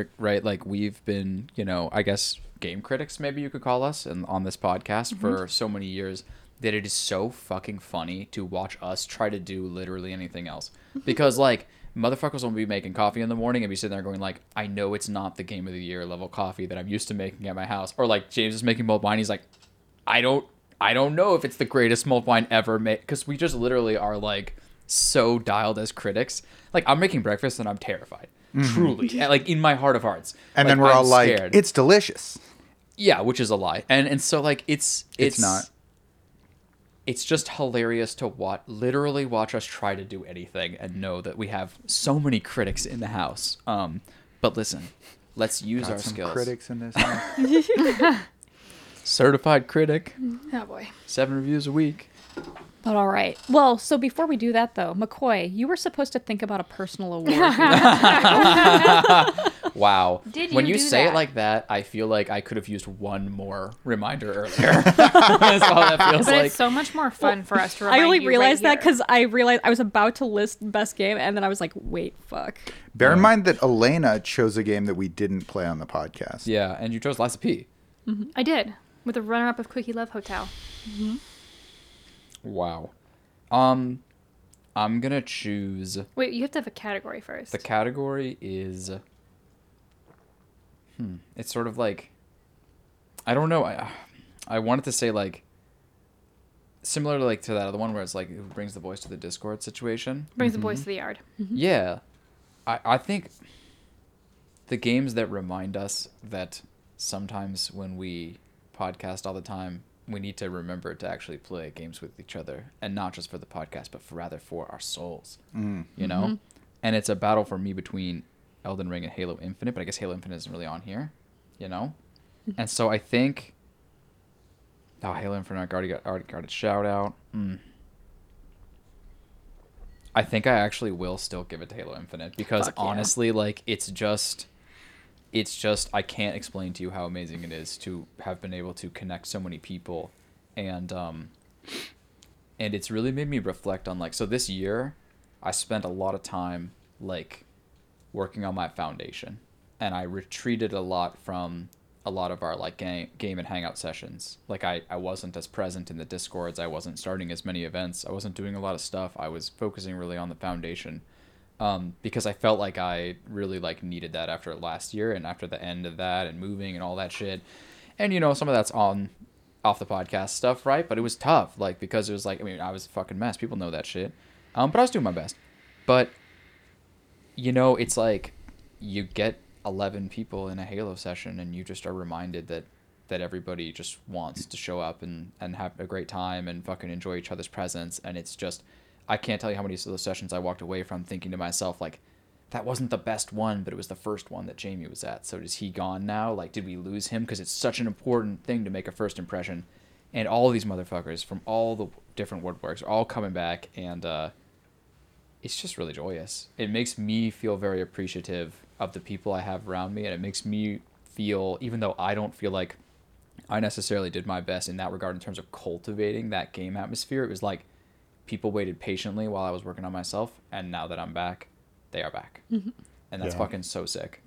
we've been I guess game critics maybe you could call us and on this podcast for so many years. That it is so fucking funny to watch us try to do literally anything else. Because, motherfuckers will be making coffee in the morning and be sitting there going, I know it's not the Game of the Year level coffee that I'm used to making at my house. Or, James is making mulled wine. He's like, I don't know if it's the greatest mulled wine ever made. Because we just literally are, so dialed as critics. I'm making breakfast and I'm terrified. Mm-hmm. Truly. In my heart of hearts. And then we're scared. It's delicious. Yeah, which is a lie. And so, It's not. It's just hilarious to watch us try to do anything and know that we have so many critics in the house. But listen, let's use our skills. Critics in this house. Certified critic. Oh boy. 7 reviews a week. But all right. Well, so before we do that though, McCoy, you were supposed to think about a personal award. Wow. Did you when you say that? It like that, I feel like I could have used one more reminder earlier. That's all that feels It's so much more fun for us to remind you. I only realized that because I realized I was about to list best game, and then I was like, wait, fuck. Bear in mind that Elena chose a game that we didn't play on the podcast. Yeah, and you chose Lies of P. Mm-hmm. I did, with a runner-up of Cookie Love Hotel. Mm-hmm. Wow. I'm going to choose... Wait, you have to have a category first. The category is... It's sort of I don't know. I wanted to say similar to like to that other one where it's like who brings the boys to the Discord situation. Brings the boys to the yard. Yeah. I think the games that remind us that sometimes when we podcast all the time, we need to remember to actually play games with each other, and not just for the podcast, but for rather for our souls, you know? And it's a battle for me between Elden Ring and Halo Infinite, but I guess Halo Infinite isn't really on here, you know? And so I think, Halo Infinite, I already got a shout out. I think I actually will still give it to Halo Infinite because honestly, like it's just I can't explain to you how amazing it is to have been able to connect so many people, and it's really made me reflect on like, so this year I spent a lot of time like working on my foundation, and I retreated a lot from a lot of our like game and hangout sessions. Like I wasn't as present in the Discords. I wasn't starting as many events. I wasn't doing a lot of stuff. I was focusing really on the foundation, because I felt like I really like needed that after last year and after the end of that and moving and all that shit. And you know, some of that's on off the podcast stuff, right? But it was tough, like because it was like, I mean, I was a fucking mess. People know that shit. But I was doing my best. But you know, it's like you get 11 people in a Halo session and you just are reminded that everybody just wants to show up and have a great time and fucking enjoy each other's presence. And it's just, I can't tell you how many of those sessions I walked away from thinking to myself, like, that wasn't the best one, but it was the first one that Jamie was at. So is he gone now? Like, did we lose him? Because it's such an important thing to make a first impression. And all these motherfuckers from all the different woodworks are all coming back. And it's just really joyous. It makes me feel very appreciative of the people I have around me, and it makes me feel, even though I don't feel like I necessarily did my best in that regard in terms of cultivating that game atmosphere, it was like people waited patiently while I was working on myself, and now that I'm back, they are back. And that's fucking so sick,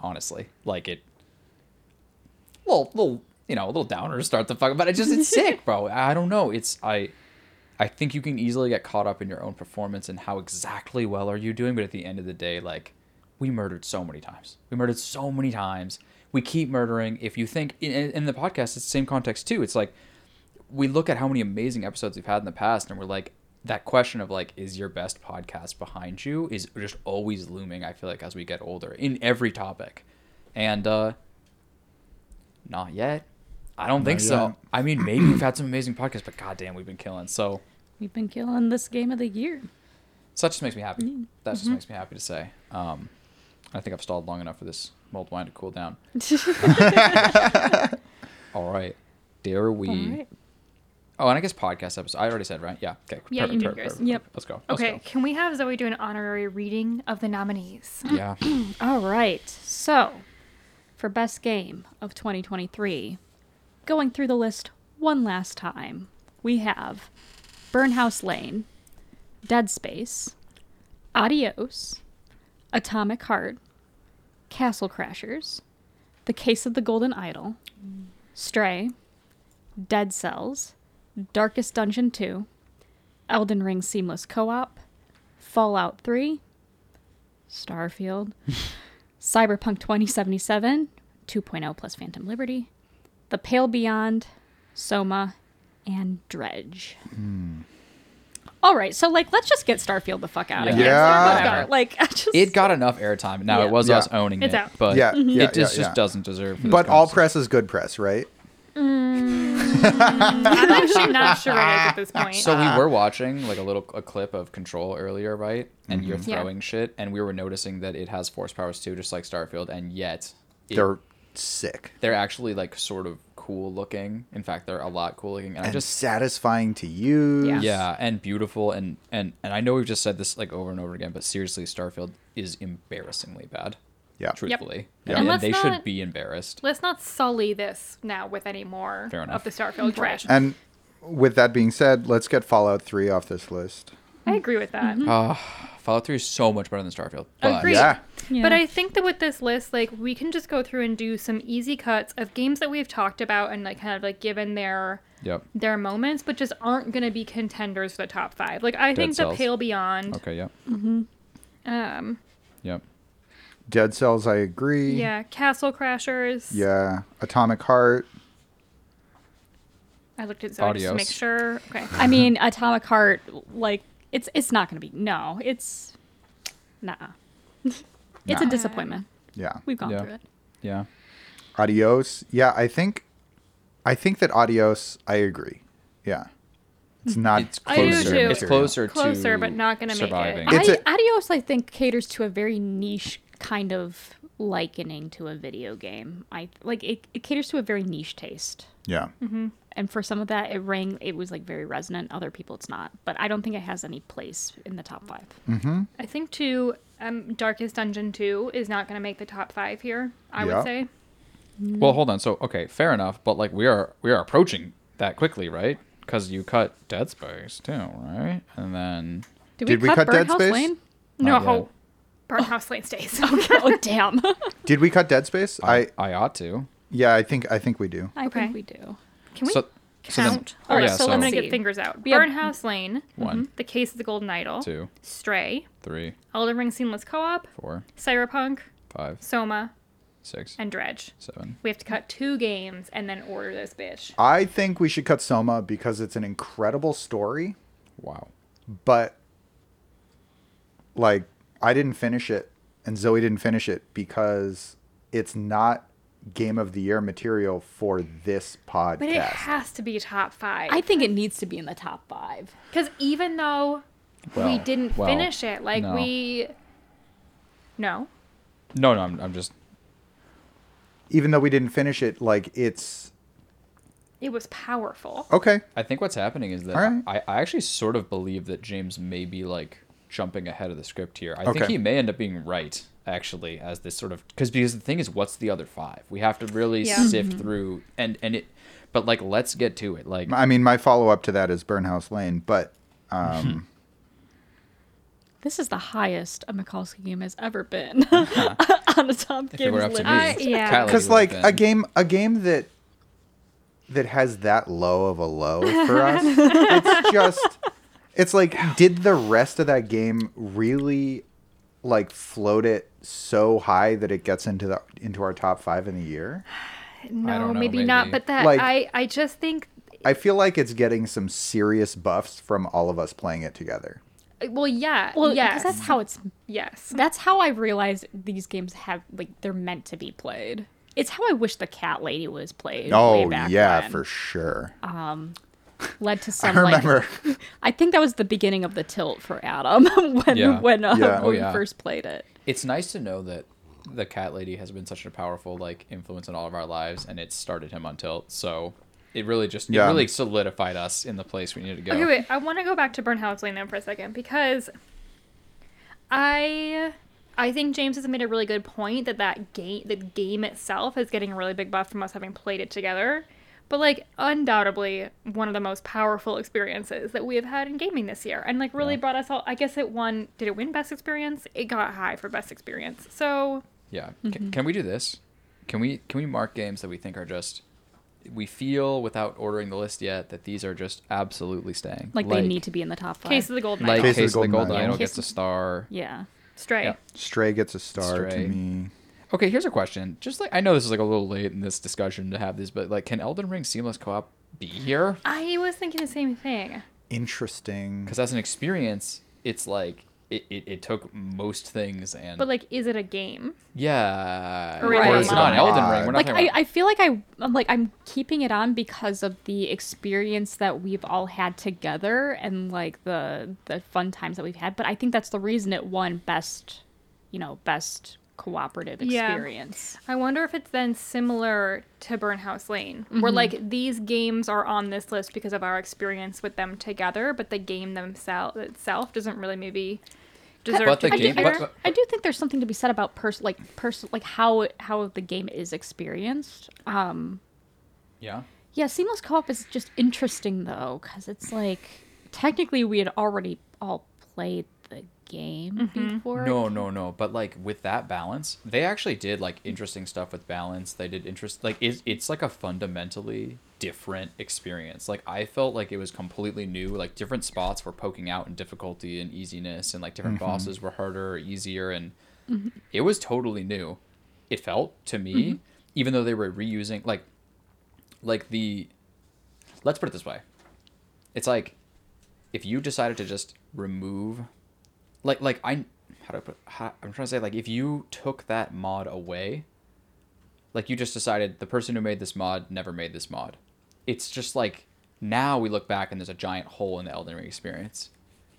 honestly. Like it, little you know, a little downer to start the fuck, but it's sick, bro. I don't know. I think you can easily get caught up in your own performance and how exactly well are you doing, but at the end of the day, like, we murdered so many times. We keep murdering. If you think in the podcast, it's the same context too. It's like we look at how many amazing episodes we've had in the past, and we're like, that question of like, is your best podcast behind you is just always looming, I feel like, as we get older in every topic. And not yet. I don't think so. I mean, maybe we've had some amazing podcasts, but goddamn, we've been killing. So we've been killing this game of the year. So that just makes me happy. That just makes me happy to say. I think I've stalled long enough for this mulled wine to cool down. All right. Dare we? All right. Oh, and I guess podcast episode. I already said, right? Yeah. Okay. Yeah, perfect, you did yours. Yep. Let's go. Let's go. Can we have Zoe do an honorary reading of the nominees? Yeah. All right. So, for best game of 2023, going through the list one last time, we have Burnhouse Lane, Dead Space, Adios, Atomic Heart, Castle Crashers, The Case of the Golden Idol, Stray, Dead Cells, Darkest Dungeon 2, Elden Ring Seamless Co-op, Fallout 3, Starfield, Cyberpunk 2077, 2.0 plus Phantom Liberty, The Pale Beyond, Soma, and Dredge. All right, so like, let's just get Starfield the fuck out again. Yeah. Like, it got enough airtime. Now it was us owning it's it, out. But it just doesn't deserve. But all press is good press, right? I'm actually not sure at this point. So we were watching like a clip of Control earlier, right? And you're throwing shit, and we were noticing that it has force powers too, just like Starfield, and yet they're sick. They're actually like sort of cool looking. In fact, they're a lot cool looking, and I just satisfying to use. Yeah, and beautiful, and I know we've just said this like over and over again, but seriously, Starfield is embarrassingly bad. Yeah, truthfully, and they should be embarrassed. Let's not sully this now with any more of the Starfield trash. And with that being said, let's get Fallout 3 off this list. I agree with that. Fallout 3 is so much better than Starfield. But agreed. Yeah. But I think that with this list, like, we can just go through and do some easy cuts of games that we've talked about and like kind of like given their moments, but just aren't going to be contenders for the top five. Like, I think The Pale Beyond. Okay. Yeah. Dead Cells. I agree. Yeah. Castle Crashers. Yeah. Atomic Heart. I looked at Zoe just to make sure. Okay. I mean, Atomic Heart, like, it's not going to be. No, it's. Nah. It's a disappointment. Yeah. We've gone through it. Yeah. Adios. Yeah, I think that Adios, I agree. Yeah. It's not. It's closer. It's closer, but not going to make it. Adios, I think, caters to a very niche kind of likening to a video game. It caters to a very niche taste. Yeah. Mm-hmm. And for some of that, it was like very resonant. Other people, it's not. But I don't think it has any place in the top 5. Mm-hmm. I think too, Darkest Dungeon 2 is not going to make the top 5 here. I would say. Well, hold on. So, okay, fair enough. But like, we are approaching that quickly, right? Because you cut Dead Space too, right? And then did we cut Dead Space? Lane? No, Burnhouse Lane stays. Okay. Oh, damn. Did we cut Dead Space? I ought to. Yeah, I think we do. I think we do. Can we count? So I'm going to get fingers out. Burnhouse Lane. 1. Mm-hmm. The Case of the Golden Idol. 2. Stray. 3. Elden Ring Seamless Co-op. 4. Cyberpunk. 5. Soma. 6. And Dredge. 7. We have to cut 2 games and then order this bitch. I think we should cut Soma because it's an incredible story. Wow. But, like, I didn't finish it, and Zoe didn't finish it because it's not Game of the Year material for this podcast. But it has to be top 5. I think it needs to be in the top 5. Because even though we didn't finish it, like we... No? No, I'm just... Even though we didn't finish it, like it's... It was powerful. Okay. I think what's happening is that I actually sort of believe that James may be like... jumping ahead of the script here. I think he may end up being right, actually, as this sort of... Because the thing is, what's the other 5? We have to really sift through and it... But, like, let's get to it. Like, I mean, my follow-up to that is Burnhouse Lane, but... this is the highest a Mikulski game has ever been on a top game list. Yeah. Because, like, a game that has that low of a low for us, it's just... It's like, did the rest of that game really, like, float it so high that it gets into our top 5 in the year? No, I don't know, maybe not. But that like, I just think I feel like it's getting some serious buffs from all of us playing it together. Well, yeah. Well, yeah. Because that's how it's. Yes. That's how I realized these games have like they're meant to be played. It's how I wish the Cat Lady was played. Oh, way back then. For sure. Led to some. I remember. Like, I think that was the beginning of the tilt for Adam when we first played it. It's nice to know that the Cat Lady has been such a powerful like influence in all of our lives, and it started him on tilt. So it really just it really solidified us in the place we needed to go. Okay, wait. I want to go back to Burnhouse Lane now for a second because I think James has made a really good point that the game itself is getting a really big buff from us having played it together. But, like, undoubtedly one of the most powerful experiences that we have had in gaming this year. And, like, really brought us all... I guess it won... Did it win Best Experience? It got high for Best Experience. So... Yeah. Mm-hmm. Can we do this? Can we mark games that we think are just... We feel, without ordering the list yet, that these are just absolutely staying. Like they need to be in the top 5. Case of the Golden Idol. Like, Case of the Golden Idol gets a star. Yeah. Stray. Yeah. Stray gets a star to me. Okay, here's a question. Just like I know this is like a little late in this discussion to have this, but like, can Elden Ring Seamless Co-op be here? I was thinking the same thing. Interesting. Because as an experience, it's like it took most things and. But like, is it a game? Yeah. Or it's not Elden Ring. We're not like I feel like I'm keeping it on because of the experience that we've all had together and like the fun times that we've had. But I think that's the reason it won best cooperative experience. I wonder if it's then similar to Burnhouse Lane, where like these games are on this list because of our experience with them together, but the game itself doesn't really maybe deserve to be here. I do think there's something to be said about how the game is experienced. Seamless Co-op is just interesting though, because it's like technically we had already all played game before. No, but like with that balance, they actually did like interesting stuff with balance. They did it's like a fundamentally different experience. Like I felt like it was completely new. Like different spots were poking out in difficulty and easiness, and like different bosses were harder or easier, and it was totally new. It felt to me, even though they were reusing like the let's put it this way. It's like, if you decided to just remove, if you took that mod away, like you just decided the person who made this mod never made this mod. It's just like, now we look back and there's a giant hole in the Elden Ring experience.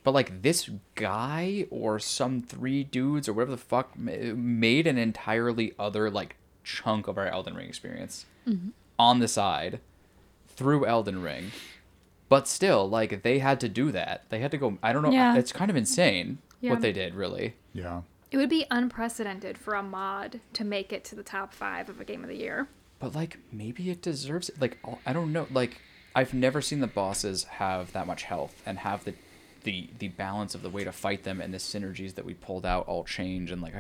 But like this guy or some three dudes or whatever the fuck made an entirely other like chunk of our Elden Ring experience on the side through Elden Ring. But still, like, they had to do that. They had to go, I don't know. Yeah. It's kind of insane what they did, really. Yeah. It would be unprecedented for a mod to make it to the top 5 of a game of the year. But, like, maybe it deserves it. Like, I don't know. Like, I've never seen the bosses have that much health and have the balance of the way to fight them and the synergies that we pulled out all change. And, like,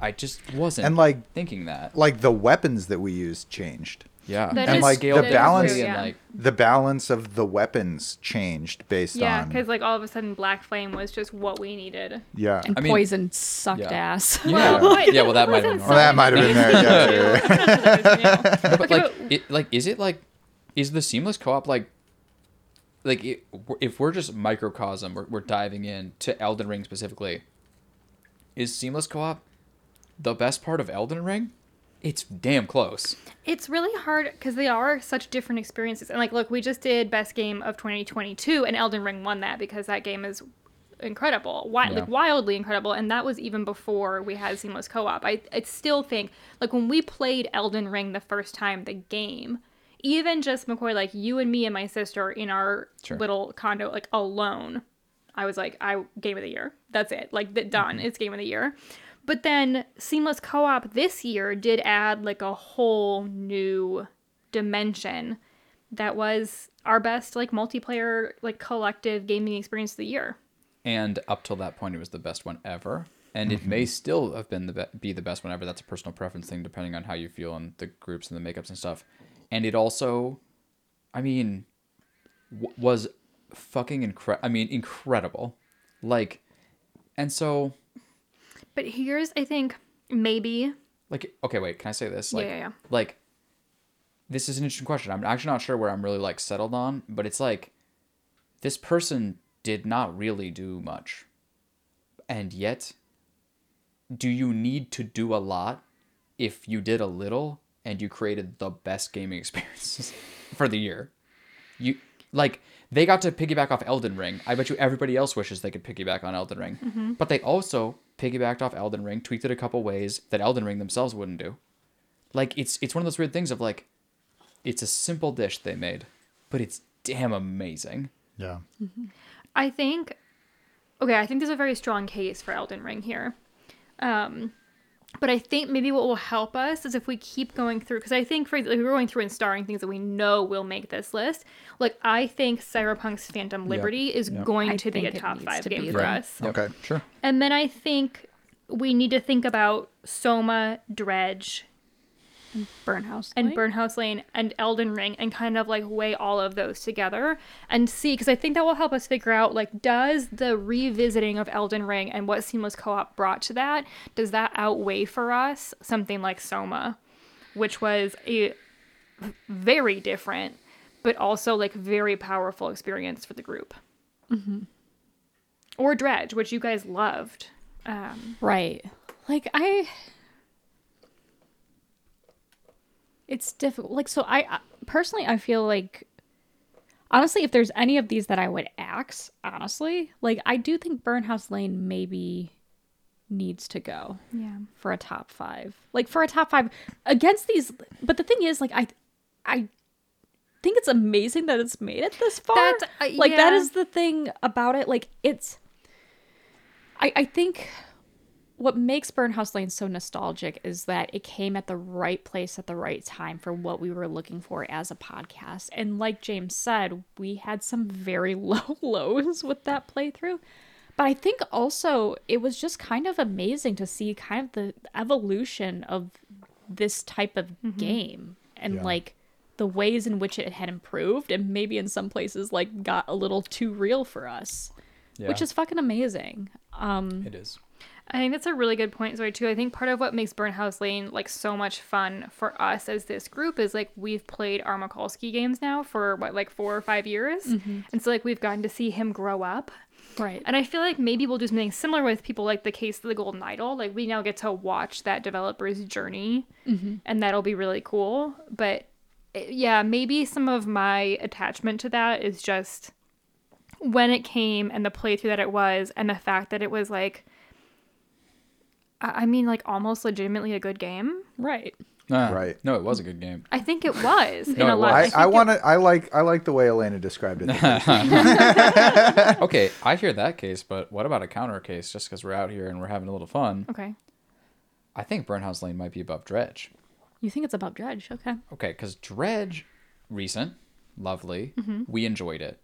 I just wasn't and, like, thinking that. Like, the weapons that we used changed. Yeah. That and, like, the balance of the weapons changed based on... Yeah, because, like, all of a sudden, Black Flame was just what we needed. Yeah. And Poison sucked ass. Yeah. Well, that might have been... Well, that might have been there, yeah. No, but, like, is the seamless co-op, if we're just microcosm, we're diving in to Elden Ring specifically, is seamless co-op the best part of Elden Ring? It's damn close. It's really hard because they are such different experiences. And, like, look, we just did Best Game of 2022, and Elden Ring won that because that game is incredible, wildly incredible. And that was even before we had seamless co-op. I still think, like, when we played Elden Ring the first time, the game, even just McCoy, like, you and me and my sister in our little condo, like, alone, I was like, game of the year. That's it. Like, done. It's game of the year. But then seamless co-op this year did add like a whole new dimension that was our best like multiplayer like collective gaming experience of the year. And up till that point, it was the best one ever. And it may still have been the best one ever. That's a personal preference thing, depending on how you feel and the groups and the makeups and stuff. And it also, I mean, was fucking incredible. Like, and so... But here's, I think, maybe... Like, okay, wait, can I say this? Like, yeah. Like, this is an interesting question. I'm actually not sure where I'm really, like, settled on, but it's like, this person did not really do much. And yet, do you need to do a lot if you did a little and you created the best gaming experience for the year? You, like... They got to piggyback off Elden Ring. I bet you everybody else wishes they could piggyback on Elden Ring. Mm-hmm. But they also piggybacked off Elden Ring, tweaked it a couple ways that Elden Ring themselves wouldn't do. Like, it's one of those weird things of, like, it's a simple dish they made, but it's damn amazing. Yeah. Mm-hmm. I think there's a very strong case for Elden Ring here. But I think maybe what will help us is if we keep going through, because I think, for example, we're going through and starring things that we know will make this list. Like, I think Cyberpunk's Phantom Liberty is going to be a top 5 game for us. Okay, sure. And then I think we need to think about Soma, Dredge, Burnhouse Lane and Elden Ring and kind of like weigh all of those together and see, because I think that will help us figure out, like, does the revisiting of Elden Ring and what seamless co-op brought to that, does that outweigh for us something like Soma, which was a very different but also like very powerful experience for the group, or Dredge, which you guys loved, right? Like, it's difficult. Like, so I personally, I feel like, honestly, if there's any of these that I would axe, honestly, like, I do think Burnhouse Lane maybe needs to go for a top 5. Like, for a top 5 against these. But the thing is, like, I think it's amazing that it's made it this far. That is the thing about it. Like, it's, I think... What makes Burnhouse Lane so nostalgic is that it came at the right place at the right time for what we were looking for as a podcast. And like James said, we had some very low lows with that playthrough. But I think also it was just kind of amazing to see kind of the evolution of this type of game and like the ways in which it had improved and maybe in some places like got a little too real for us, which is fucking amazing. It is. I think that's a really good point, Zoe, too. I think part of what makes Burnhouse Lane, like, so much fun for us as this group is, like, we've played our Mikulski games now for, what, like, 4 or 5 years? Mm-hmm. And so, like, we've gotten to see him grow up. Right. And I feel like maybe we'll do something similar with people like the Case of the Golden Idol. Like, we now get to watch that developer's journey, mm-hmm. and that'll be really cool. But, yeah, maybe some of my attachment to that is just when it came and the playthrough that it was and the fact that it was, like, I mean, like, almost legitimately a good game. Right. Right. No, it was a good game. I think it was. I like the way Elena described it. Okay, I hear that case, but what about a counter case? Just because we're out here and we're having a little fun. Okay. I think Burnhouse Lane might be about Dredge. You think it's about Dredge? Okay. Okay, because Dredge, recent, lovely. Mm-hmm. We enjoyed it.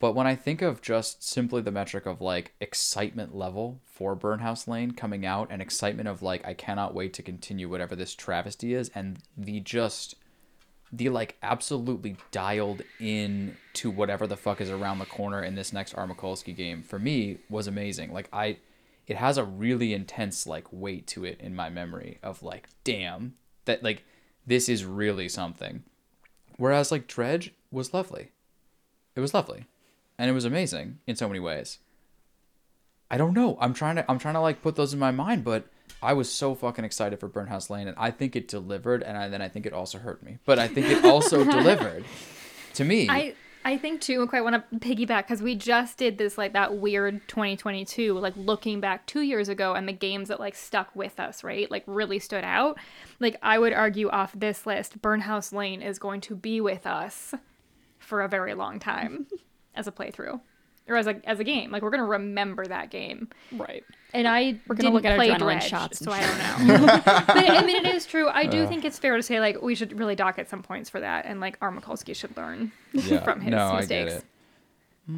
But when I think of just simply the metric of, like, excitement level for Burnhouse Lane coming out and excitement of, like, I cannot wait to continue whatever this travesty is, and the like, absolutely dialed in to whatever the fuck is around the corner in this next Mikulski game, for me, was amazing. Like, it has a really intense, like, weight to it in my memory of, like, damn, that, like, this is really something. Whereas, like, Dredge was lovely. It was lovely. And it was amazing in so many ways. I don't know. I'm trying to like put those in my mind, but I was so fucking excited for Burnhouse Lane, and I think it delivered, and then I think it also hurt me. But I think it also delivered to me. I think too, I quite want to piggyback because we just did this, like, that weird 2022, like, looking back 2 years ago and the games that, like, stuck with us, right? Like, really stood out. Like, I would argue off this list, Burnhouse Lane is going to be with us for a very long time. As a playthrough or as a game, like, we're going to remember that game, right? And we're going to look at adrenaline shots, so I don't know. But I mean, it is true. I do think it's fair to say, like, we should really dock at some points for that, and, like, Mikulski should learn from his mistakes. I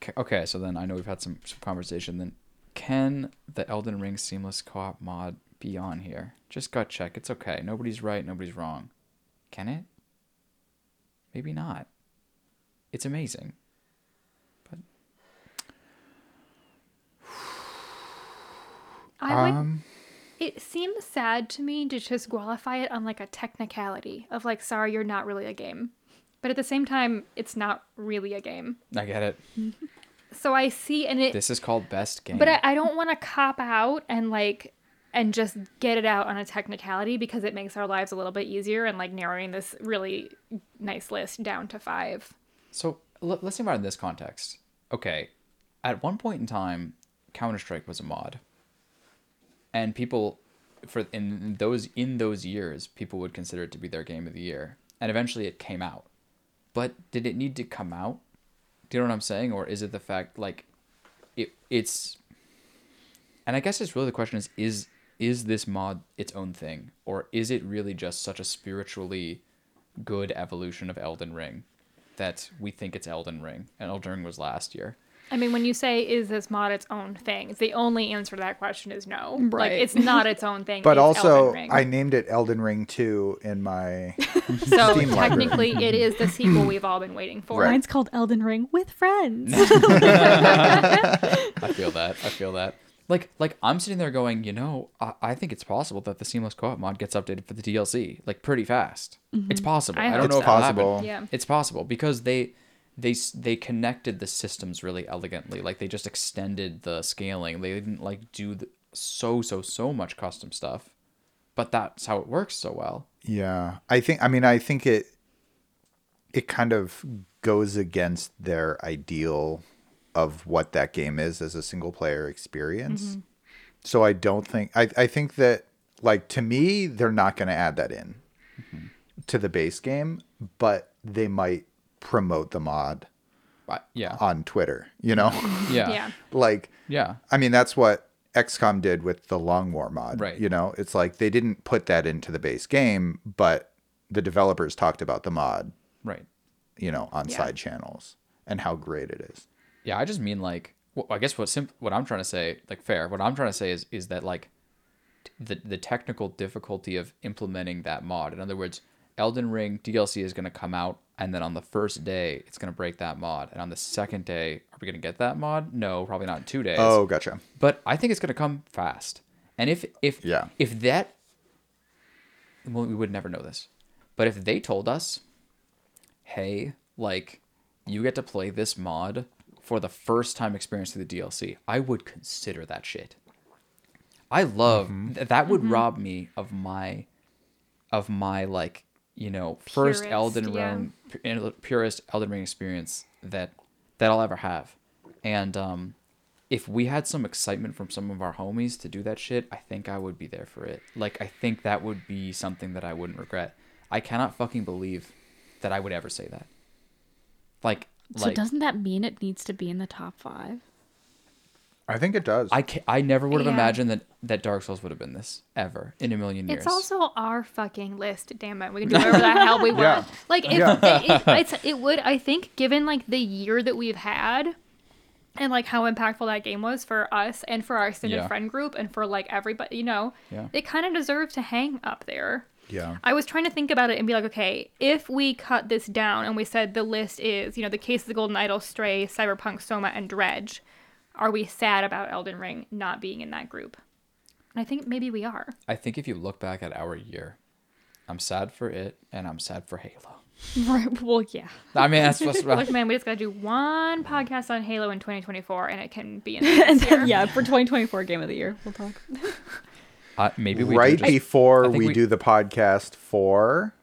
get it. Okay, so then I know we've had some conversation. Then can the Elden Ring seamless co-op mod be on here? Just gut check. It's okay. Nobody's right. Nobody's wrong. Can it? Maybe not. It's amazing. But I would, it seems sad to me to just qualify it on, like, a technicality of, like, sorry, you're not really a game. But at the same time, it's not really a game. I get it. So I see, and this is called best game. But I don't want to cop out and, like, and just get it out on a technicality, because it makes our lives a little bit easier and, like, narrowing this really nice list down to 5. So let's think about it in this context. Okay, at one point in time, Counter-Strike was a mod, and people in those years, people would consider it to be their game of the year. And eventually, it came out. But did it need to come out? Do you know what I'm saying? Or is it the fact, like, it's? And I guess it's really the question is this mod its own thing, or is it really just such a spiritually good evolution of Elden Ring? That we think it's Elden Ring, and Elden Ring was last year. I mean, when you say, is this mod its own thing? The only answer to that question is no. Right. Like, it's not its own thing. But also, I named it Elden Ring 2 in my So Steam technically, library. It is the sequel we've all been waiting for. Right. Mine's called Elden Ring with Friends. I feel that. Like I'm sitting there going, you know, I think it's possible that the seamless co-op mod gets updated for the DLC, like, pretty fast. Mm-hmm. It's possible. I don't know if possible. Yeah. It's possible because they connected the systems really elegantly. Like, they just extended the scaling. They didn't, like, do so much custom stuff, but that's how it works so well. Yeah, I think it kind of goes against their ideal of what that game is as a single player experience. Mm-hmm. So I don't think, I think that, like, to me, they're not going to add that in mm-hmm. to the base game, but they might promote the mod on Twitter, you know? Yeah. Like, yeah. I mean, that's what XCOM did with the Long War mod, right? You know, it's like, they didn't put that into the base game, but the developers talked about the mod, right? You know, on side channels and how great it is. Yeah, I just mean, like, well, I guess what I'm trying to say, like, fair, what I'm trying to say is that, like, the technical difficulty of implementing that mod. In other words, Elden Ring DLC is going to come out And then on the first day, it's going to break that mod. And on the second day, are we going to get that mod? No, probably not in 2 days. Oh, gotcha. But I think it's going to come fast. And if that... Well, we would never know this. But if they told us, hey, like, you get to play this mod for the first time experience through the DLC, I would consider that shit. I love... That would rob me of my... like... you know, first Elden Ring, purest Elden Ring experience that I'll ever have. And if we had some excitement from some of our homies to do that shit, I think I would be there for it. Like, I think that would be something that I wouldn't regret. I cannot fucking believe that I would ever say that. So doesn't that mean it needs to be in the top 5? I think it does. I never would have imagined that Dark Souls would have been this ever in a million years. It's also our fucking list. Damn it. We can do whatever the hell we want. Yeah. Like, it would, I think, given like the year that we've had and like how impactful that game was for us and for our extended friend group and for like everybody, you know, it kind of deserved to hang up there. Yeah. I was trying to think about it and be like, okay, if we cut this down and we said the list is, you know, the Case of the Golden Idol, Stray, Cyberpunk, Soma, and Dredge. Are we sad about Elden Ring not being in that group? I think maybe we are. I think if you look back at our year, I'm sad for it, and I'm sad for Halo. Right. Well, yeah. I mean, that's what's right. Look, man, we just got to do one podcast on Halo in 2024, and it can be in this year. Yeah, for 2024 Game of the Year, we'll talk. Maybe we right do just, before we do the podcast for...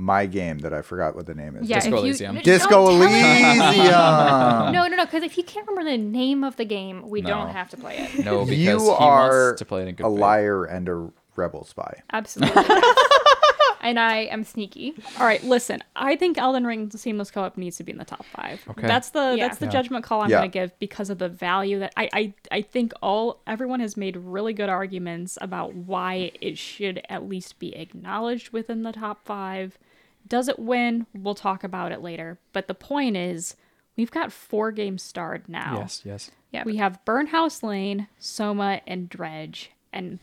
my game that I forgot what the name is. Yeah, Disco Elysium. Disco Elysium. No. Because if you can't remember the name of the game, we don't have to play it. No, because you wants to play it in good faith. Liar and a rebel spy. Absolutely. And I am sneaky. All right, listen. I think Elden Ring Seamless Co-op needs to be in the top 5. Okay. That's the judgment call I'm going to give because of the value that I think everyone has made really good arguments about why it should at least be acknowledged within the top 5. Does it win? We'll talk about it later. But the point is, we've got 4 games starred now. Yes. Yeah. We have Burnhouse Lane, Soma, and Dredge, and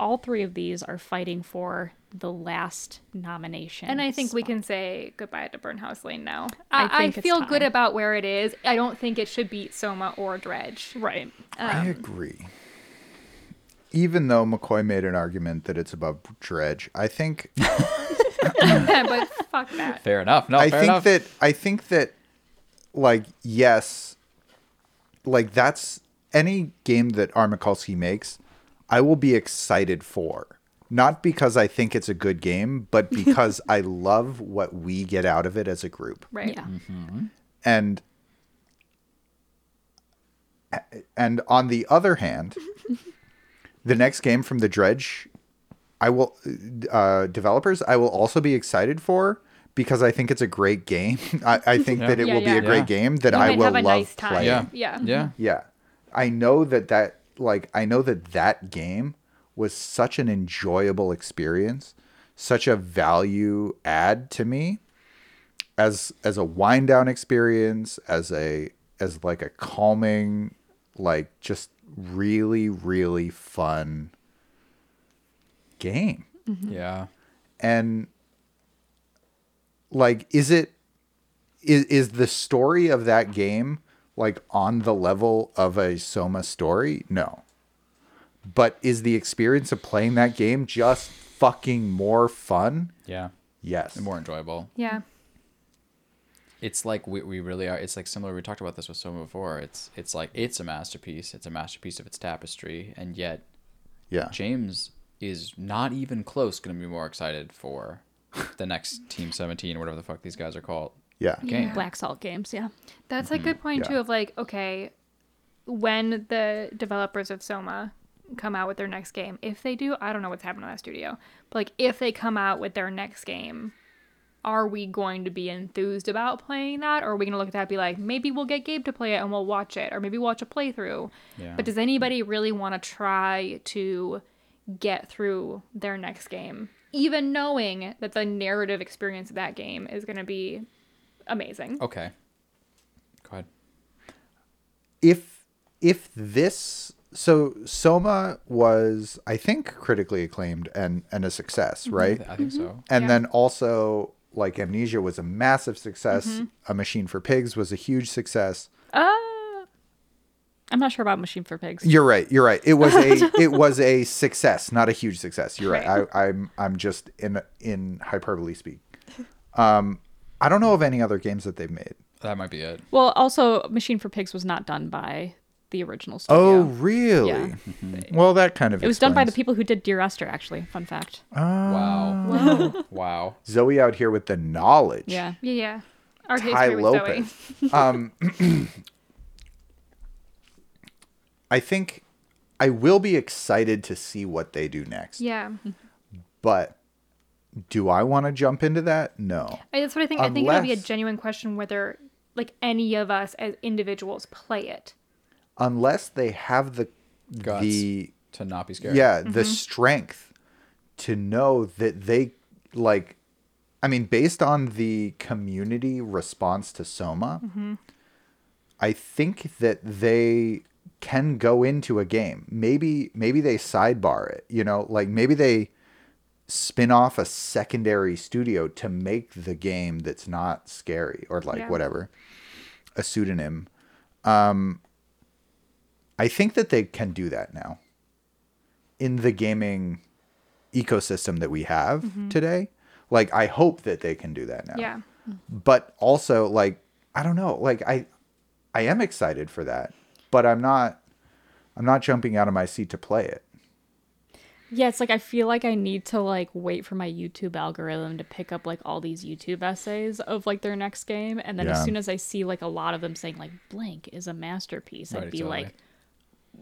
all three of these are fighting for the last nomination. And I think we can say goodbye to Burnhouse Lane now. I feel good about where it is. I don't think it should beat Soma or Dredge. Right. I agree. Even though McCoy made an argument that it's above Dredge, I think... But fuck that. Fair enough. I think that like, yes, like that's any game that R. Mikulski makes, I will be excited for. Not because I think it's a good game, but because I love what we get out of it as a group. Right. Yeah. Mm-hmm. And on the other hand, the next game from the Dredge developers, I will also be excited for because I think it's a great game. I think that it will be a great game that you I will have a love nice time. Playing. Yeah. I know that game was such an enjoyable experience, such a value add to me as a wind down experience, as like a calming, like just really, really fun game. Mm-hmm. Yeah. And like, is the story of that game like on the level of a Soma story? No. But is the experience of playing that game just fucking more fun? Yeah. Yes. And more enjoyable. Yeah. It's like we really are. It's like similar. We talked about this with Soma before. It's like it's a masterpiece. It's a masterpiece of its tapestry. And yet, James is not even close going to be more excited for the next Team 17 or whatever the fuck these guys are called. Yeah. Game. Black Salt games. Yeah. That's a good point, too, of like, okay, when the developers of Soma come out with their next game, if they do, I don't know what's happening to that studio, but like if they come out with their next game, are we going to be enthused about playing that, or are we going to look at that and be like, maybe we'll get Gabe to play it and we'll watch it, or maybe watch a playthrough? But does anybody really want to try to get through their next game, even knowing that the narrative experience of that game is going to be amazing? Okay, go ahead. If this... So Soma was, I think, critically acclaimed and a success, right? I think so. And then also like Amnesia was a massive success. Mm-hmm. A Machine for Pigs was a huge success. I'm not sure about Machine for Pigs. You're right. It was a success, not a huge success. You're right. I'm just in hyperbole speak. I don't know of any other games that they've made. That might be it. Well, also Machine for Pigs was not done by the original studio. Oh, really? Yeah. Mm-hmm. Well, that kind of It was done by the people who did Dear Esther, actually. Fun fact. Wow. Zoe out here with the knowledge. Yeah. Our Ty Lopez. Zoe. I think I will be excited to see what they do next. Yeah. But do I want to jump into that? No. That's what I think. I think it'll be a genuine question whether like any of us as individuals play it. Unless they have the guts to not be scared. Yeah, mm-hmm. The strength to know that they like. I mean, based on the community response to Soma, mm-hmm. I think that they can go into a game. Maybe they sidebar it. You know, like maybe they spin off a secondary studio to make the game that's not scary or like whatever, a pseudonym. I think that they can do that now in the gaming ecosystem that we have mm-hmm. today. Like, I hope that they can do that now. Yeah. But also, like, I don't know. Like, I am excited for that, but I'm not jumping out of my seat to play it. Yeah, it's like I feel like I need to like wait for my YouTube algorithm to pick up like all these YouTube essays of like their next game, and then as soon as I see like a lot of them saying like blank is a masterpiece, right, I'd be like,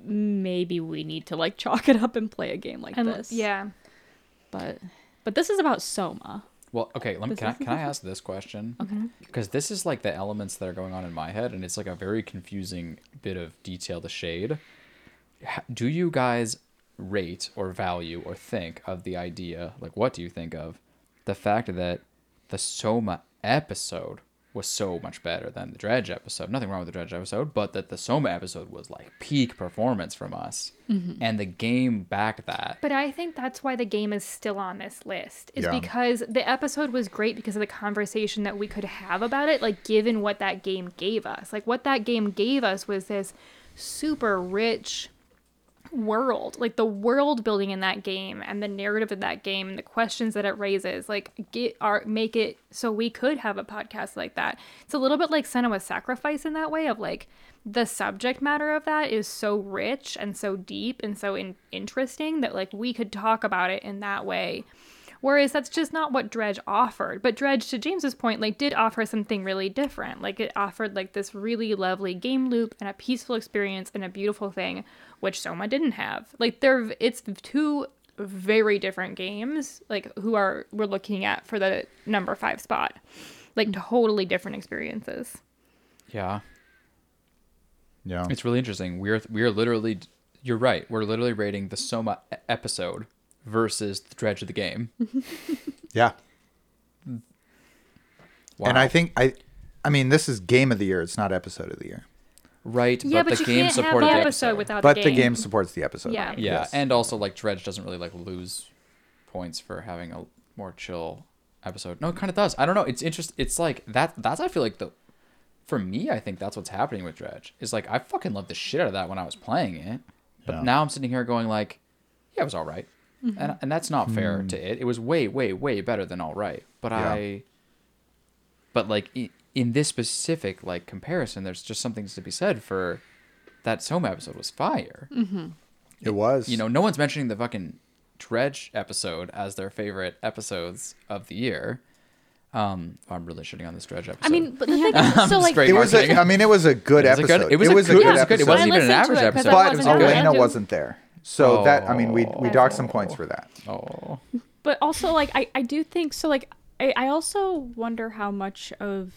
maybe we need to like chalk it up and play a game like this. Yeah, but this is about Soma. Well, okay, can I ask this question? Okay, because this is like the elements that are going on in my head, and it's like a very confusing bit of detail to shade. Do you guys rate or value or think of the idea, like what do you think of the fact that the Soma episode was so much better than the Dredge episode? Nothing wrong with the Dredge episode, but that the Soma episode was like peak performance from us, mm-hmm. and the game backed that. But I think that's why the game is still on this list, is because the episode was great because of the conversation that we could have about it, like given what that game gave us. Like what that game gave us was this super rich world, like the world building in that game and the narrative of that game and the questions that it raises, like make it so we could have a podcast like that. It's a little bit like Senua's Sacrifice in that way of like the subject matter of that is so rich and so deep and so interesting that like we could talk about it in that way. Whereas that's just not what Dredge offered. But Dredge, to James's point, like did offer something really different. Like it offered like this really lovely game loop and a peaceful experience and a beautiful thing, which Soma didn't have. Like it's two very different games. Like we're looking at for the number 5 spot. Like totally different experiences. Yeah. It's really interesting. We're literally, you're right. We're literally rating the Soma episode versus the Dredge of the game. Yeah. Wow. And I think I mean this is game of the year, it's not episode of the year. Right, yeah, but the game supported the episode without the game. But the game supports the episode. Yeah. Yes. And also like Dredge doesn't really like lose points for having a more chill episode. No, it kind of does. I don't know. It's interesting. It's like that's I feel like for me, I think that's what's happening with Dredge. Is like I fucking loved the shit out of that when I was playing it. But now I'm sitting here going like, yeah, it was all right. Mm-hmm. And that's not fair to it. It was way, way, way better than all right. But like in this specific like comparison, there's just some things to be said for that Soma episode was fire. Mm-hmm. It was. You know, no one's mentioning the fucking Dredge episode as their favorite episodes of the year. I'm really shitting on this Dredge episode. I mean, but the thing is, so like, it was a good episode. It was a good episode. It wasn't even an average episode. But Elena wasn't there. So that, I mean, we docked some points for that. Oh. But also, like, I do think, so, like, I also wonder how much of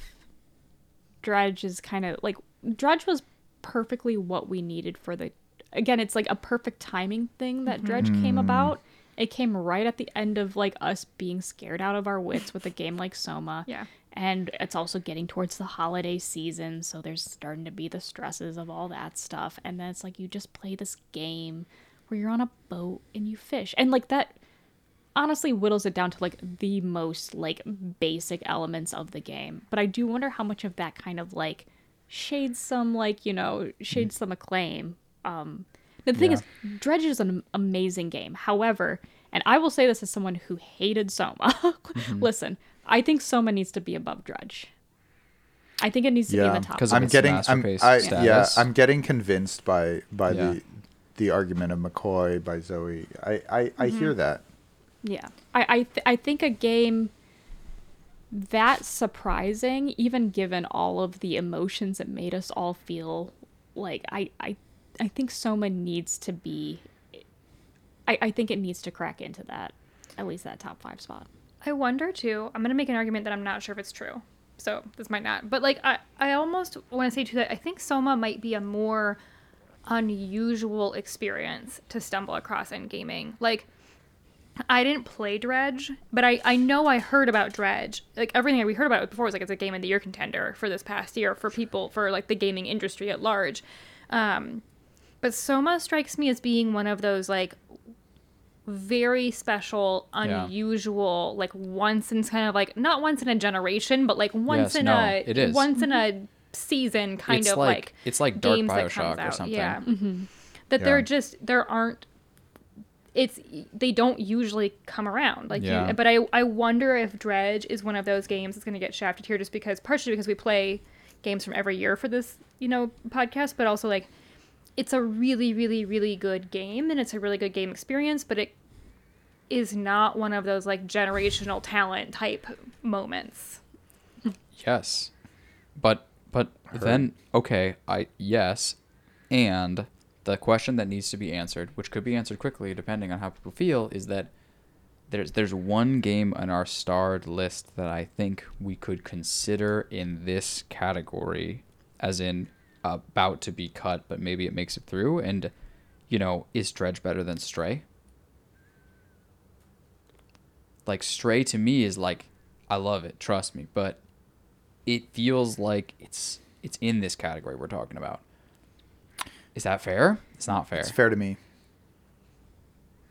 Dredge is kind of, like, Dredge was perfectly what we needed for the, again, it's like a perfect timing thing that Dredge came about. It came right at the end of, like, us being scared out of our wits with a game like Soma. Yeah. And it's also getting towards the holiday season, so there's starting to be the stresses of all that stuff. And then it's like, you just play this game where you're on a boat and you fish. And like that honestly whittles it down to like the most like basic elements of the game. But I do wonder how much of that kind of like shades some like, you know, shades some acclaim. The thing is, Dredge is an amazing game. However, and I will say this as someone who hated Soma. Listen, I think Soma needs to be above Dredge. I think it needs to be in the top. Because I'm getting convinced by the argument of McCoy, by Zoe. I hear that. Yeah, I think a game that surprising, even given all of the emotions it made us all feel, like I think Soma needs to be. I think it needs to crack into that, at least that top 5 spot. I wonder too. I'm gonna make an argument that I'm not sure if it's true, so this might not. But like I almost want to say too that I think Soma might be a more unusual experience to stumble across in gaming, like. I didn't play Dredge, but I know I heard about Dredge. Like, everything we heard about it before was, like, it's a Game of the Year contender for this past year for people, for, like, the gaming industry at large. But Soma strikes me as being one of those, like, very special, unusual, like, once in kind of, like, not once in a generation, but, like, once in a season kind it's of, like it's like Dark Bioshock or something. Yeah. Mm-hmm. That they're just, there aren't, it's they don't usually come around like you, but I wonder if Dredge is one of those games that's going to get shafted here just because partially because we play games from every year for this, you know, podcast, but also like it's a really, really, really good game and it's a really good game experience, but it is not one of those like generational talent type moments. Yes. But then okay, and the question that needs to be answered, which could be answered quickly depending on how people feel, is that there's one game on our starred list that I think we could consider in this category, as in about to be cut, but maybe it makes it through. And, you know, is Dredge better than Stray? Like, Stray to me is like, I love it, trust me, but it feels like it's in this category we're talking about. Is that fair? It's not fair. It's fair to me.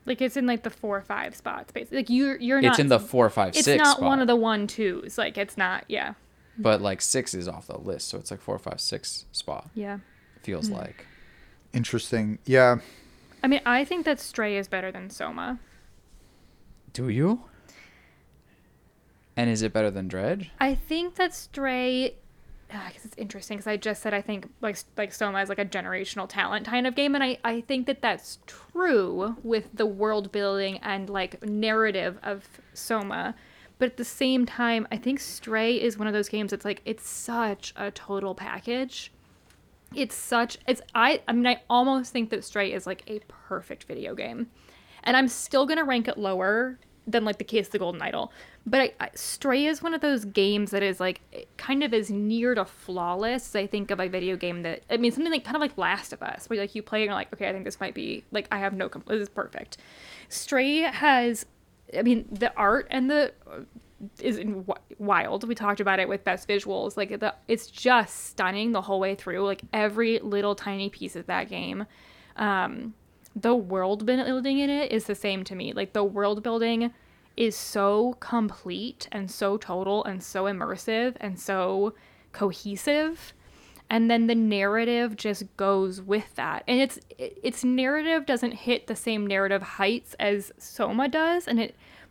Like, it's in, like, the 4 or 5 spots, basically. Like, you're not... It's in the 4, 5, 6 It's not spot. One of the 1, 2s. Like, it's not... Yeah. But, like, 6 is off the list, so it's, like, 4, 5, 6 spot. Yeah. Feels like. Interesting. Yeah. I mean, I think that Stray is better than Soma. Do you? And is it better than Dredge? I think that Stray... I guess it's interesting because I just said I think like Soma is like a generational talent kind of game, and I think that that's true with the world building and like narrative of Soma, but at the same time I think Stray is one of those games that's like it's such a total package. I almost think that Stray is like a perfect video game, and I'm still gonna rank it lower than like the Case of the Golden Idol. But Stray is one of those games that is like kind of as near to flawless as I think of a video game that, I mean, something like kind of like Last of Us, where like you play and you're like, okay, I think this might be like, I have no complaint, this is perfect. Stray has, I mean, the art and the is wild. We talked about it with best visuals. Like it's just stunning the whole way through. Like every little tiny piece of that game. The world building in it is the same to me. Like the world building is so complete and so total and so immersive and so cohesive, and then the narrative just goes with that. And its narrative doesn't hit the same narrative heights as Soma does,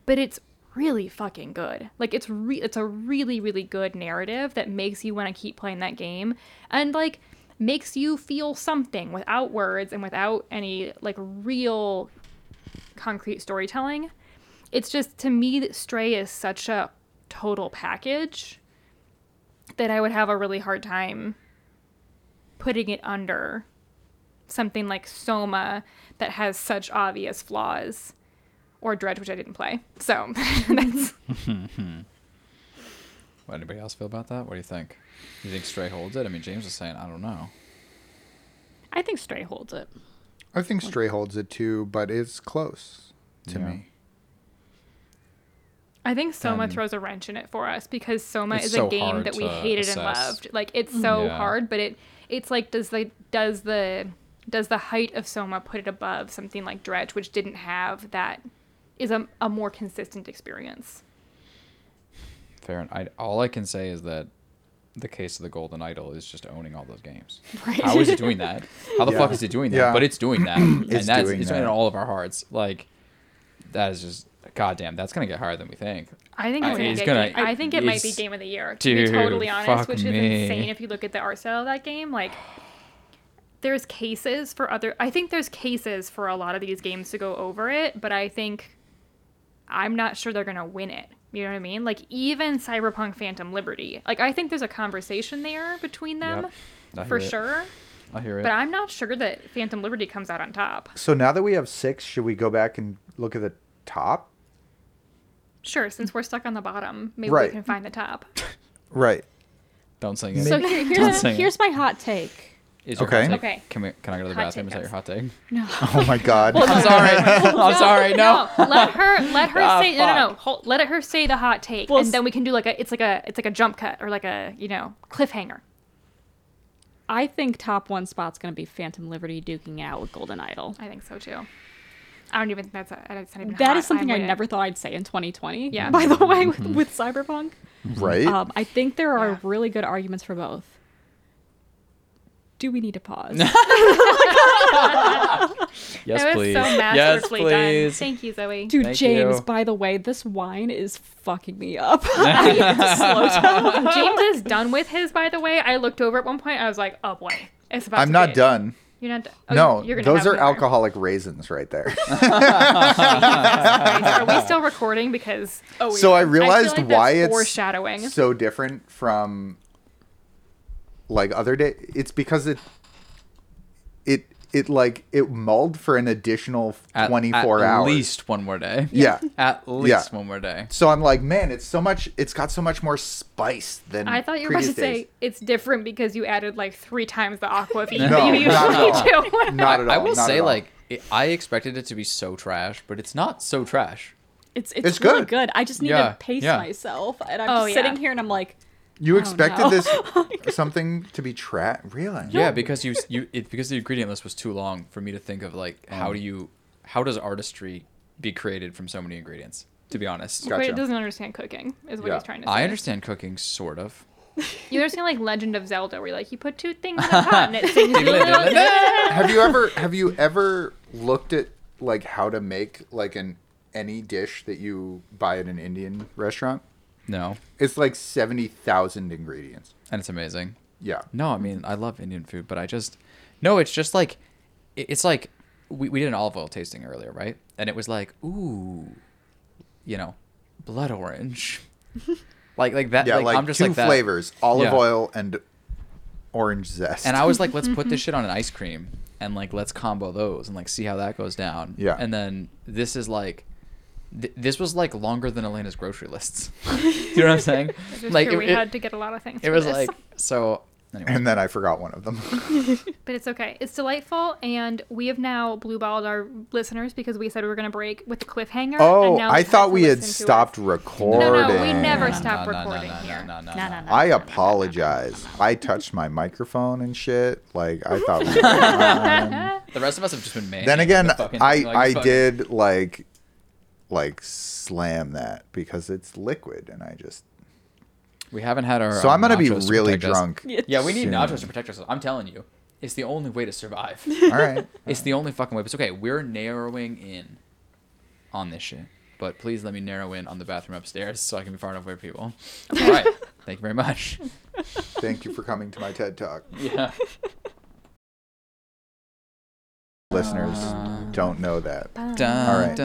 but it's really fucking good. Like it's a really, really good narrative that makes you want to keep playing that game, and like makes you feel something without words and without any like real concrete storytelling. It's just, to me, Stray is such a total package that I would have a really hard time putting it under something like Soma that has such obvious flaws, or Dredge, which I didn't play. So that's... What, anybody else feel about that? What do you think? You think Stray holds it? I mean, James was saying, I don't know. I think Stray holds it. I think Stray holds it too, but it's close to me. I think Soma throws a wrench in it for us because Soma is a game that we hated and loved. Like it's so hard, but it's like does the height of Soma put it above something like Dredge, which didn't have that is a more consistent experience. Fair enough. All I can say is that the Case of the Golden Idol is just owning all those games. Right. How is it doing that? How the fuck is it doing that? Yeah. But it's doing that. It's doing it in all of our hearts. Like, that is just... Goddamn, that's gonna get higher than we think. I think it might be game of the year. To be totally honest, which is insane if you look at the art style of that game. Like, there's cases for other. I think there's cases for a lot of these games to go over it, but I think I'm not sure they're gonna win it. You know what I mean? Like even Cyberpunk Phantom Liberty. Like I think there's a conversation there between them, for sure. I hear it. But I'm not sure that Phantom Liberty comes out on top. So now that we have 6, should we go back and look at the top? Sure, since we're stuck on the bottom, maybe we can find the top. Right. Don't sing it. So here's my hot take. Okay. Can I go to the bathroom? Is that your hot take? No. Oh my God. Well, I'm sorry. No. Let her say. No. Let her say the hot take, and then we can do it's like a jump cut or like a cliffhanger. I think top 1 spot's gonna be Phantom Liberty duking out with Golden Idol. I think so too. I don't even think that is something I never thought I'd say in 2020. Yeah. By the way, with Cyberpunk, right? I think there are really good arguments for both. Do we need to pause? Yes, that please. Was so masterfully done. Thank you, Zoe. Dude, James, by the way, this wine is fucking me up. I need to slow down. James is done with his. By the way, I looked over at one point. I was like, oh boy, it's about. I'm not done. You're not you're those are alcoholic raisins right there. Are we still recording? Because I realized why it's foreshadowing so different from like other day. It's because it mulled for an additional 24 hours. At least one more day. Yeah. At least one more day. So I'm like, man, it's got so much more spice than I thought you were about to say it's different because you added like 3 times the aqua that you usually do. Not at all. I will say I expected it to be so trash, but it's not so trash. It's really good. I just need to pace myself. And I'm just sitting here and I'm like, you expected this something to be really? Yeah, because because the ingredient list was too long for me to think of how does artistry be created from so many ingredients? To be honest, but it doesn't understand cooking is what he's trying to say. I understand cooking sort of. You understand like Legend of Zelda where you put 2 things in a pot and it sings. Have you ever looked at like how to make like any dish that you buy at an Indian restaurant? No. It's like 70,000 ingredients. And it's amazing. Yeah. No, I mean, I love Indian food, but it's just like, it's like, we did an olive oil tasting earlier, right? And it was like, ooh, blood orange. like that. Yeah, like I'm just 2 like that. Flavors, olive oil and orange zest. And I was like, let's put this shit on an ice cream and like, let's combo those and like, see how that goes down. Yeah. And then this is like, this was like longer than Elena's grocery lists. You know what I'm saying? Like we had to get a lot of things. It was like so. Anyway. And then I forgot one of them. But it's okay. It's delightful, and we have now blueballed our listeners because we said we were going to break with the cliffhanger. Oh, and now I thought we had stopped recording. No, we never stop recording here. No. I apologize. I touched my microphone and shit. Like I thought. The rest of us have just been made. Then again, I did. Like slam that because it's liquid and we haven't had our so I'm gonna be really drunk. Yeah, we need nachos to protect ourselves. I'm telling you, it's the only way to survive. All right, it's the only fucking way. But it's okay, we're narrowing in on this shit. But please let me narrow in on the bathroom upstairs so I can be far enough away from people. All right, thank you very much. Thank you for coming to my TED Talk. Yeah. Listeners don't know that. All right.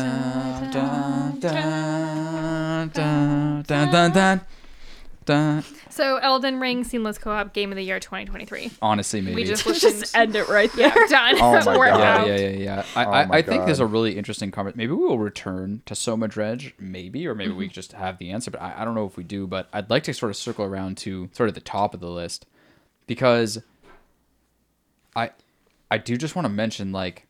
So Elden Ring Seamless Co-op Game of the Year 2023. Honestly, maybe. Let's just end it right there. Yeah, done. Oh my God. Out. Yeah. I think there's a really interesting comment. Maybe we will return to Soma Dredge, or maybe we just have the answer, but I don't know if we do, but I'd like to sort of circle around to sort of the top of the list because I do just want to mention, like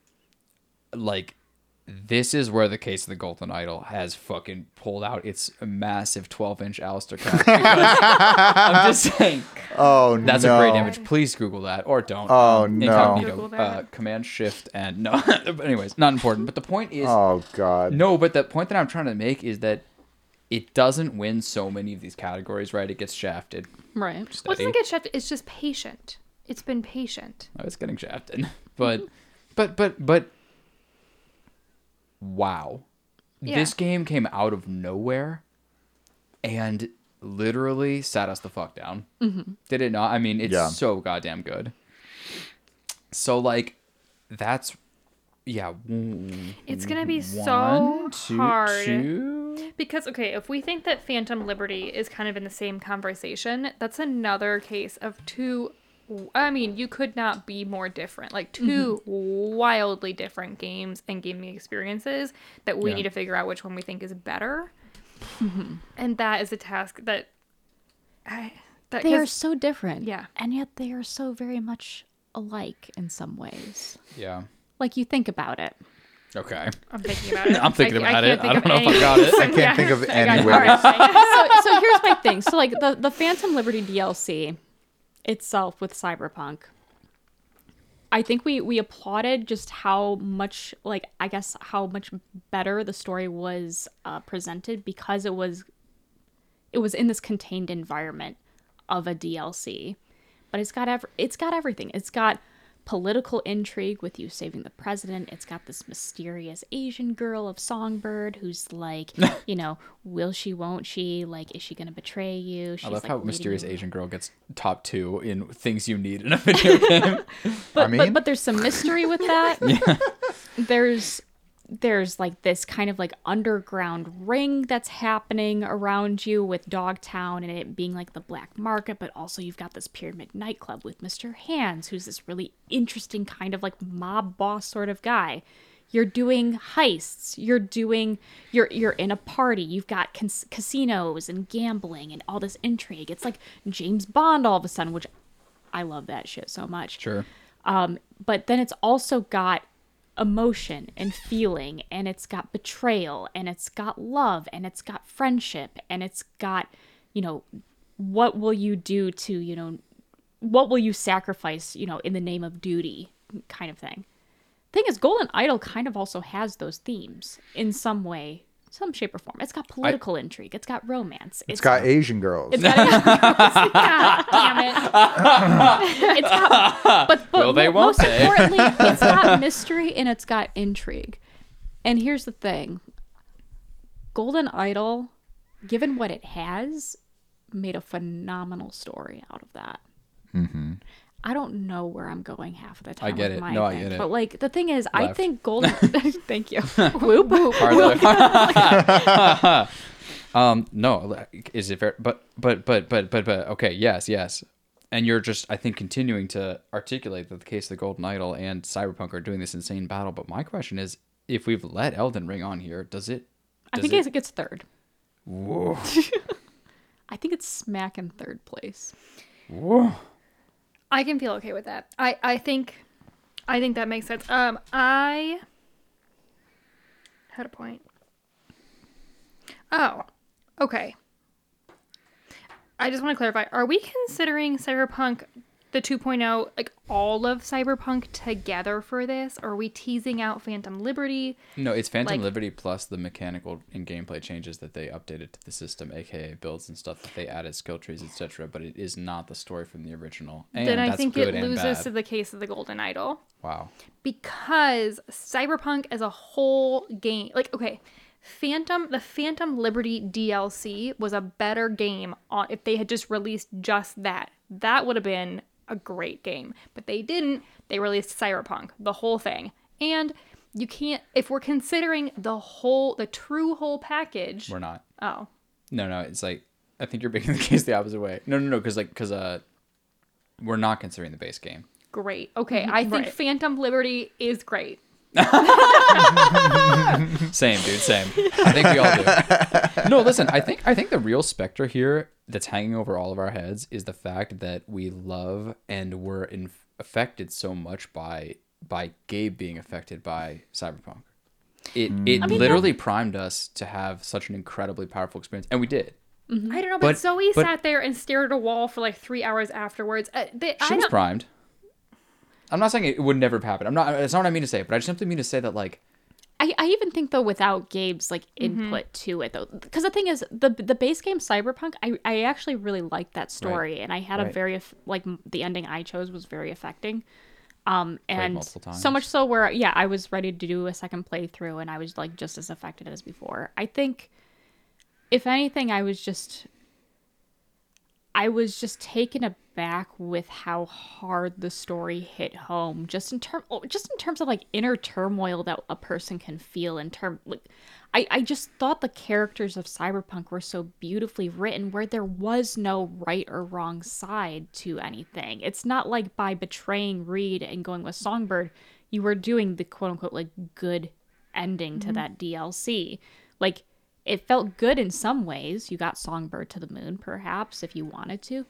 This is where the Case of the Golden Idol has fucking pulled out its massive 12-inch Alistair cap. I'm just saying. Oh, no. That's a great image. Please Google that, or don't. Oh, no. Command-Shift and... No. Anyways, not important. But the point is... Oh, God. No, but the point that I'm trying to make is that it doesn't win so many of these categories, right? It gets shafted. Right. Steady. Well, it doesn't get shafted. It's just patient. It's been patient. Oh, it's getting shafted. But, but... Wow. Yeah. This game came out of nowhere and literally sat us the fuck down. Mm-hmm. Did it not? I mean, it's so goddamn good. So, like, that's... Yeah. It's going to be hard. Because, okay, if we think that Phantom Liberty is kind of in the same conversation, that's another case of two... I mean, you could not be more different. Like, two wildly different games and gaming experiences that we need to figure out which one we think is better. Mm-hmm. And that is a task that... they are so different. Yeah. And yet they are so very much alike in some ways. Yeah. Like, you think about it. Okay. I'm thinking about it. I'm thinking about it. I don't know if I got it. I can't think of any way. Right. So here's my thing. So, like, the Phantom Liberty DLC... itself with Cyberpunk, I think we applauded just how much, like, I guess how much better the story was presented because it was in this contained environment of a DLC. But it's got everything. It's got political intrigue with you saving the president. It's got this mysterious Asian girl of Songbird who's like, you know, will she, won't she? Like, is she going to betray you? She's, I love, like, how mysterious Asian girl gets top 2 in things you need in a video game. But there's some mystery with that. Yeah. There's like this kind of like underground ring that's happening around you with Dogtown and it being like the black market, but also you've got this Pyramid nightclub with Mr. Hands, who's this really interesting kind of like mob boss sort of guy. You're doing heists. You're in a party. You've got casinos and gambling and all this intrigue. It's like James Bond all of a sudden, which I love that shit so much. Sure. But then it's also got emotion and feeling, and it's got betrayal, and it's got love, and it's got friendship, and it's got, you know, what will you do to, you know, what will you sacrifice, you know, in the name of duty kind of thing. Thing is, Golden Idol kind of also has those themes in some way, some shape or form. It's got political intrigue. It's got romance. It's got Asian girls. It's got Asian girls. God damn it. It's got, but well, they won't most say. Importantly, it's got mystery and it's got intrigue. And here's the thing. Golden Idol, given what it has, made a phenomenal story out of that. Mm-hmm. I don't know where I'm going half of the time. I get it. No, I get it. But, like, the thing is, I think Golden... Thank you. Whoop, whoop. No, is it fair? But, okay, yes. And you're just, I think, continuing to articulate that the Case of the Golden Idol and Cyberpunk are doing this insane battle. But my question is, if we've let Elden Ring on here, I think it gets third. Whoa. I think it's smack in third place. Whoa. I can feel okay with that. I think that makes sense. I had a point. Oh, okay. I just want to clarify. Are we considering Cyberpunk, the 2.0, like all of Cyberpunk together for this? Or are we teasing out Phantom Liberty? No, it's Phantom Liberty plus the mechanical and gameplay changes that they updated to the system, aka builds and stuff that they added, skill trees, etc. But it is not the story from the original. And then I think it loses to the Case of the Golden Idol. Wow. Because Cyberpunk as a whole game, like, okay, the Phantom Liberty DLC was a better game if they had just released just that. That would have been a great game, but they didn't. They released Cyberpunk, the whole thing, and you can't. If we're considering the true whole package, we're not. Oh, no. It's like, I think you're making the case the opposite way. No, because we're not considering the base game. Great. Okay, I think Phantom Liberty is great. Same. I think we all do. No, listen. I think the real specter here that's hanging over all of our heads is the fact that we love and were affected so much by Gabe being affected by Cyberpunk. It literally primed us to have such an incredibly powerful experience, and we did. Mm-hmm. I don't know, but Zoe sat there and stared at a wall for like 3 hours afterwards. She was primed. I'm not saying it would never have happened. It's not what I mean to say, but I just simply mean to say that like. I even think though without Gabe's like input to it though, because the thing is the base game Cyberpunk, I actually really liked that story, and I had a very like the ending I chose was very affecting. And so much so where, I was ready to do a second playthrough and I was like just as affected as before. I think if anything, I was just taken aback with how hard the story hit home, just in terms of like inner turmoil that a person can feel in term. Like, I just thought the characters of Cyberpunk were so beautifully written where there was no right or wrong side to anything. It's not like by betraying Reed and going with Songbird, you were doing the quote unquote like good ending to that DLC. Like, it felt good in some ways. You got Songbird to the moon, perhaps, if you wanted to.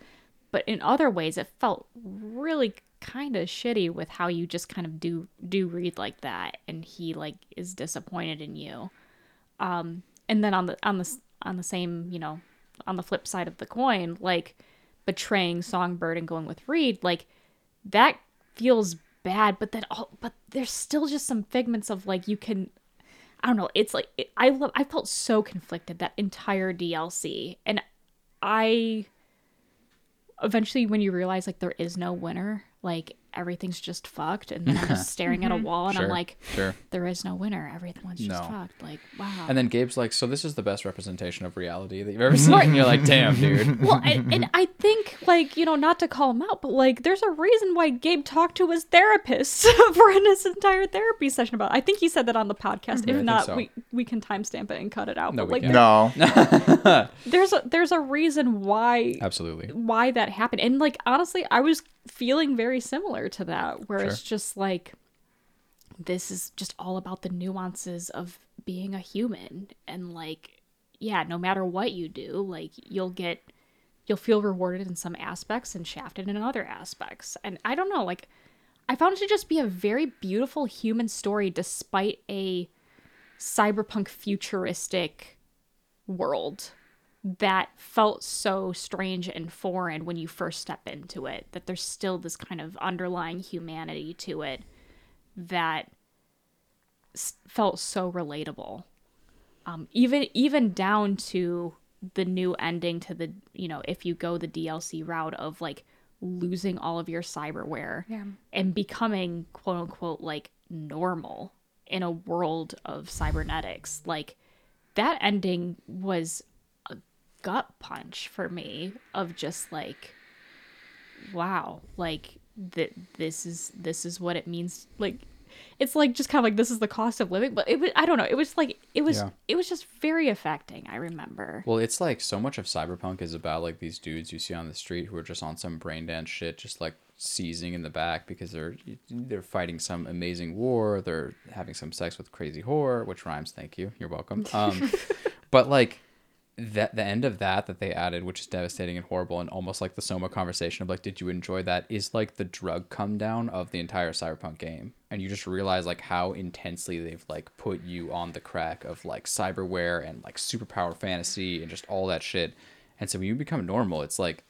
But in other ways, it felt really kind of shitty with how you just kind of do Reed like that. And he, like, is disappointed in you. And then on the same, you know, on the flip side of the coin, like, betraying Songbird and going with Reed, like, that feels bad. But there's still just some figments of, like, you can... I don't know. It's like I felt so conflicted that entire DLC, and I eventually, when you realize like there is no winner, like everything's just fucked, and then I'm just staring at a wall, and I'm like, there is no winner. Everyone's just fucked. Like, wow. And then Gabe's like, so this is the best representation of reality that you've ever seen. And you're like, damn, dude. Well, and I think like, you know, not to call him out, but like, there's a reason why Gabe talked to his therapist for his entire therapy session about it. I think he said that on the podcast. If not, so. we can timestamp it and cut it out. No, but, no. There's a reason why. Absolutely. Why that happened, and like honestly, I was feeling very similar to that, where it's just like, this is just all about the nuances of being a human, and like, yeah, no matter what you do, like you'll feel rewarded in some aspects and shafted in other aspects. And I don't know, like I found it to just be a very beautiful human story despite a cyberpunk futuristic world that felt so strange and foreign when you first step into it, that there's still this kind of underlying humanity to it that felt so relatable. Even down to the new ending to the, you know, if you go the DLC route of like losing all of your cyberware and becoming quote unquote like normal in a world of cybernetics, like that ending was gut punch for me of just like, wow, like this is what it means. Like, it's like just kind of like this is the cost of living, but it was, I don't know, it was like it was just very affecting. I remember, well, it's like so much of Cyberpunk is about like these dudes you see on the street who are just on some brain dance shit, just like seizing in the back because they're fighting some amazing war, they're having some sex with crazy whore, which rhymes, thank you, you're welcome. But like that the end of that they added, which is devastating and horrible, and almost like the Soma conversation of like, did you enjoy that, is like the drug come down of the entire Cyberpunk game. And you just realize like how intensely they've like put you on the crack of like cyberware and like superpower fantasy and just all that shit. And so when you become normal, it's like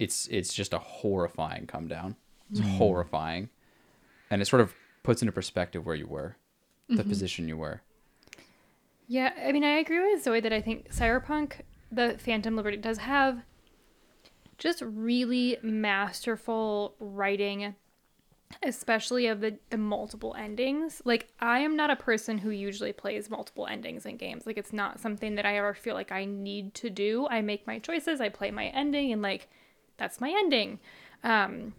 it's just a horrifying come down. It's horrifying, and it sort of puts into perspective where you were, the position you were. Yeah, I mean, I agree with Zoe that I think Cyberpunk, the Phantom Liberty, does have just really masterful writing, especially of the multiple endings. Like, I am not a person who usually plays multiple endings in games. Like, it's not something that I ever feel like I need to do. I make my choices, I play my ending, and, like, that's my ending. And,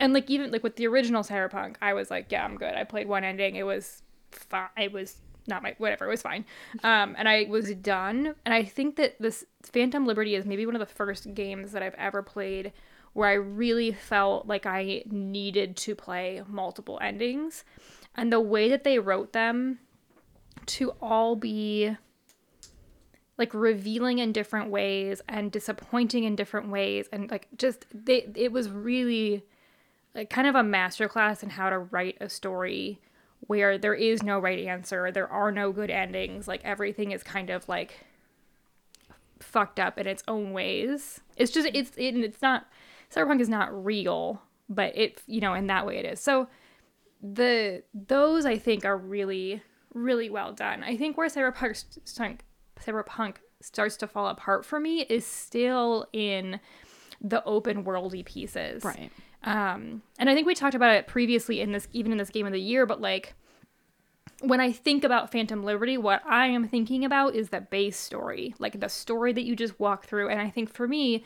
like, even, like, with the original Cyberpunk, I was like, yeah, I'm good. I played one ending. It was fine. It was... not my, whatever, it was fine. And I was done. And I think that this Phantom Liberty is maybe one of the first games that I've ever played where I really felt like I needed to play multiple endings. And the way that they wrote them to all be like revealing in different ways and disappointing in different ways. And like just, it was really like kind of a masterclass in how to write a story where there is no right answer, there are no good endings, like everything is kind of like fucked up in its own ways. It's just, it's not, Cyberpunk is not real, but it, you know, in that way it is. So those I think are really, really well done. I think where Cyberpunk starts to fall apart for me is still in the open worldy pieces. Right. And I think we talked about it previously in this game of the year, but like when I think about Phantom Liberty, what I am thinking about is the base story, like the story that you just walk through. And I think for me,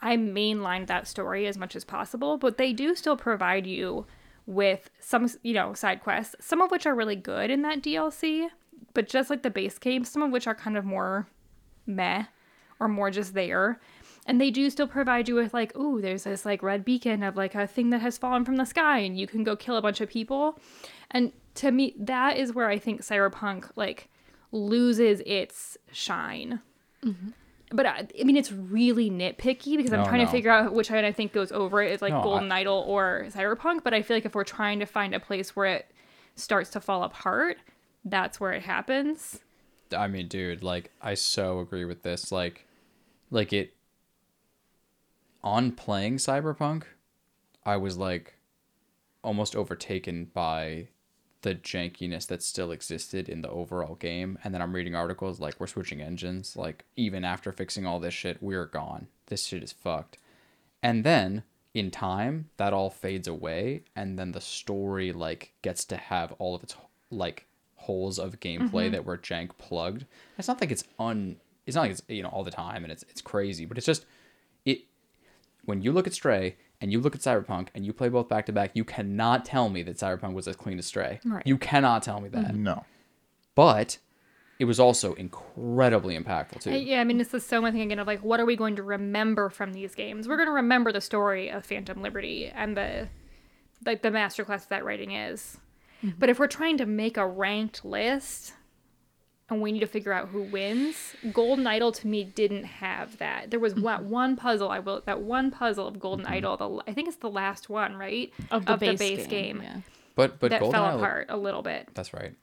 I mainlined that story as much as possible, but they do still provide you with some, you know, side quests, some of which are really good in that DLC, but just like the base game, some of which are kind of more meh or more just there. And they do still provide you with like, ooh, there's this like red beacon of like a thing that has fallen from the sky and you can go kill a bunch of people. And to me, that is where I think Cyberpunk like loses its shine. Mm-hmm. But I mean, it's really nitpicky because I'm trying to figure out which one I think goes over it. It's like Golden Idol or Cyberpunk. But I feel like if we're trying to find a place where it starts to fall apart, that's where it happens. I mean, dude, like I so agree with this. Like it. On playing Cyberpunk, I was like almost overtaken by the jankiness that still existed in the overall game. And then I'm reading articles like, we're switching engines. Like, even after fixing all this shit, we're gone. This shit is fucked. And then in time, that all fades away. And then the story like gets to have all of its like holes of gameplay that were jank plugged. It's not like it's not like it's, you know, all the time and it's crazy, but it's just, when you look at Stray and you look at Cyberpunk and you play both back to back, you cannot tell me that Cyberpunk was as clean as Stray. Right. You cannot tell me that. No. But it was also incredibly impactful too. Yeah, I mean, it's the Soma thing again of like, what are we going to remember from these games? We're going to remember the story of Phantom Liberty and the masterclass that writing is. Mm-hmm. But if we're trying to make a ranked list and we need to figure out who wins, Golden Idol to me didn't have that. There was one puzzle of Golden Idol. I think it's the last one, right? Of the base game. Yeah. But that Golden Idol fell apart a little bit. That's right.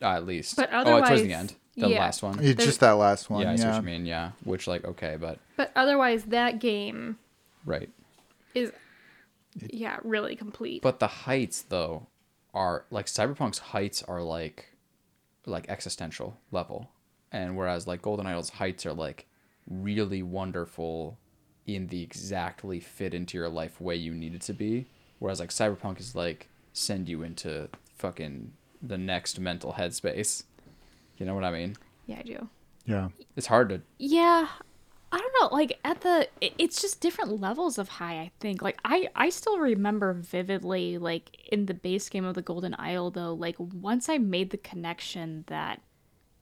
At least. But otherwise, towards the end, the last one. It's just that last one. Yeah, I see what you mean. Yeah, which like okay, but otherwise that game, right, is really complete. But the heights though are like Cyberpunk's heights are like existential level, and whereas like Golden Idol's heights are like really wonderful in the exactly fit into your life way you need it to be, whereas like Cyberpunk is like send you into fucking the next mental headspace. You know what I mean? Yeah, I do. Yeah, it's hard to I don't know, like it's just different levels of high, I think. Like I still remember vividly, like in the base game of the Golden Idol though, like once I made the connection that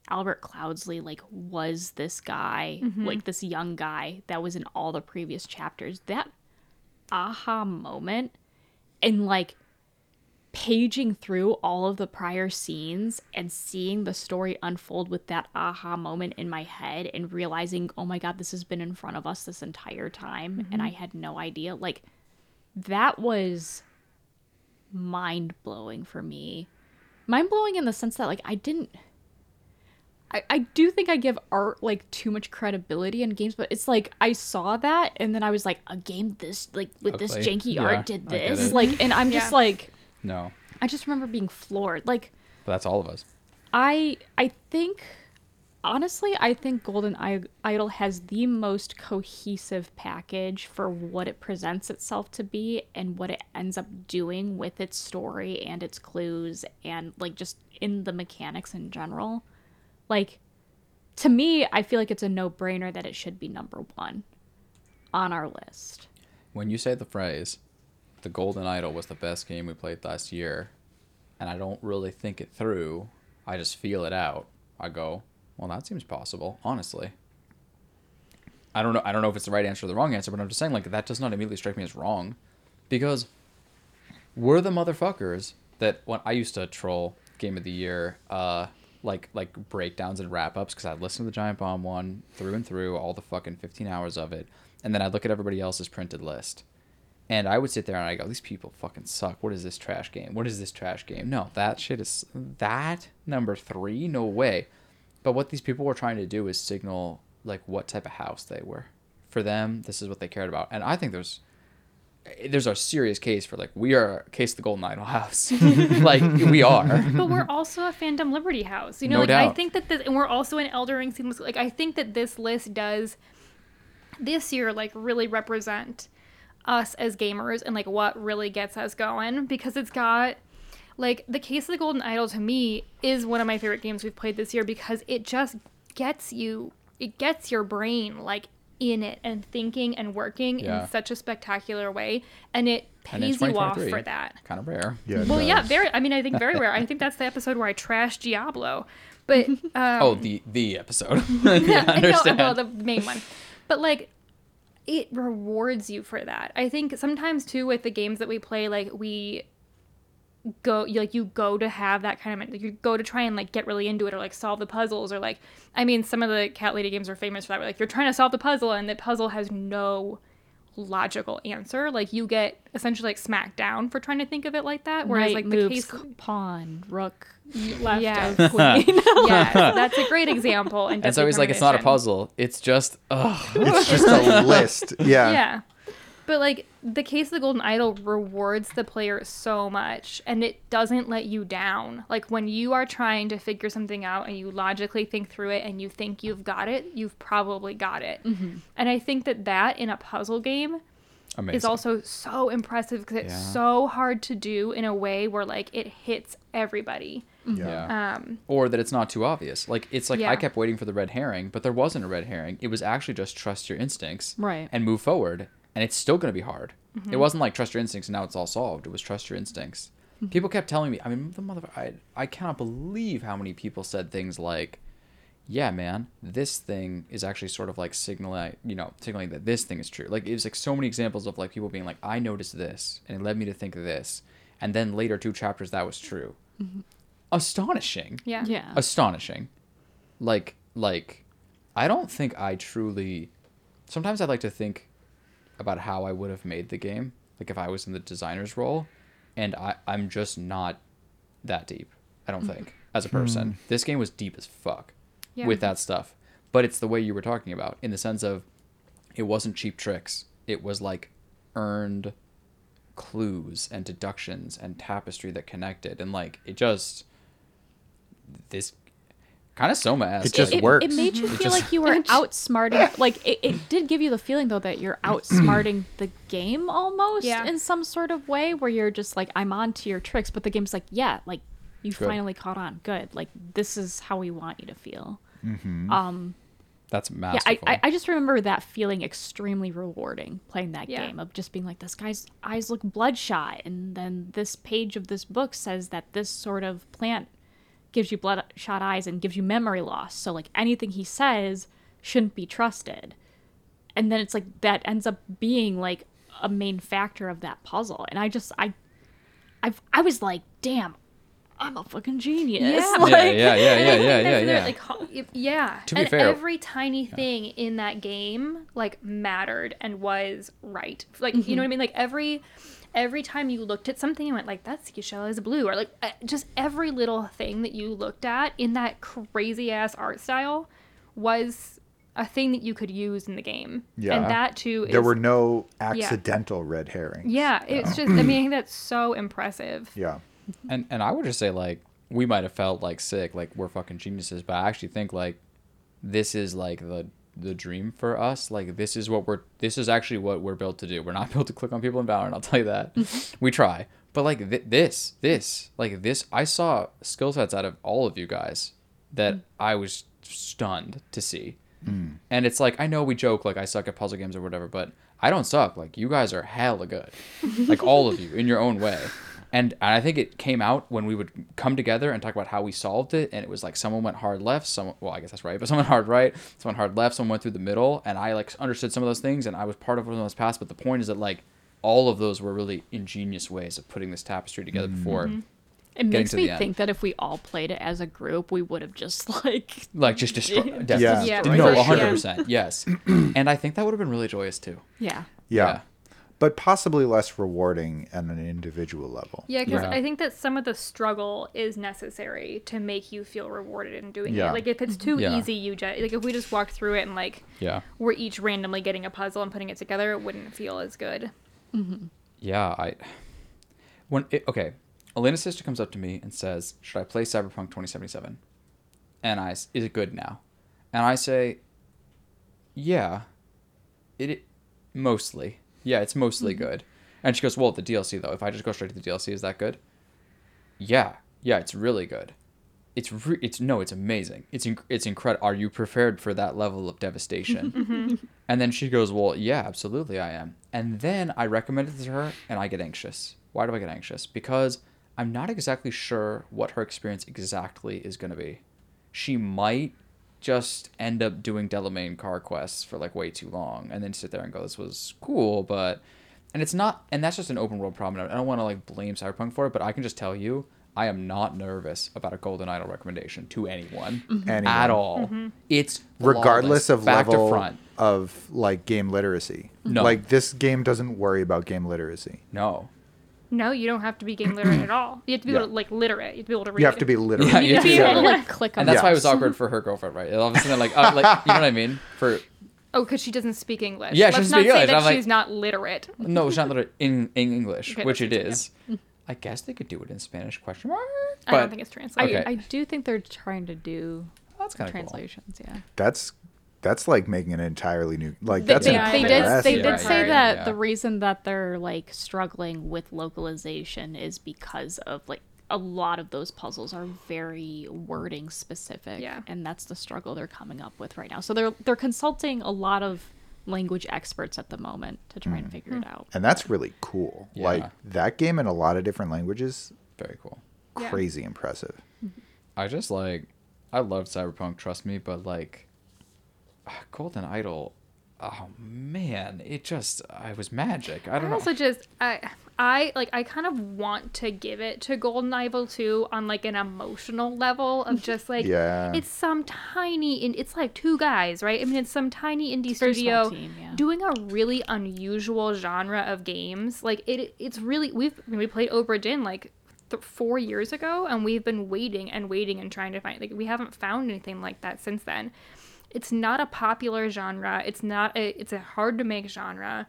Albert Cloudsley like was this guy, like this young guy that was in all the previous chapters, that aha moment and like paging through all of the prior scenes and seeing the story unfold with that aha moment in my head and realizing, oh my God, this has been in front of us this entire time. And I had no idea. Like that was mind blowing for me. Mind blowing in the sense that like I do think I give art like too much credibility in games, but it's like I saw that and then I was like, a game this like with this janky art did this. Like, and I'm just like, no, I just remember being floored. Like, but that's all of us. I think, honestly, I think Golden Idol has the most cohesive package for what it presents itself to be and what it ends up doing with its story and its clues and like just in the mechanics in general. Like, to me, I feel like it's a no-brainer that it should be number one on our list. When you say the phrase, the Golden Idol was the best game we played last year, and I don't really think it through. I just feel it out. I go, well, that seems possible, honestly. I don't know if it's the right answer or the wrong answer, but I'm just saying, like, that does not immediately strike me as wrong, because we're the motherfuckers that when I used to troll Game of the Year, like breakdowns and wrap-ups, because I'd listen to the Giant Bomb one through and through, all the fucking 15 hours of it, and then I'd look at everybody else's printed list. And I would sit there and I go, these people fucking suck. What is this trash game? What is this trash game? No, that shit is that number three. No way. But what these people were trying to do is signal like what type of house they were. For them, this is what they cared about. And I think there's a serious case for like, we are Case of the Golden Idol house. Like we are. But we're also a Phantom Liberty house. You know, no like doubt. I think that this, and we're also an Elden Ring sequence. Like I think that this list does this year like really represent us as gamers and like what really gets us going, because it's got like the Case of the Golden Idol to me is one of my favorite games we've played this year, because it just gets you, it gets your brain like in it and thinking and working in such a spectacular way, and it pays you off for that. Kind of rare. Yeah, well, does. Yeah, very. I mean, I think very rare. I think that's the episode where I trashed Diablo, but the episode. Yeah, I understand. No, the main one, but like. It rewards you for that. I think sometimes too with the games that we play, like we go, like you go to have that kind of, like you go to try and like get really into it, or like solve the puzzles, or like, I mean, some of the Cat Lady games are famous for that. Where like you're trying to solve the puzzle and the puzzle has no logical answer. Like you get essentially like smacked down for trying to think of it like that. Whereas like the case pawn, rook, left, queen. Yeah, that's a great example. And it's always like it's not a puzzle. It's just it's just a list. Yeah. Yeah. But like the Case of the Golden Idol rewards the player so much, and it doesn't let you down. Like when you are trying to figure something out and you logically think through it and you think you've got it, you've probably got it. Mm-hmm. And I think that in a puzzle game is also so impressive, because it's so hard to do in a way where like it hits everybody. Yeah. Or that it's not too obvious. Like it's like I kept waiting for the red herring, but there wasn't a red herring. It was actually just trust your instincts and move forward. And it's still going to be hard. Mm-hmm. It wasn't like trust your instincts and now it's all solved. It was trust your instincts. Mm-hmm. People kept telling me, I mean, the motherfucker, I cannot believe how many people said things like, yeah, man, this thing is actually sort of like signaling that this thing is true. Like it was like so many examples of like people being like, I noticed this and it led me to think of this. And then later 2 chapters, that was true. Mm-hmm. Astonishing. Yeah. Yeah. Astonishing. Like, I don't think I truly, sometimes I'd like to think about how I would have made the game, like if I was in the designer's role, and I'm just not that deep, I don't think, as a person. This game was deep as fuck with that stuff, but it's the way you were talking about, in the sense of it wasn't cheap tricks. It was like earned clues and deductions and tapestry that connected, and like it just this kind of Soma-esque. It just works. It made you feel like you were outsmarting. Like it did give you the feeling though that you're outsmarting the game almost in some sort of way, where you're just like, I'm on to your tricks, but the game's like, yeah, like you finally caught on. Good. Like this is how we want you to feel. Mm-hmm. That's masterful. Yeah, I just remember that feeling extremely rewarding playing that game, of just being like, this guy's eyes look bloodshot, and then this page of this book says that this sort of plant gives you bloodshot eyes and gives you memory loss. So like anything he says shouldn't be trusted. And then it's like that ends up being like a main factor of that puzzle. And I just I was like, damn, I'm a fucking genius. Yeah, like, yeah. Like, to be fair, every tiny thing in that game like mattered and was right. Like you know what I mean? Like every time you looked at something and went like, that seashell is blue, or like just every little thing that you looked at in that crazy ass art style was a thing that you could use in the game. Yeah. And that too is... There were no accidental red herrings. Yeah. It's just, I mean, that's so impressive. Yeah. And I would just say like, we might've felt like sick, like we're fucking geniuses, but I actually think like this is like the dream for us. Like this is actually what we're built to do. We're not built to click on people in Valorant, I'll tell you that. We try, but like this I saw skill sets out of all of you guys that I was stunned to see. And it's like, I know we joke like I suck at puzzle games or whatever, but I don't suck. Like you guys are hella good, like all of you in your own way. And I think it came out when we would come together and talk about how we solved it. And it was like someone went hard left, I guess that's right, but someone hard right, someone hard left, someone went through the middle. And I like understood some of those things and I was part of one of those paths. But the point is that like all of those were really ingenious ways of putting this tapestry together before it makes me think that if we all played it as a group, we would have just just destroyed. Yeah. Yeah. No, 100%. Yes. And I think that would have been really joyous too. Yeah. Yeah. but possibly less rewarding at an individual level. Yeah, because I think that some of the struggle is necessary to make you feel rewarded in doing it. Like, if it's too easy, like, if we just walk through it and, like, we're each randomly getting a puzzle and putting it together, it wouldn't feel as good. Mm-hmm. Yeah, Elena's sister comes up to me and says, should I play Cyberpunk 2077? And I, is it good now? And I say, yeah, it mostly. Yeah, it's mostly good. And she goes, well, the DLC, though, if I just go straight to the DLC, is that good? Yeah, it's really good. It's amazing. It's incredible. Are you prepared for that level of devastation? And then she goes, well, yeah, absolutely I am. And then I recommend it to her, and I get anxious. Why do I get anxious? Because I'm not exactly sure what her experience exactly is going to be. She might just end up doing Delamain car quests for like way too long and then sit there and go, this was cool, but that's just an open world problem. I don't want to like blame Cyberpunk for it, but I can just tell you I am not nervous about a Golden Idol recommendation to anyone at all. It's regardless of back level to front of like game literacy. No, like this game doesn't worry about game literacy. No, you don't have to be game literate at all. You have to be able to, like, literate. You have to be able to read. You have to be literate. Yeah, you have to be able to, like, click on it. And that's why it was awkward for her girlfriend, right? All of a sudden, like, you know what I mean? Because she doesn't speak English. Yeah, she doesn't speak English. Let's not say that she's not literate. No, she's not literate in English, okay, which it is. Yeah. I guess they could do it in Spanish, question mark? But I don't think it's translated. Okay. I do think they're trying to do translations, cool. Yeah. That's like making an entirely new, like, that's they did say that the reason that they're like struggling with localization is because of like a lot of those puzzles are very wording specific, and that's the struggle they're coming up with right now. So they're consulting a lot of language experts at the moment to try and figure it out. And that's really cool. Yeah. Like that game in a lot of different languages, very cool, crazy impressive. I just I loved Cyberpunk, trust me, but like. Golden Idol, oh man, it was magic. I don't know. Also just, I kind of want to give it to Golden Idol too on like an emotional level of just like, it's some tiny, it's like two guys, right? I mean, it's some tiny indie studio doing a really unusual genre of games. Like it's really, we played Obra Dinn like 4 years ago and we've been waiting and trying to find, like we haven't found anything like that since then. It's not a popular genre. It's a hard to make genre.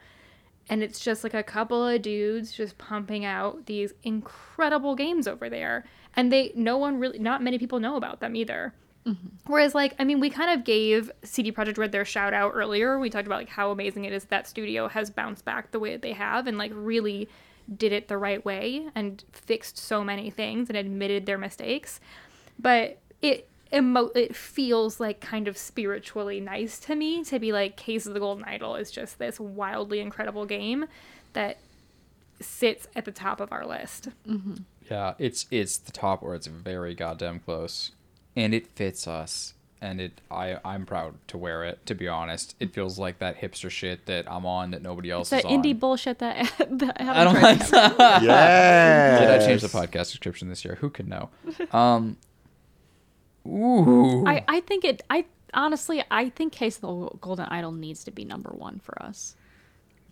And it's just like a couple of dudes just pumping out these incredible games over there. And not many people know about them either. Mm-hmm. Whereas like, I mean, we kind of gave CD Projekt Red their shout out earlier. We talked about like how amazing it is that studio has bounced back the way that they have and like really did it the right way and fixed so many things and admitted their mistakes. But it feels like kind of spiritually nice to me to be like Case of the Golden Idol is just this wildly incredible game that sits at the top of our list. Mm-hmm. Yeah, it's the top or it's very goddamn close, and it fits us. And I'm proud to wear it, to be honest. It feels like that hipster shit that I'm on that nobody else is on. That indie bullshit that I don't like. Yeah. Did I change the podcast description this year? Who could know? Ooh. I think Case of the Golden Idol needs to be number one for us.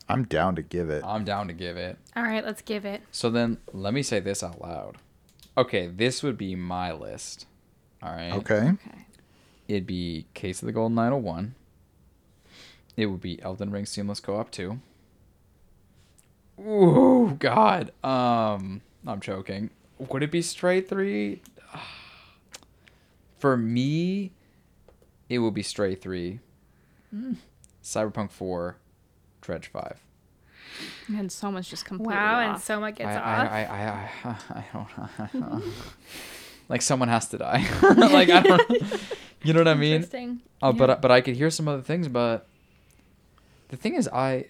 I'm down to give it. All right, let's give it. So then let me say this out loud. Okay, this would be my list. All right. Okay. It'd be Case of the Golden Idol 1. It would be Elden Ring Seamless Co-op 2. Ooh, God. I'm choking. Would it be Stray 3? For me, it will be Stray 3, Cyberpunk 4, Dredge 5. And Soma's just completely off. And Soma gets off. I don't know. Like, someone has to die. Like, I don't know. You know what I mean? Interesting. But I could hear some other things, but the thing is, I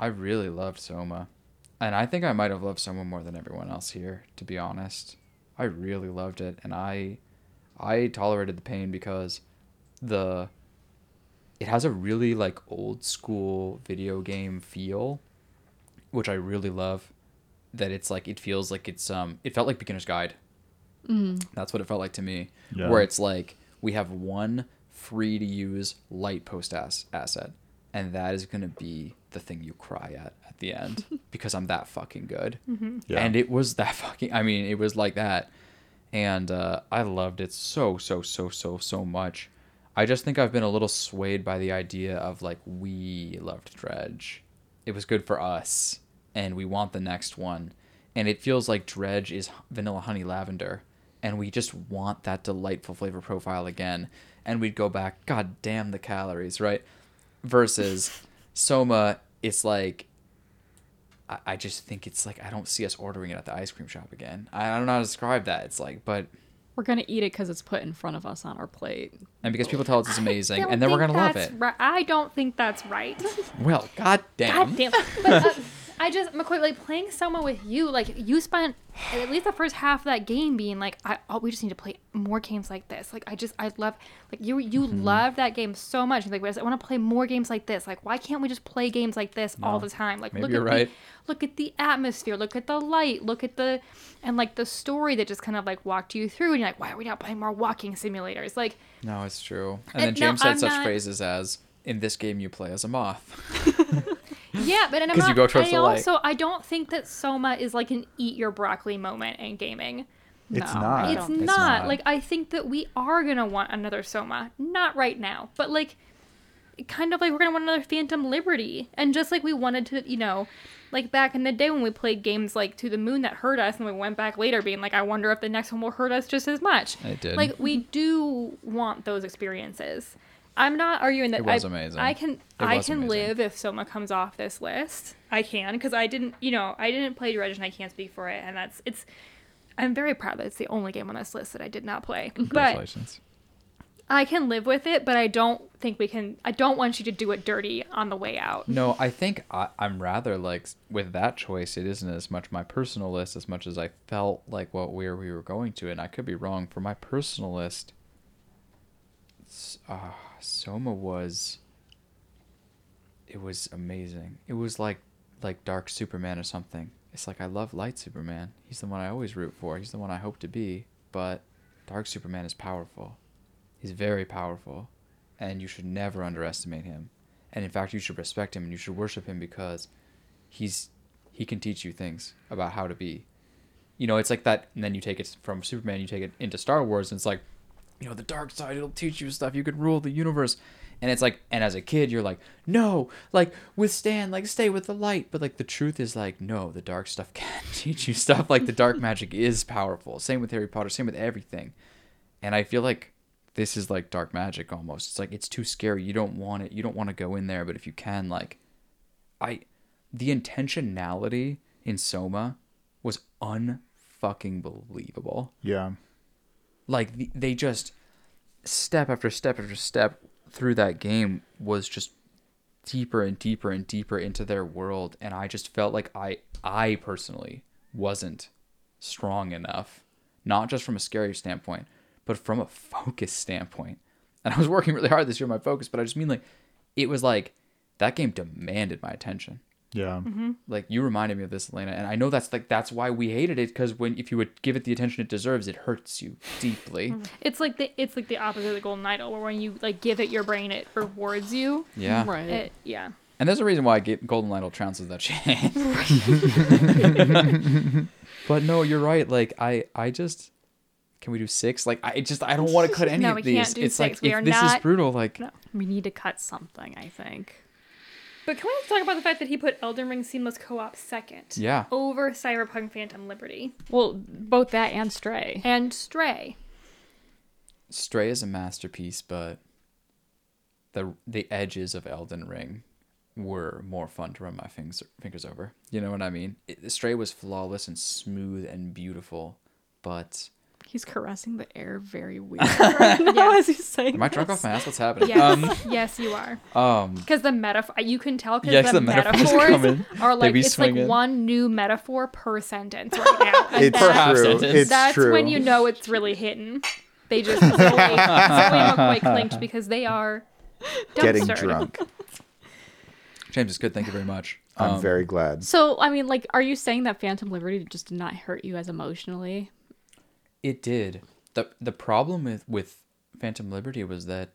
really loved Soma. And I think I might have loved Soma more than everyone else here, to be honest. I really loved it, and I tolerated the pain because it has a really like old school video game feel, which I really love. That it's like it feels like it's it felt like Beginner's Guide. Mm. That's what it felt like to me. Yeah. Where it's like we have one free to use light post asset, and that is going to be the thing you cry at the end because I'm that fucking good. Mm-hmm. Yeah. And it was that fucking, I mean, it was like that. And I loved it so much. I just think I've been a little swayed by the idea of like, we loved Dredge. It was good for us and we want the next one. And it feels like Dredge is vanilla honey lavender. And we just want that delightful flavor profile again. And we'd go back, God damn the calories, right? Versus Soma, it's like, I just think it's like, I don't see us ordering it at the ice cream shop again. I don't know how to describe that. It's like, but... We're going to eat it because it's put in front of us on our plate. And because people tell us it's amazing, and then we're going to love it. I don't think that's right. Well, God damn. But I just, McCoy, like playing Soma with you, like you spent at least the first half of that game being like, we just need to play more games like this. Like I love, like you mm-hmm. love that game so much. Like I want to play more games like this. Like why can't we just play games like this all the time? Like look at the atmosphere, look at the light, look at the, and like the story that just kind of like walked you through. And you're like, why are we not playing more walking simulators? Like no, it's true. And then James said such phrases as, in this game you play as a moth. Yeah, but and I'm not, you go towards the light. Also, I don't think that Soma is like an eat your broccoli moment in gaming. No, it's not. Like, I think that we are going to want another Soma. Not right now, but like, kind of like we're going to want another Phantom Liberty. And just like we wanted to, you know, like back in the day when we played games like To the Moon that hurt us and we went back later being like, I wonder if the next one will hurt us just as much. It did. Like, we do want those experiences. I'm not arguing that it was amazing. I can live if Soma comes off this list. I can, because I didn't play Dredge and I can't speak for it. And I'm very proud that it's the only game on this list that I did not play. Congratulations. But I can live with it, but I don't think we can. I don't want you to do it dirty on the way out. No, I think I'm rather like with that choice, it isn't as much my personal list as much as I felt like where we were going to. And I could be wrong. For my personal list, Soma was, it was amazing. It was like Dark Superman or something. It's like, I love Light Superman. He's the one I always root for. He's the one I hope to be. But Dark Superman is powerful. He's very powerful. And you should never underestimate him. And in fact, you should respect him and you should worship him because he can teach you things about how to be. You know, it's like that. And then you take it from Superman, you take it into Star Wars, and it's like, you know, the dark side, it'll teach you stuff. You could rule the universe. And it's like, and as a kid, you're like, no, like withstand, like stay with the light. But like the truth is like, no, the dark stuff can teach you stuff. Like the dark magic is powerful. Same with Harry Potter, same with everything. And I feel like this is like dark magic almost. It's like, it's too scary. You don't want it. You don't want to go in there. But if you can, like the intentionality in Soma was unfucking believable. Yeah. Like, they just, step after step after step through that game was just deeper and deeper and deeper into their world. And I just felt like I personally wasn't strong enough, not just from a scary standpoint, but from a focus standpoint. And I was working really hard this year on my focus, but I just mean, like, it was like, that game demanded my attention. Yeah. Mm-hmm. Like, you reminded me of this, Elena, and I know that's like, that's why we hated it, because if you would give it the attention it deserves, it hurts you deeply. It's like the opposite of the Golden Idol, where when you like give it your brain, it rewards you. Yeah. Right. Yeah. And there's a reason why Golden Idol trounces that shit. But no, you're right. Like I just, can we do 6? Like I don't want to cut any of these. Can't do it's 6. Like we are this not, is brutal. Like no, we need to cut something. I think. But can we talk about the fact that he put Elden Ring Seamless Co-op second? Yeah. Over Cyberpunk Phantom Liberty. Well, both that and Stray. Stray is a masterpiece, but the edges of Elden Ring were more fun to run my fingers over. You know what I mean? Stray was flawless and smooth and beautiful, but... He's caressing the air very weird right now as he's saying Am I drunk off my ass? What's happening? Yes, yes you are. Because the metaphor, you can tell because the metaphors are like, it's swinging. Like one new metaphor per sentence right now. And That's true. When you know it's really hidden. They just really look quite clinked because they are getting drunk. James, it's good. Thank you very much. I'm very glad. So, I mean, like, are you saying that Phantom Liberty just did not hurt you as emotionally? It did. The problem with Phantom Liberty was that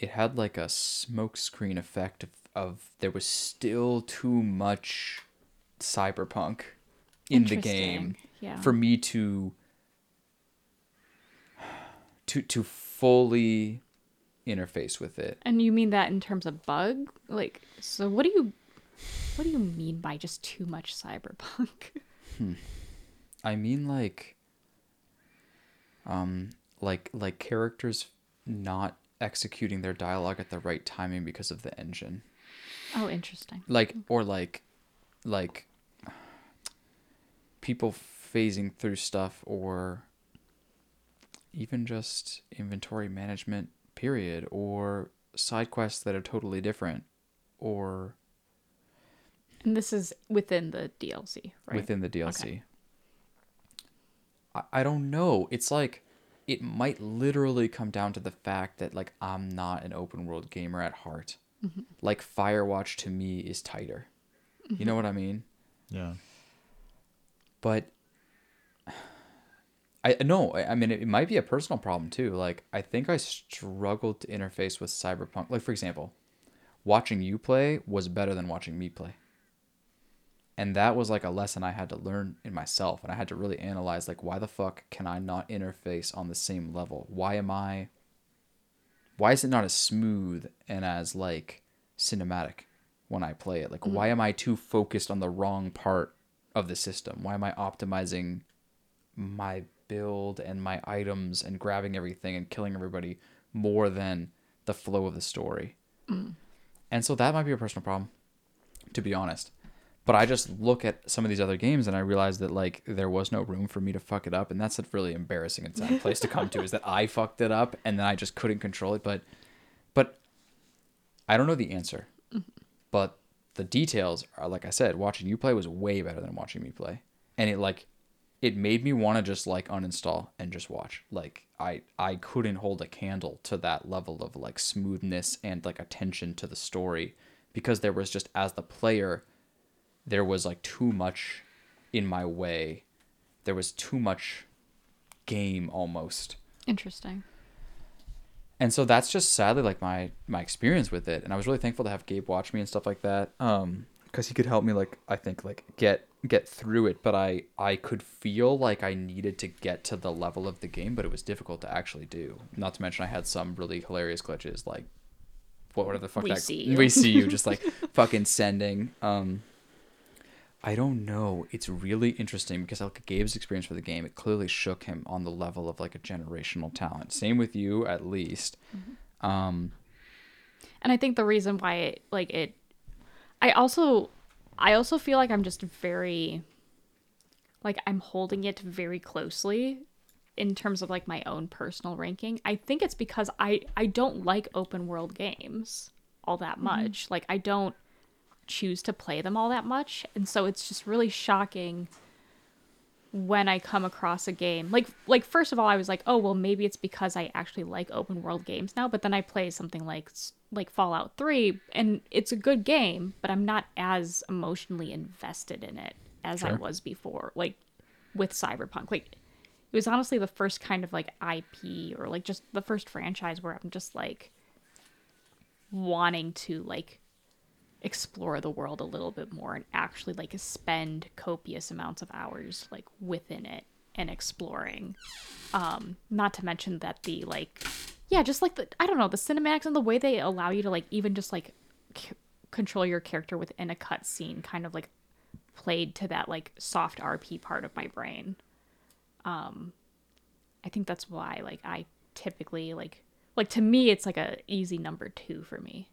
it had like a smokescreen effect of there was still too much cyberpunk in the game for me to fully interface with it. And you mean that in terms of bug? Like, so what do you mean by just too much cyberpunk? I mean like characters not executing their dialogue at the right timing because of the engine. Oh, interesting. Like, or like people phasing through stuff, or even just inventory management period, or side quests that are totally different, or... And this is within the DLC, right? Within the DLC. Okay. I don't know. It's like, it might literally come down to the fact that, like, I'm not an open world gamer at heart. Mm-hmm. Like, Firewatch to me is tighter. Mm-hmm. You know what I mean? Yeah. But I mean, it might be a personal problem too. Like, I think I struggled to interface with Cyberpunk. Like, for example, watching you play was better than watching me play. And that was like a lesson I had to learn in myself. And I had to really analyze, like, why the fuck can I not interface on the same level? Why is it not as smooth and as, like, cinematic when I play it? Like, why am I too focused on the wrong part of the system? Why am I optimizing my build and my items and grabbing everything and killing everybody more than the flow of the story? And so that might be a personal problem, to be honest. But I just look at some of these other games and I realize that, like, there was no room for me to fuck it up. And that's a really embarrassing and sad place to come to, is that I fucked it up and then I just couldn't control it. But I don't know the answer. But the details are, like I said, watching you play was way better than watching me play. And it made me want to just, like, uninstall and just watch. Like, I couldn't hold a candle to that level of, like, smoothness and, like, attention to the story, because there was just, as the player... there was, like, too much in my way. There was too much game, almost. Interesting. And so that's just, sadly, like, my experience with it. And I was really thankful to have Gabe watch me and stuff like that, because he could help me, like, I think, like, get through it. But I could feel like I needed to get to the level of the game, but it was difficult to actually do. Not to mention I had some really hilarious glitches, like, whatever the fuck. We see you, just, like, fucking sending... I don't know. It's really interesting because, like, Gabe's experience for the game, it clearly shook him on the level of, like, a generational talent. Same with you, at least. Mm-hmm. And I think the reason why I also feel like I'm just very, like, I'm holding it very closely in terms of, like, my own personal ranking. I think it's because I don't like open world games all that much. Mm-hmm. Like, I don't choose to play them all that much, and so it's just really shocking when I come across a game like first of all I was like, oh well, maybe it's because I actually like open world games now, but then I play something like Fallout 3 and it's a good game, but I'm not as emotionally invested in it as I was before, like with Cyberpunk. Like, it was honestly the first kind of, like, IP, or, like, just the first franchise where I'm just, like, wanting to, like, explore the world a little bit more and actually, like, spend copious amounts of hours, like, within it and exploring. Not to mention that the, like, yeah, just, like, the, I don't know, the cinematics and the way they allow you to, like, even just, like, control your character within a cutscene kind of, like, played to that, like, soft RP part of my brain. I think that's why, like, I typically, like, to me, it's, like, a easy number 2 for me.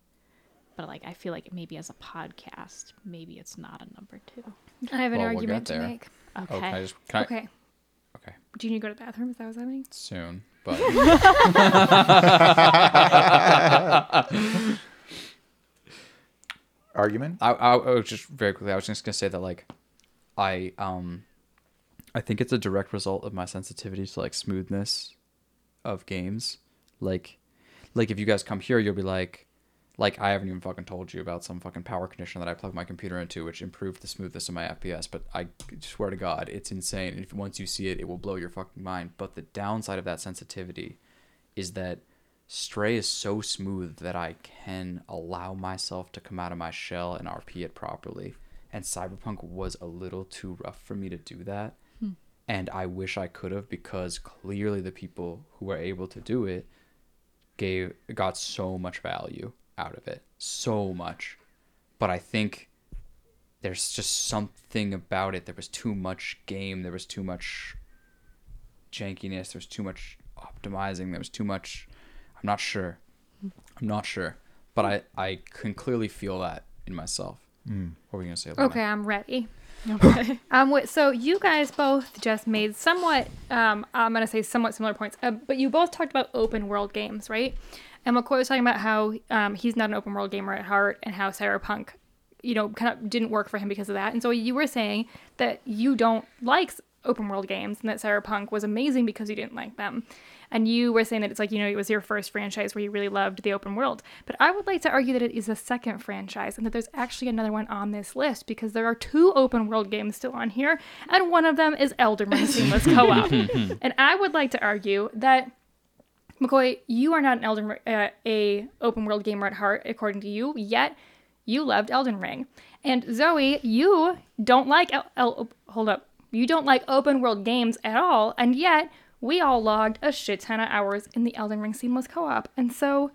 But, like, I feel like maybe as a podcast, maybe it's not a number 2. I have an argument to make. Okay. Oh, Okay. Do you need to go to the bathroom? Is that what's happening? Soon, but. Argument? I was just very quickly. I was just gonna say that, like, I think it's a direct result of my sensitivity to, like, smoothness of games. Like if you guys come here, you'll be like. Like, I haven't even fucking told you about some fucking power conditioner that I plugged my computer into, which improved the smoothness of my FPS, but I swear to God, it's insane. And once you see it, it will blow your fucking mind. But the downside of that sensitivity is that Stray is so smooth that I can allow myself to come out of my shell and RP it properly. And Cyberpunk was a little too rough for me to do that. Hmm. And I wish I could have, because clearly the people who were able to do it got so much value out of it. So much. But I think there's just something about it. There was too much game. There was too much jankiness. There was too much optimizing. There was too much... I'm not sure. But I can clearly feel that in myself. Mm. What were you going to say, Lana? Okay, I'm ready. Okay. So you guys both just made somewhat, I'm going to say somewhat similar points, but you both talked about open world games, right? And McCoy was talking about how he's not an open world gamer at heart, and how Cyberpunk, kind of didn't work for him because of that. And so you were saying that you don't like open world games, and that Cyberpunk was amazing because you didn't like them. And you were saying that it's like, it was your first franchise where you really loved the open world. But I would like to argue that it is the second franchise, and that there's actually another one on this list, because there are two open world games still on here, and one of them is Elden Ring Seamless Co-op. And I would like to argue that, McCoy, you are not an a open world gamer at heart, according to you, yet you loved Elden Ring. And Zoe, you don't like You don't like open world games at all, and yet... we all logged a shit ton of hours in the Elden Ring Seamless Co-op. And so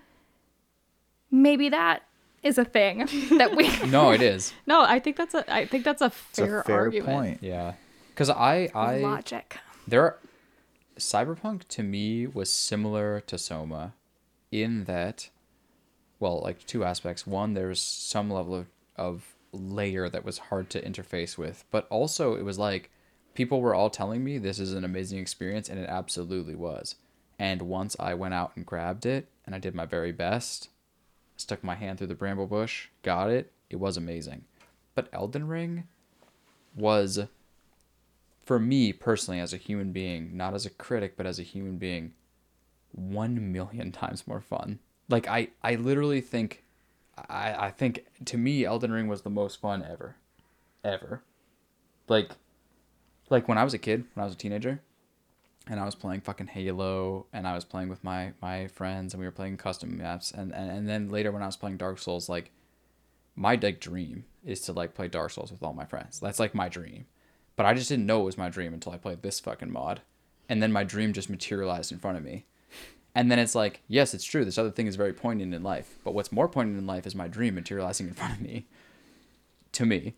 maybe that is a thing that we... No, it is. No, I think that's a fair argument. Point. Yeah. Because I logic. Cyberpunk to me was similar to Soma in that, two aspects. One, there's some level of layer that was hard to interface with, but also it was like, people were all telling me this is an amazing experience, and it absolutely was. And once I went out and grabbed it, and I did my very best, stuck my hand through the bramble bush, got it, it was amazing. But Elden Ring was, for me personally, as a human being, not as a critic, but as a human being, 1,000,000 times more fun. Like, I literally think, I think, to me, Elden Ring was the most fun ever. Ever. Like, when I was a kid, when I was a teenager, and I was playing fucking Halo, and I was playing with my friends, and we were playing custom maps, and then later when I was playing Dark Souls, my dream is to, play Dark Souls with all my friends. That's, my dream. But I just didn't know it was my dream until I played this fucking mod. And then my dream just materialized in front of me. And then it's yes, it's true, this other thing is very poignant in life. But what's more poignant in life is my dream materializing in front of me. To me.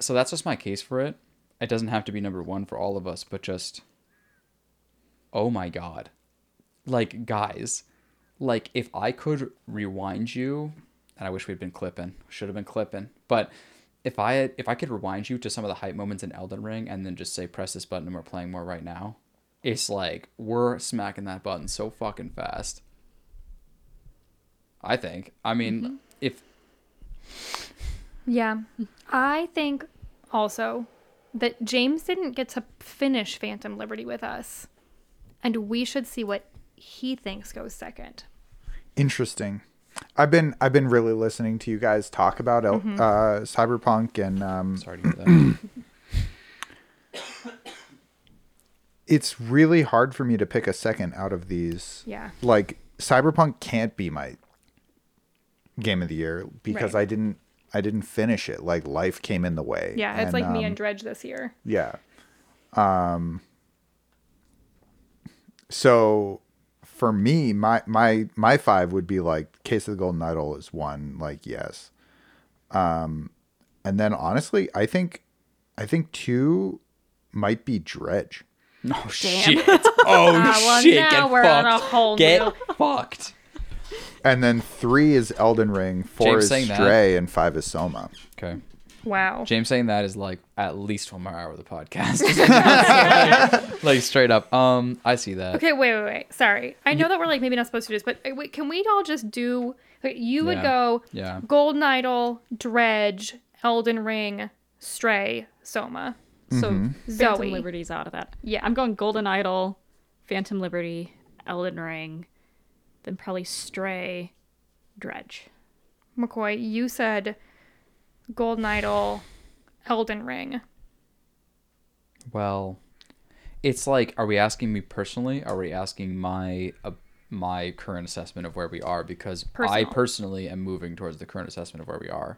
So that's just my case for it. It doesn't have to be number one for all of us, but just, oh my God. Guys, if I could rewind you, and I wish we'd been clipping, should have been clipping, but if I could rewind you to some of the hype moments in Elden Ring and then just say, press this button and we're playing more right now, it's we're smacking that button so fucking fast. I think. I mean, mm-hmm. Yeah. I think also... that James didn't get to finish Phantom Liberty with us, and we should see what he thinks goes second. Interesting. I've been really listening to you guys talk about Cyberpunk, and sorry to hear that. It's really hard for me to pick a second out of these. Yeah. Cyberpunk can't be my game of the year because right. I didn't finish it. Life came in the way. Yeah, it's me and Dredge this year. Yeah. So for me, my five would be Case of the Golden Idol is one. Yes. And then honestly, I think two might be Dredge. Oh, shit. Shit. Now we're on a whole new. Get fucked. And then 3 is Elden Ring, 4 is Stray, and 5 is Soma. Okay. Wow. James saying that is at least 1 more hour of the podcast. Straight up. I see that. Okay, wait. Sorry. I know that we're maybe not supposed to do this, but wait, can we all just do... you would go Golden Idol, Dredge, Elden Ring, Stray, Soma. So Zoe. Phantom Liberty's out of that. Yeah. I'm going Golden Idol, Phantom Liberty, Elden Ring... then probably Stray, Dredge. McCoy, you said Golden Idol, Elden Ring. Well, it's are we asking me personally? Are we asking my my current assessment of where we are, because I personally am moving towards the current assessment of where we are.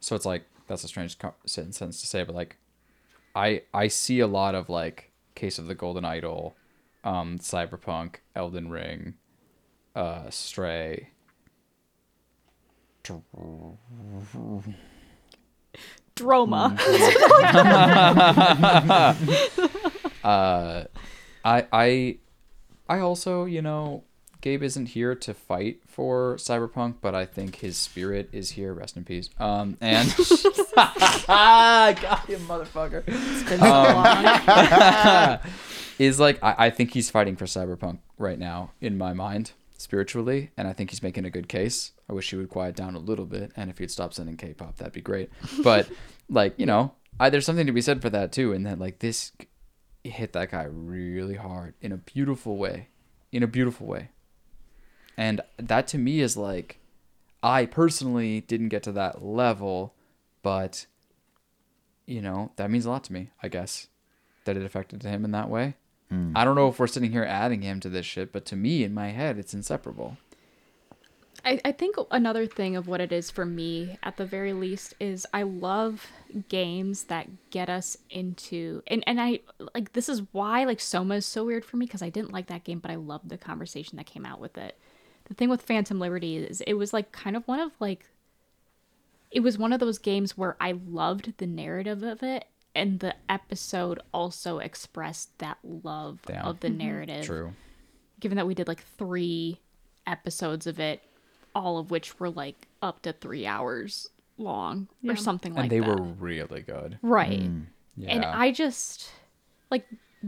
So it's like, that's a strange sentence to say, but like, I see a lot of like Case of the Golden Idol, Cyberpunk, Elden Ring, Stray, Droma. I also, you know, Gabe isn't here to fight for Cyberpunk, but I think his spirit is here. Rest in peace. And God, you motherfucker. It's been so long. Is like, I think he's fighting for Cyberpunk right now in my mind, spiritually, and I think he's making a good case. I wish he would quiet down a little bit, and if he'd stop sending K-pop, that'd be great. But like, you know, there's something to be said for that too, and that like this hit that guy really hard in a beautiful way, and that to me is like, I personally didn't get to that level, but you know, that means a lot to me, I guess, that it affected him in that way. I don't know if we're sitting here adding him to this shit, but to me, in my head, it's inseparable. I think another thing of what it is for me, at the very least, is I love games that get us into... And I like, this is why like Soma is so weird for me, because I didn't like that game, but I loved the conversation that came out with it. The thing with Phantom Liberty is it was like kind of one of like... It was one of those games where I loved the narrative of it, and the episode also expressed that love of the narrative. True. Given that we did like 3 episodes of it, all of which were like up to 3 hours long or something like that. And they were really good. Right. Yeah. And I just, like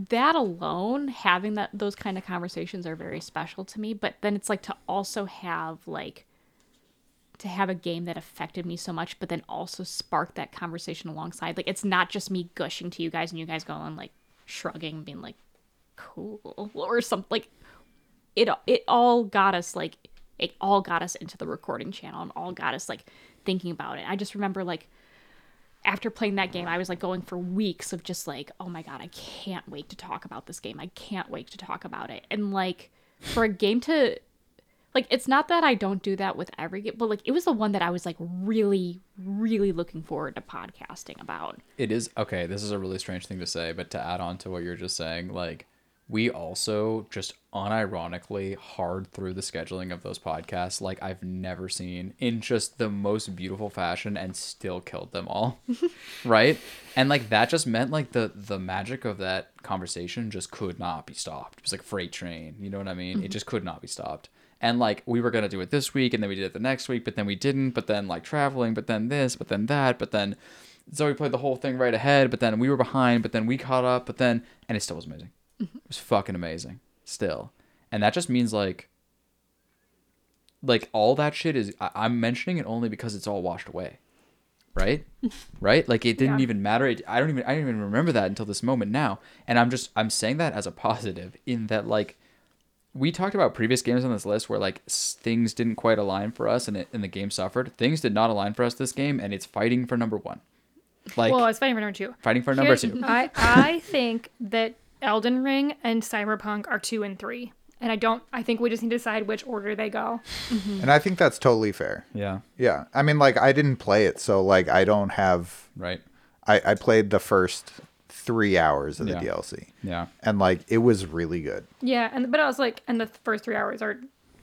that alone, having that those kind of conversations are very special to me. But then it's like to also have like, to have a game that affected me so much, but then also sparked that conversation alongside. Like, it's not just me gushing to you guys and you guys going, like, shrugging and being like, cool, or something. Like, it all got us into the recording channel and all got us, like, thinking about it. I just remember, like, after playing that game, I was, like, going for weeks of just, like, oh, my God, I can't wait to talk about this game. I can't wait to talk about it. And, like, for a game to... Like, it's not that I don't do that with every game, but, like, it was the one that I was, like, really, really looking forward to podcasting about. It is, okay, this is a really strange thing to say, but to add on to what you're just saying, like, we also just unironically hard through the scheduling of those podcasts like I've never seen, in just the most beautiful fashion, and still killed them all, right? And, like, that just meant, like, the magic of that conversation just could not be stopped. It was like freight train, you know what I mean? Mm-hmm. It just could not be stopped. And, like, we were going to do it this week, and then we did it the next week, but then we didn't, but then, like, traveling, but then this, but then that, but then Zoe played the whole thing right ahead, but then we were behind, but then we caught up, but then... And it still was amazing. It was fucking amazing. Still. And that just means, like, all that shit is... I'm mentioning it only because it's all washed away. Right? Right? Like, it didn't even matter. I didn't even remember that until this moment now. And I'm saying that as a positive, in that, like... We talked about previous games on this list where, like, things didn't quite align for us and the game suffered. Things did not align for us this game, and it's fighting for number 1. Like, well, it's fighting for number 2. I think that Elden Ring and Cyberpunk are 2 and 3. And I think we just need to decide which order they go. Mm-hmm. And I think that's totally fair. Yeah. Yeah. I mean, like, I didn't play it, so, like, I don't have... Right. I played the first... 3 hours of the DLC. Yeah. And like, it was really good. Yeah. But I was like, and the first 3 hours are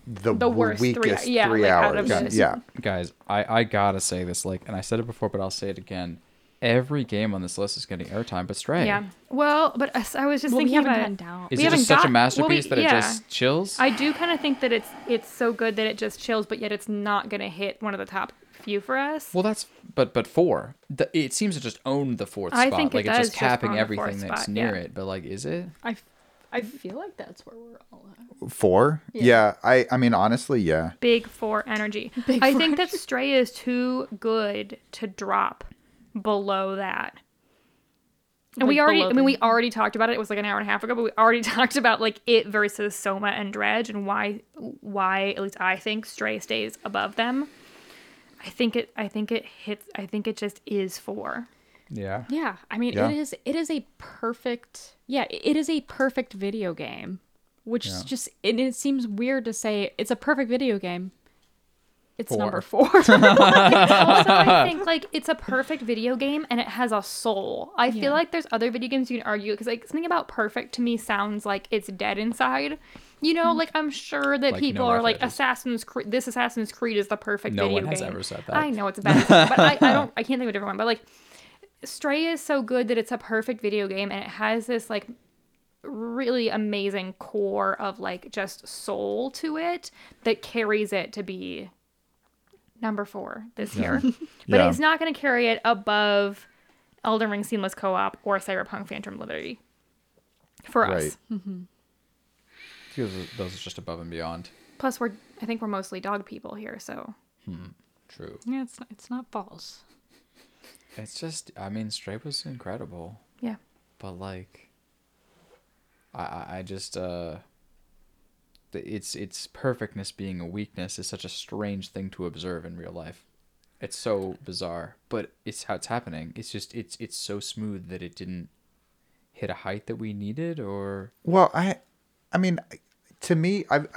the worst weakest 3 hours. Like, guys, I gotta say this, like, and I said it before, but I'll say it again. Every game on this list is getting airtime, but Stray. Yeah. Well, but I was just thinking about it. Is it just such a masterpiece that it just chills? I do kind of think that it's so good that it just chills, but yet it's not going to hit one of the top few for us. Well, that's but 4. It seems to just own the 4th spot. I think like it's just capping everything that's near it. But like, is it? I feel like that's where we're all at. 4? Yeah. I mean, honestly, yeah. Big 4 energy. I think that Stray is too good to drop below that. And like we already talked about it. It was like an hour and a half ago, but we already talked about like it versus Soma and Dredge and why at least I think Stray stays above them. I think it just is 4. Yeah. Yeah. I mean, it is a perfect video game. which is just, it seems weird to say it's a perfect video game. It's number 4. It's also, I think, like, it's a perfect video game and it has a soul. I feel like there's other video games you can argue, because, like, something about perfect to me sounds like it's dead inside. You know, like, I'm sure that, like, people are like, Assassin's Creed, this Assassin's Creed is the perfect video game. No one has ever said that. I know it's a bad thing, but I can't think of a different one. But, like, Stray is so good that it's a perfect video game and it has this, like, really amazing core of, like, just soul to it that carries it to be number 4 this year. But it's not going to carry it above Elden Ring Seamless Co-op or Cyberpunk Phantom Liberty for us. Mm-hmm. Because those are just above and beyond. Plus, I think we're mostly dog people here, so. True. Yeah, it's not false. It's just, I mean, Stray was incredible. Yeah. But, like, I just, its perfectness being a weakness is such a strange thing to observe in real life. It's so bizarre, but it's how it's happening. It's just, it's so smooth that it didn't hit a height that we needed, or. Well, I mean, to me, I've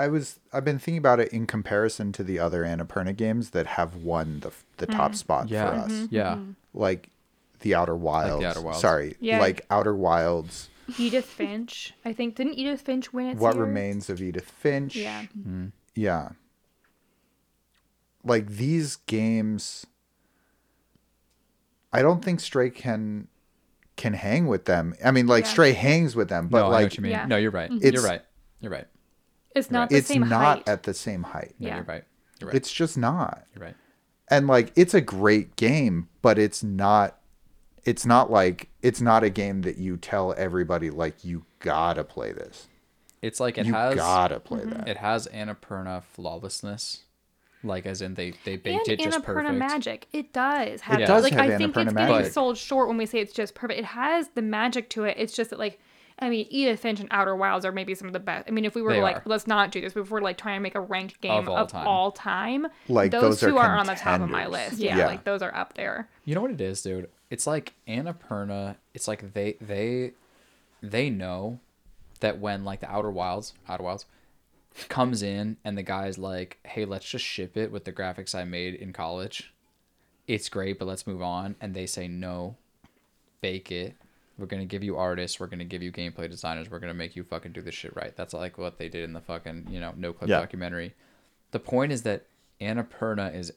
been thinking about it in comparison to the other Annapurna games that have won the top spot for us. Like the Outer Wilds. Like Outer Wilds. Edith Finch, I think. Didn't Edith Finch win its What year? Remains of Edith Finch. Yeah. Mm. Yeah. Like, these games, I don't think Stray can hang with them. I mean, like, Stray hangs with them, but, no, like, I know what you mean. No, you're right. You're right. It's not the same height. It's not at the same height. Yeah, no, you're right. It's just not. You're right. And, like, it's a great game, but it's not a game that you tell everybody, like, you gotta play this. It's like you gotta play that. It has Annapurna flawlessness. Like, as in they baked it just perfect. And Annapurna magic. It does have. It does like, have I think Annapurna it's magic. Getting sold short when we say it's just perfect. It has the magic to it. It's just that, like, I mean, Edith Finch and Outer Wilds are maybe some of the best. I mean, if we were let's not do this, but if we're, like, trying to make a ranked game of all time, like, those two are on the top of my list. Yeah, like, those are up there. You know what it is, dude? It's like Annapurna. It's like they know that when, like, the Outer Wilds comes in and the guy's like, hey, let's just ship it with the graphics I made in college. It's great, but let's move on. And they say, no, bake it. We're going to give you artists. We're going to give you gameplay designers. We're going to make you fucking do this shit right. That's, like, what they did in the fucking, you know, NoClip documentary. The point is that Annapurna is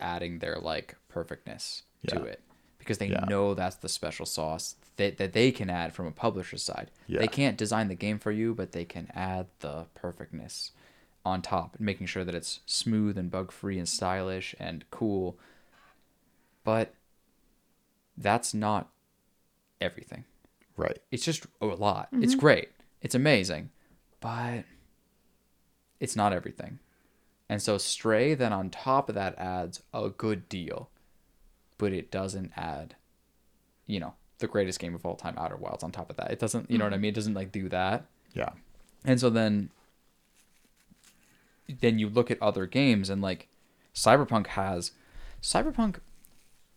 adding their, like, perfectness to it. Because they know that's the special sauce that they can add from a publisher's side. Yeah. They can't design the game for you, but they can add the perfectness on top, making sure that it's smooth and bug-free and stylish and cool. But that's not everything. Right. It's just a lot. Mm-hmm. It's great. It's amazing. But it's not everything. And so Stray then on top of that adds a good deal. But it doesn't add, you know, the greatest game of all time, Outer Wilds, on top of that. It doesn't, you know what I mean? It doesn't, like, do that. Yeah. And so then you look at other games, and, like, Cyberpunk,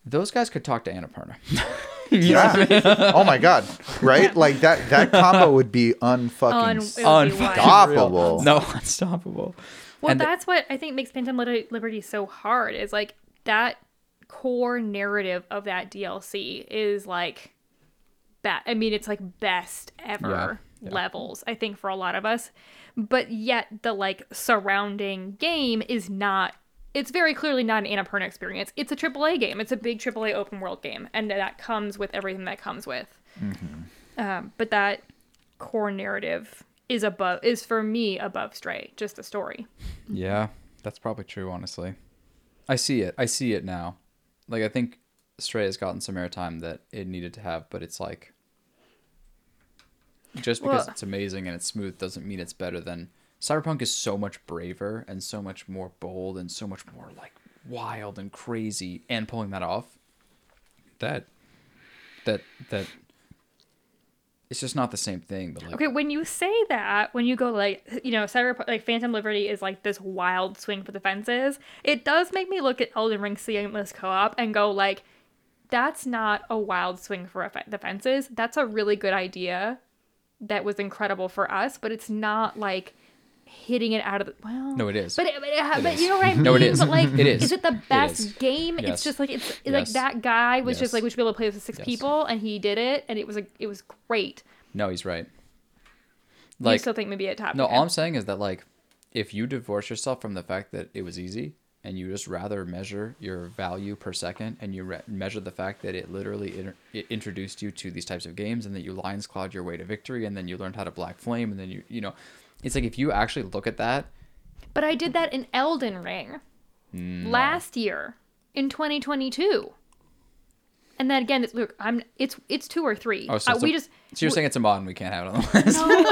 those guys could talk to Annapurna. Oh, my God. Right? Like, that combo would be unstoppable. No, unstoppable. Well, and that's what I think makes Phantom Liberty so hard, is, like, that core narrative of that DLC is, like, I mean, it's, like, best ever levels, I think, for a lot of us. But yet the, like, surrounding game is not, it's very clearly not an Annapurna experience. It's a AAA game. It's a big AAA open world game. And that comes with everything that comes with. Mm-hmm. But that core narrative is for me above Stray, just a story. Yeah, that's probably true, honestly. I see it now. Like, I think Stray has gotten some airtime that it needed to have, but it's like, just because it's amazing and it's smooth doesn't mean it's better than. Cyberpunk is so much braver and so much more bold and so much more, like, wild and crazy, and pulling that off, that it's just not the same thing. But, like, okay, when you say that, when you go, like, you know, Cyberpunk, like, Phantom Liberty is, like, this wild swing for the fences, it does make me look at Elden Ring Seamless Co-op and go, like, that's not a wild swing for the fences. That's a really good idea that was incredible for us, but it's not like hitting it out of the... Well... No, it is. But you know what I mean? No, it is. But like, it is. Is it the best game? Yes. It's just like, it's like that guy was just like, we should be able to play this with six people, and he did it, and it was like, it was great. No, he's right. Like, you still think maybe at top. No, all I'm saying is that like, if you divorce yourself from the fact that it was easy, and you just rather measure your value per second, and you measure the fact that it literally it introduced you to these types of games, and that you lion's clawed your way to victory, and then you learned how to black flame, and then you know, it's like if you actually look at that. But I did that in Elden Ring last year in 2022, and then again, it's two or three. Oh, so you're saying it's a mod and we can't have it on the list? No, I'm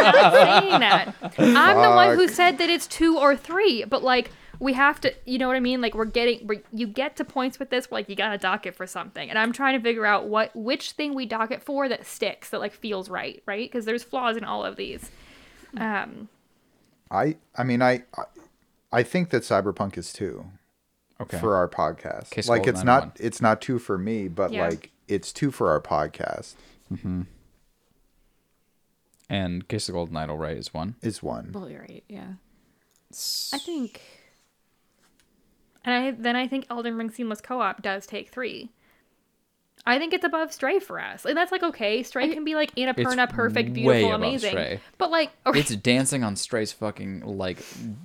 not saying that. I'm the one who said that it's two or three, but like. We have to, you know what I mean? Like you get to points with this, where like you gotta dock it for something. And I'm trying to figure out which thing we dock it for that sticks, that like feels right? Because there's flaws in all of these. I think that Cyberpunk is 2 for our podcast. Case like it's not 2 for me, but like it's 2 for our podcast. Mm-hmm. And Case of the Golden Idol, right, is 1. Is 1. Well, you're right. Yeah, I think. And I think Elden Ring Seamless Co-op does take 3. I think it's above Stray for us. And that's like, okay, Stray can be like Annapurna, perfect, beautiful, amazing. Stray. But like... Okay. It's dancing on Stray's fucking like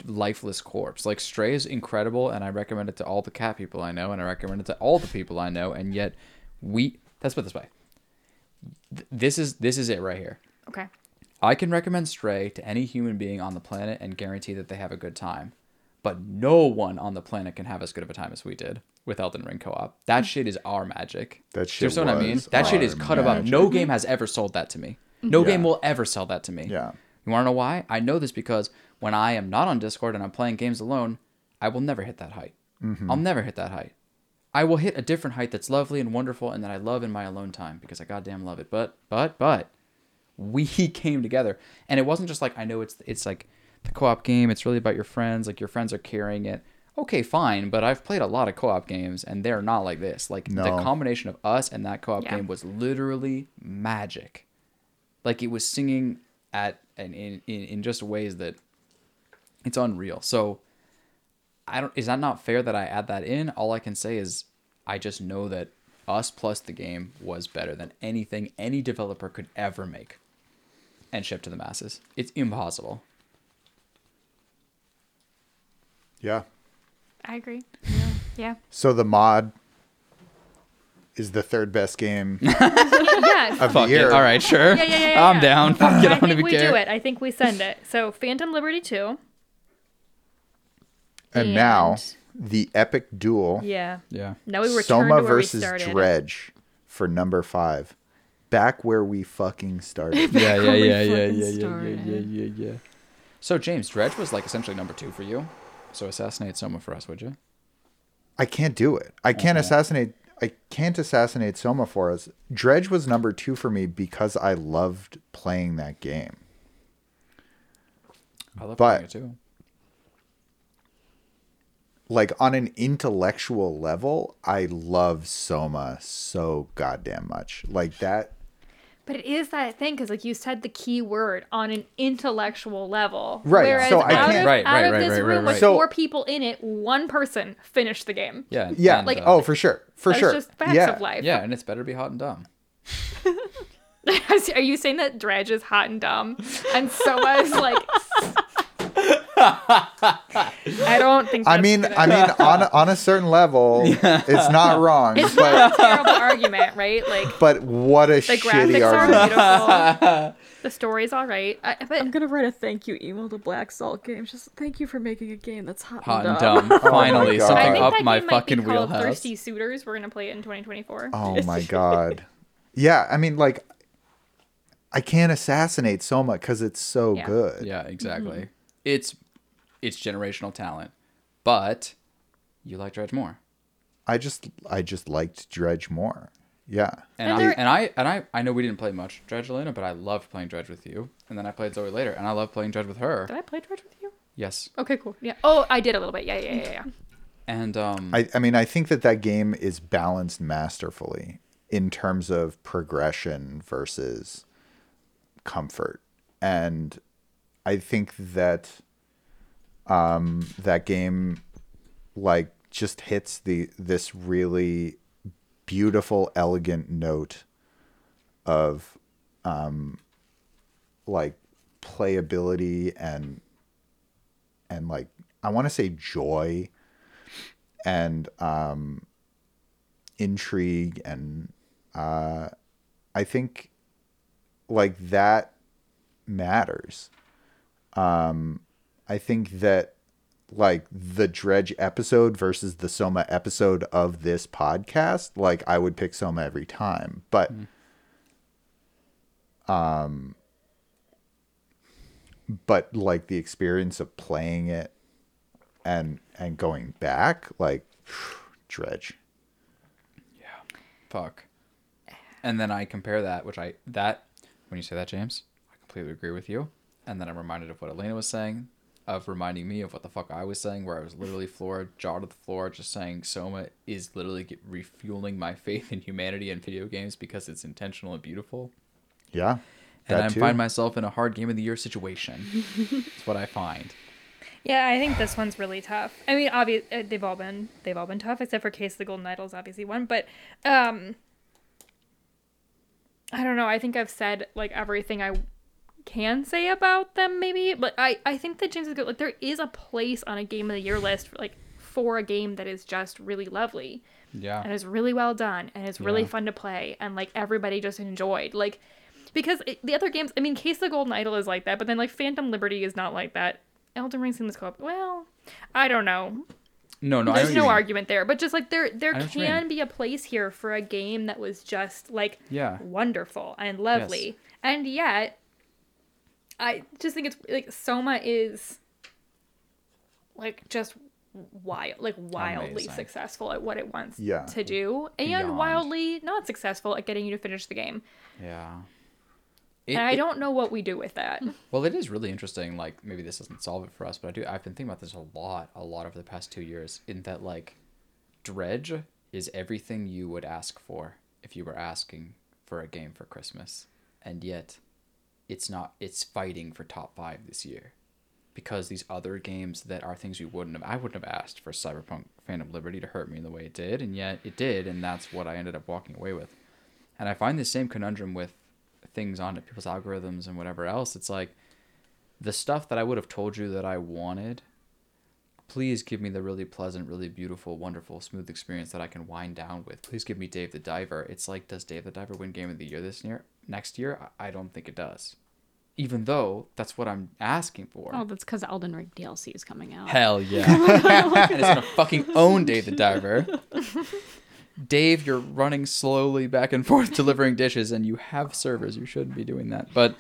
lifeless corpse. Like Stray is incredible, and I recommend it to all the cat people I know, and I recommend it to all the people I know, and yet we... Let's put it this way. This is it right here. Okay. I can recommend Stray to any human being on the planet and guarantee that they have a good time. But no one on the planet can have as good of a time as we did with Elden Ring co-op. That shit is our magic. That shit was what I mean? That shit is cut above. No game has ever sold that to me. No game will ever sell that to me. Yeah. You want to know why? I know this because when I am not on Discord and I'm playing games alone, I will never hit that height. Mm-hmm. I'll never hit that height. I will hit a different height that's lovely and wonderful and that I love in my alone time because I goddamn love it. But we came together. And it wasn't just like, I know it's like, the co-op game, it's really about your friends, like your friends are carrying it. Okay, fine, but I've played a lot of co-op games and they're not like this. Like the combination of us and that co-op game was literally magic. Like it was singing at and in just ways that it's unreal. So is that not fair that I add that in? All I can say is I just know that us plus the game was better than anything any developer could ever make and ship to the masses. It's impossible. Yeah. I agree. Yeah. So the mod is the third best game of the year. It. All right, sure. Yeah. I'm down. Fuck it, I don't even care. I think we do it. I think we send it. So Phantom Liberty 2. And now the epic duel. Yeah. Now we return Soma to where we started. Soma versus Dredge for number 5. Back where we fucking started. Yeah. So James, Dredge was like essentially number 2 for you. So assassinate Soma for us, would you? I can't do it. I can't assassinate Soma for us. Dredge was number 2 for me because I loved playing that game. I love playing it too. Like on an intellectual level, I love Soma so goddamn much. Like that. But it is that thing because, like you said, the key word on an intellectual level. Right. Whereas so I can't. Out of this room with 4 people in it, 1 person finished the game. Yeah. Like for sure. It's just facts of life. Yeah, and it's better to be hot and dumb. Are you saying that Dredge is hot and dumb, and Soma is like? I don't think. I mean, on a certain level, it's not wrong. It's not a terrible argument, right? Like, but what a shitty argument. The graphics are beautiful. The story's all right. I'm gonna write a thank you email to Black Salt Games. Just thank you for making a game that's hot and dumb. Finally, something up my fucking wheelhouse. Thirsty Suitors. We're gonna play it in 2024. Oh my god. Yeah, I mean, like, I can't assassinate Soma because it's so good. Yeah, exactly. Mm-hmm. It's generational talent, but you like Dredge more. I just liked Dredge more. Yeah. And I know we didn't play much Dredge, Elena, but I loved playing Dredge with you. And then I played Zoe later, and I loved playing Dredge with her. Did I play Dredge with you? Yes. Okay, cool. Yeah. Oh, I did a little bit. Yeah. And I mean, I think that game is balanced masterfully in terms of progression versus comfort. And I think that that game like just hits this really beautiful, elegant note of like playability and like I want to say joy and intrigue and I think like that matters. I think that like the Dredge episode versus the Soma episode of this podcast, like I would pick Soma every time, but but like the experience of playing it and going back, like Dredge. Yeah. Fuck. And then I compare that, when you say that, James, I completely agree with you. And then I'm reminded of what Elena was saying, of reminding me of what the fuck I was saying, where I was literally floored, jaw to the floor, just saying Soma is literally refueling my faith in humanity and video games because it's intentional and beautiful. Yeah. And I find myself in a hard game of the year situation. That's what I find. Yeah, I think this one's really tough. I mean, obviously they've all been tough, except for Case of the Golden Idol is obviously one. But I don't know. I think I've said like everything I can say about them, maybe. But I think that James is good. Like there is a place on a game of the year list, like for a game that is just really lovely. Yeah. And is really well done, and it's really fun to play, and like everybody just enjoyed like. Because the other games, I mean, Case of the Golden Idol is like that, but then, like, Phantom Liberty is not like that. Elden Ring seems co-op. Well, I don't know. No. There's no argument there. But just, like, there can be a place here for a game that was just, like, wonderful and lovely. Yes. And yet, I just think it's, like, Soma is, like, just wildly amazing. Successful at what it wants to do. And wildly not successful at getting you to finish the game. Yeah. And I don't know what we do with that. Well, it is really interesting. Like, maybe this doesn't solve it for us, but I've been thinking about this a lot over the past 2 years, in that, like, Dredge is everything you would ask for if you were asking for a game for Christmas. And yet, it's fighting for top 5 this year. Because these other games that are things I wouldn't have asked for Cyberpunk Phantom Liberty to hurt me in the way it did, and yet it did, and that's what I ended up walking away with. And I find the same conundrum with things on people's algorithms and whatever else. It's like the stuff that I would have told you that I wanted, please give me the really pleasant, really beautiful, wonderful, smooth experience that I can wind down with. Please give me Dave the Diver. It's like, does Dave the Diver win Game of the Year this year? Next year? I don't think it does. Even though that's what I'm asking for. Oh, that's because Elden Ring DLC is coming out. Hell yeah. And it's gonna fucking own Dave the Diver. Dave, you're running slowly back and forth delivering dishes, and you have servers. You shouldn't be doing that. But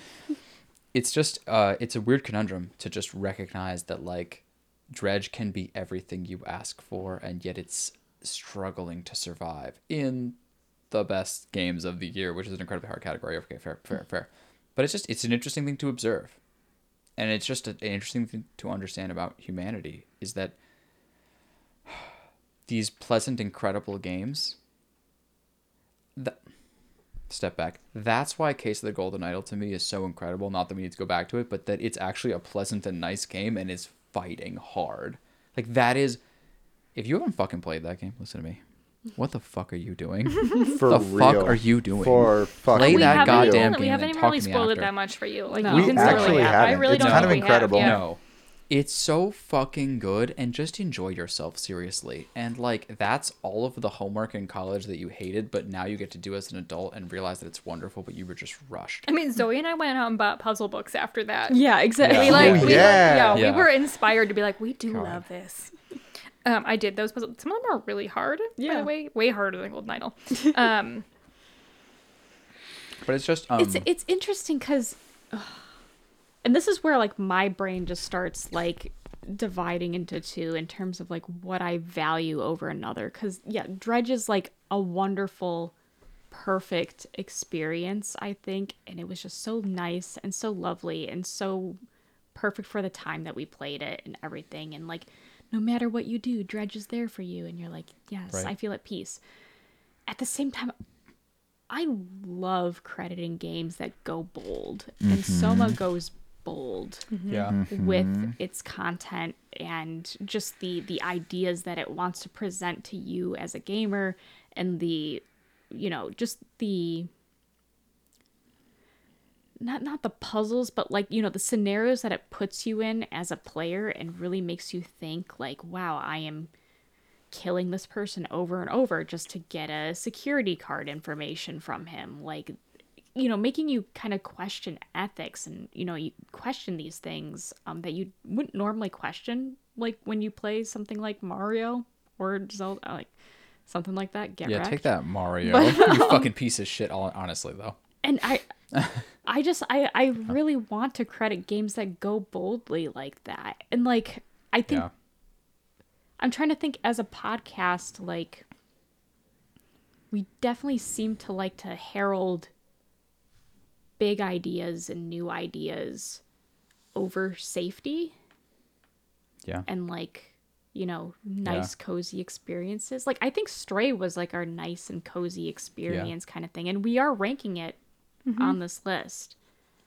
it's just, it's a weird conundrum to just recognize that, like, Dredge can be everything you ask for, and yet it's struggling to survive in the best games of the year, which is an incredibly hard category. Okay, fair. But it's just, it's an interesting thing to observe. And it's just an interesting thing to understand about humanity, is that these pleasant, incredible games. Step back. That's why Case of the Golden Idol to me is so incredible. Not that we need to go back to it, but that it's actually a pleasant and nice game and is fighting hard. Like, that is. If you haven't fucking played that game, listen to me. What the fuck are you doing? Play that goddamn game. We haven't even really spoiled it that much for you. Like, no. We actually haven't. It's kind of incredible. No. It's so fucking good, and just enjoy yourself, seriously. And, like, that's all of the homework in college that you hated, but now you get to do as an adult and realize that it's wonderful, but you were just rushed. I mean, Zoe and I went out and bought puzzle books after that. Yeah, exactly. Yeah. We were inspired to be like, we do love this. I did those puzzles. Some of them are really hard, by the way. Way harder than Golden Idol. But it's just... It's interesting because... And this is where, like, my brain just starts, like, dividing into two in terms of, like, what I value over another. Because, Dredge is, like, a wonderful, perfect experience, I think. And it was just so nice and so lovely and so perfect for the time that we played it and everything. And, like, no matter what you do, Dredge is there for you. And you're like, yes, right. I feel at peace. At the same time, I love crediting games that go bold, and Soma goes bold with its content and just the ideas that it wants to present to you as a gamer, and the, you know, just the not the puzzles, but like, you know, the scenarios that it puts you in as a player and really makes you think like, wow, I am killing this person over and over just to get a security card information from him, like, you know, making you kind of question ethics, and, you know, you question these things that you wouldn't normally question, like when you play something like Mario or Zelda, like something like that. Get wrecked. Take that, Mario, but, you fucking piece of shit. Honestly though, and I really want to credit games that go boldly like that, and like I think. Yeah. I'm trying to think as a podcast, like, we definitely seem to like to herald big ideas and new ideas over safety. Yeah. And like, you know, nice, cozy experiences. Like, I think Stray was like our nice and cozy experience kind of thing. And we are ranking it on this list.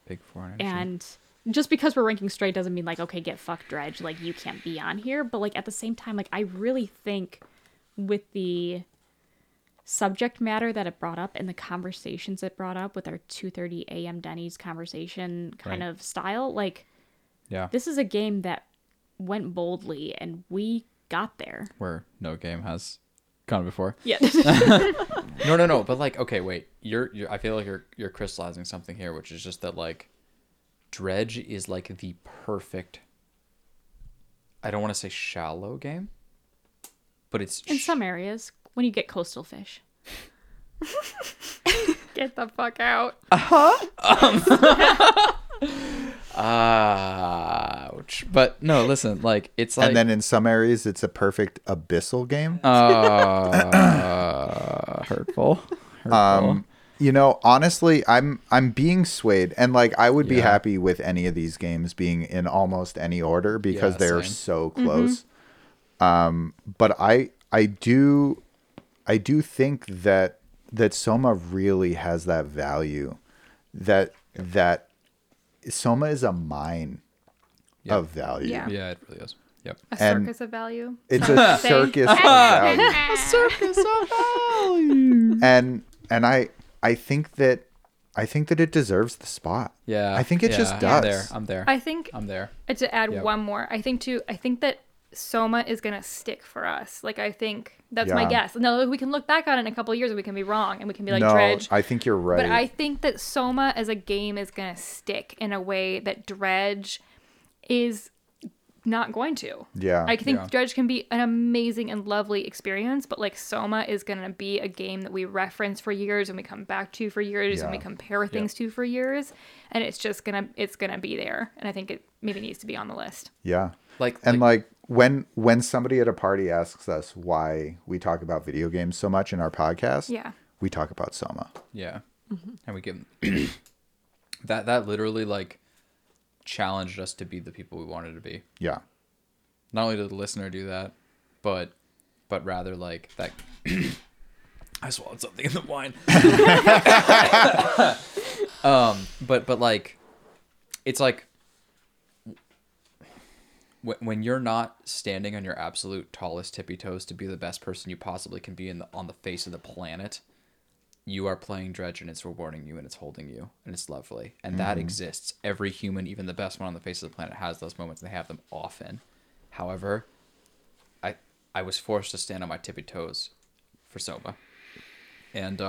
Big 4. And just because we're ranking Stray doesn't mean like, okay, get fucked, Dredge, like you can't be on here. But like at the same time, like I really think with the subject matter that it brought up and the conversations it brought up with our 2:30 a.m. Denny's conversation kind of style, like this is a game that went boldly and we got there. Where no game has gone before. Yeah. No. But like, okay, wait, you're I feel like you're crystallizing something here, which is just that like, Dredge is like the perfect, I don't want to say shallow game, but it's in some areas when you get coastal fish. Get the fuck out. Ouch. But no, listen, like it's like, and then in some areas it's a perfect abyssal game. Hurtful. You know, honestly, I'm being swayed, and like I would be happy with any of these games being in almost any order because they are so close. But I do think that Soma really has that value, that Soma is a mine of value. Yeah, it really is. Yep. A circus of value. It's a circus of value. A circus of value. And I think that it deserves the spot. Yeah. I think it just does. I'm there. I think to add one more. I think that Soma is going to stick for us. Like, I think that's my guess. No, we can look back on it in a couple of years and we can be wrong and we can be like, Dredge. I think you're right. But I think that Soma as a game is going to stick in a way that Dredge is not going to. Yeah. I think Dredge can be an amazing and lovely experience, but like Soma is going to be a game that we reference for years and we come back to for years and we compare things to for years, and it's just going to be there, and I think it maybe needs to be on the list. Yeah. Like when somebody at a party asks us why we talk about video games so much in our podcast, we talk about Soma. Yeah. Mm-hmm. And we give them that literally like challenged us to be the people we wanted to be. Yeah. Not only did the listener do that, but rather like that. I swallowed something in the wine. But like, it's like when you're not standing on your absolute tallest tippy toes to be the best person you possibly can be on the face of the planet, you are playing Dredge, and it's rewarding you, and it's holding you, and it's lovely. And that exists. Every human, even the best one on the face of the planet, has those moments, and they have them often. However, I was forced to stand on my tippy toes for Soma. And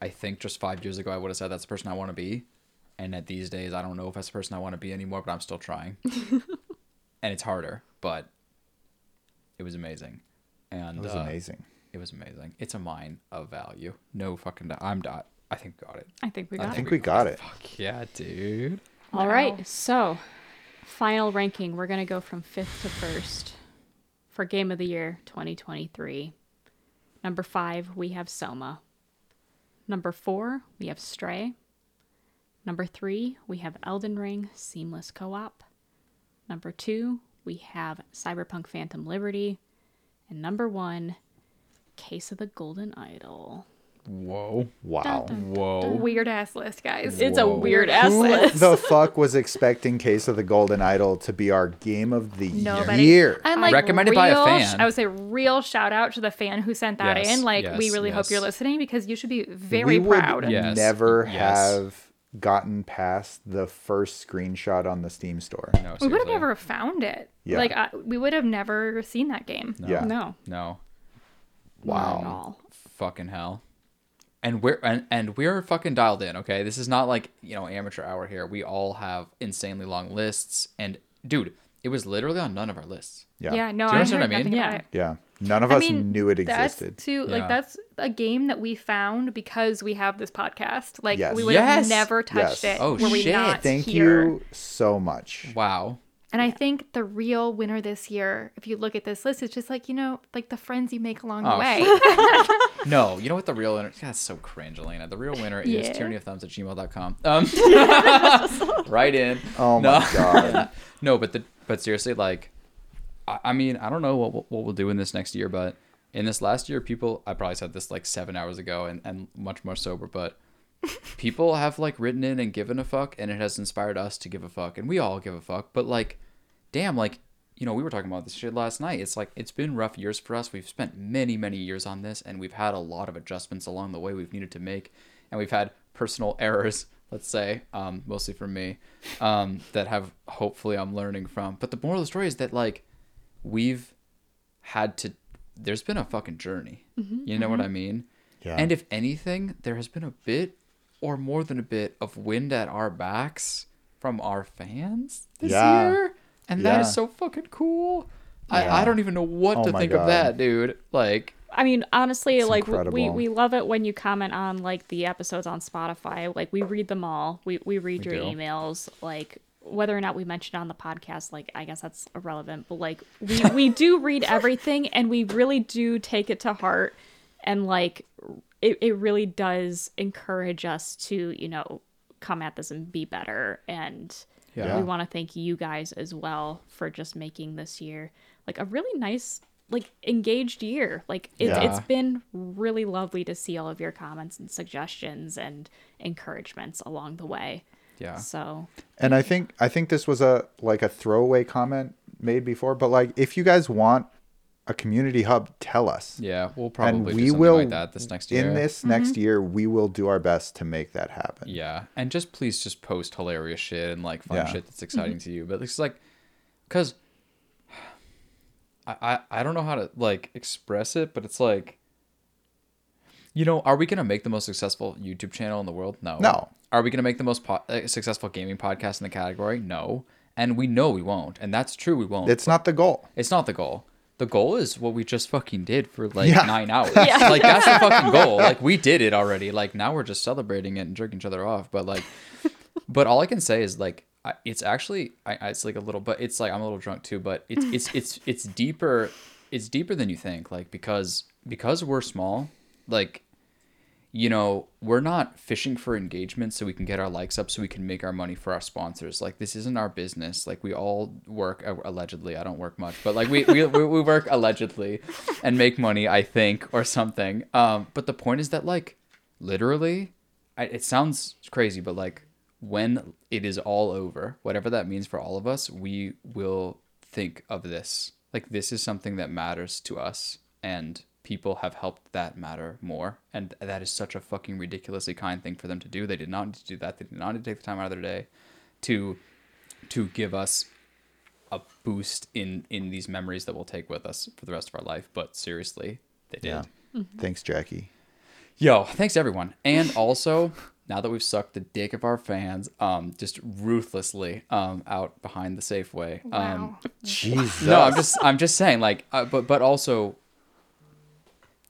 I think just 5 years ago, I would have said that's the person I want to be. And at these days, I don't know if that's the person I want to be anymore, but I'm still trying. And it's harder, but it was amazing. And it was amazing. It was amazing. It's a mine of value. No fucking doubt. I think we got it. I think we got it. Fuck yeah, dude. All right. So, final ranking. We're going to go from 5th to 1st for Game of the Year 2023. Number 5, we have Soma. Number 4, we have Stray. Number 3, we have Elden Ring, Seamless Co-op. Number 2, we have Cyberpunk Phantom Liberty. And number 1... Case of the Golden Idol. Whoa. Wow. Whoa. Weird ass list, guys. It's a weird ass list. Who the fuck was expecting Case of the Golden Idol to be our game of the year? And like recommended by a fan. I would say real shout out to the fan who sent that in. Like, we really hope you're listening because you should be very proud. We would never have gotten past the first screenshot on the Steam store. No, seriously. We would have never found it. Yeah. Like, we would have never seen that game. No. Yeah. No. Wow. Fucking hell. And we're fucking dialed in, okay? This is not like, amateur hour here. We all have insanely long lists. And, dude, it was literally on none of our lists. Yeah. Yeah, no, I heard nothing about it. Yeah. None of us knew it existed. That's a game that we found because we have this podcast. Like, we would have never touched it. Oh, shit. Thank you so much. Wow. And I think the real winner this year, if you look at this list, is just like, like the friends you make along the way. No, you know what the real winner... That's so cringe, Elena. The real winner is tyrannyofthumbs@gmail.com. Right in. Oh, my God. No, but seriously, like... I mean, I don't know what we'll do in this next year, but in this last year, people, I probably said this like 7 hours ago and much more sober, but people have like written in and given a fuck, and it has inspired us to give a fuck, and we all give a fuck, but like, damn, like, we were talking about this shit last night. It's like, it's been rough years for us. We've spent many, many years on this, and we've had a lot of adjustments along the way we've needed to make, and we've had personal errors, let's say, mostly from me, that have hopefully I'm learning from. But the moral of the story is that like, there's been a fucking journey. Mm-hmm, you know what I mean? Yeah. And if anything, there has been a bit or more than a bit of wind at our backs from our fans this year. And that is so fucking cool. Yeah. I don't even know what to think of that, dude. Like, I mean, honestly, it's like we love it when you comment on like the episodes on Spotify. Like we read them all. We read your emails. Like, whether or not we mentioned on the podcast, like, I guess that's irrelevant, but like we do read everything, and we really do take it to heart, and like it really does encourage us to, come at this and be better. And we want to thank you guys as well for just making this year like a really nice, like, engaged year. Like it's been really lovely to see all of your comments and suggestions and encouragements along the way. Yeah. So, and I think this was a throwaway comment made before, but like, if you guys want a community hub, tell us. Yeah, we'll probably do something like that this next year. In this next year, we will do our best to make that happen. Yeah, and please post hilarious shit and like fun shit that's exciting to you. But it's like, because I don't know how to like express it, but it's like, are we gonna make the most successful YouTube channel in the world? No. Are we going to make the most successful gaming podcast in the category? No. And we know we won't. And that's true, we won't. It's not the goal. It's not the goal. The goal is what we just fucking did for like 9 hours. Yeah. Like, that's the fucking goal. Like, we did it already. Like, now we're just celebrating it and jerking each other off. But like, but all I can say is like, it's like, I'm a little drunk too, but it's deeper. It's deeper than you think. Like, because we're small, like, we're not fishing for engagement so we can get our likes up so we can make our money for our sponsors. Like, this isn't our business. Like, we all work allegedly. I don't work much, but like we work allegedly and make money, I think, or something. But the point is that like, literally, it sounds crazy, but like, when it is all over, whatever that means for all of us, we will think of this. Like, this is something that matters to us, and people have helped that matter more, and that is such a fucking ridiculously kind thing for them to do. They did not need to do that. They did not need to take the time out of their day to give us a boost in these memories that we'll take with us for the rest of our life. But seriously, they did. Yeah. Mm-hmm. Thanks, Jackie. Yo, thanks everyone. And also, now that we've sucked the dick of our fans, just ruthlessly, out behind the Safeway. Wow. Jesus. No, I'm just saying. Like, but also.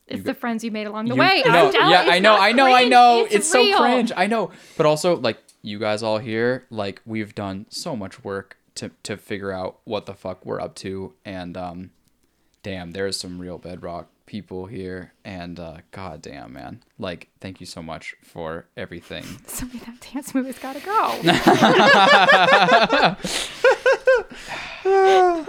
It's the friends you made along the way. No, yeah, I know. It's so cringe. I know. But also, like, you guys all here, like, we've done so much work to figure out what the fuck we're up to. And, damn, there's some real bedrock people here. And, goddamn, man. Like, thank you so much for everything. Somebody, that dance move has got to go.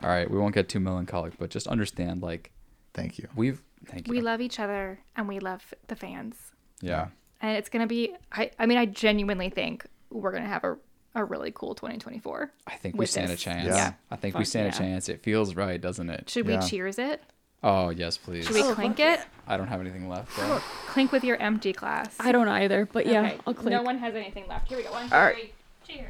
All right. We won't get too melancholic, but just understand, like, thank you. We've Thank you. We love each other and we love the fans. Yeah. And it's going to be, I mean, I genuinely think we're going to have a really cool 2024. I think we stand a chance. Yeah. I think we stand a chance. It feels right, doesn't it? Should we cheers it? Oh, yes, please. Should we clink it? I don't have anything left. But... Clink with your empty glass. I don't either, but yeah, okay. I'll clink. No one has anything left. Here we go. One, two, all right. Three. Cheers.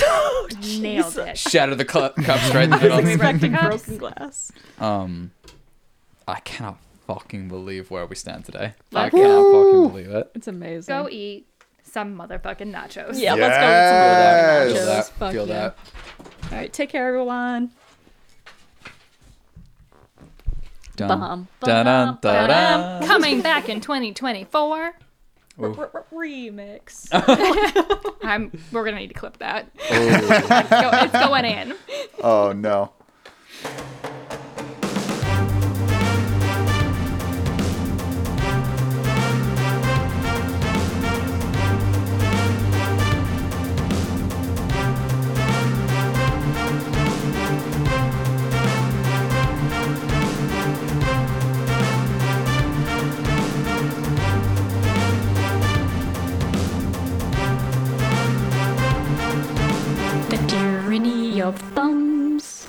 Oh, nailed it. Shatter the cups right in the middle. I was expecting broken glass. I cannot fucking believe where we stand today. I cannot fucking believe it. It's amazing. Go eat some motherfucking nachos. Yeah, let's go eat some nachos. Feel that. All right, take care, everyone. Dun, dun, dun. Coming back in 2024. Remix. We're gonna need to clip that. It's going in. Oh no. Of thumbs.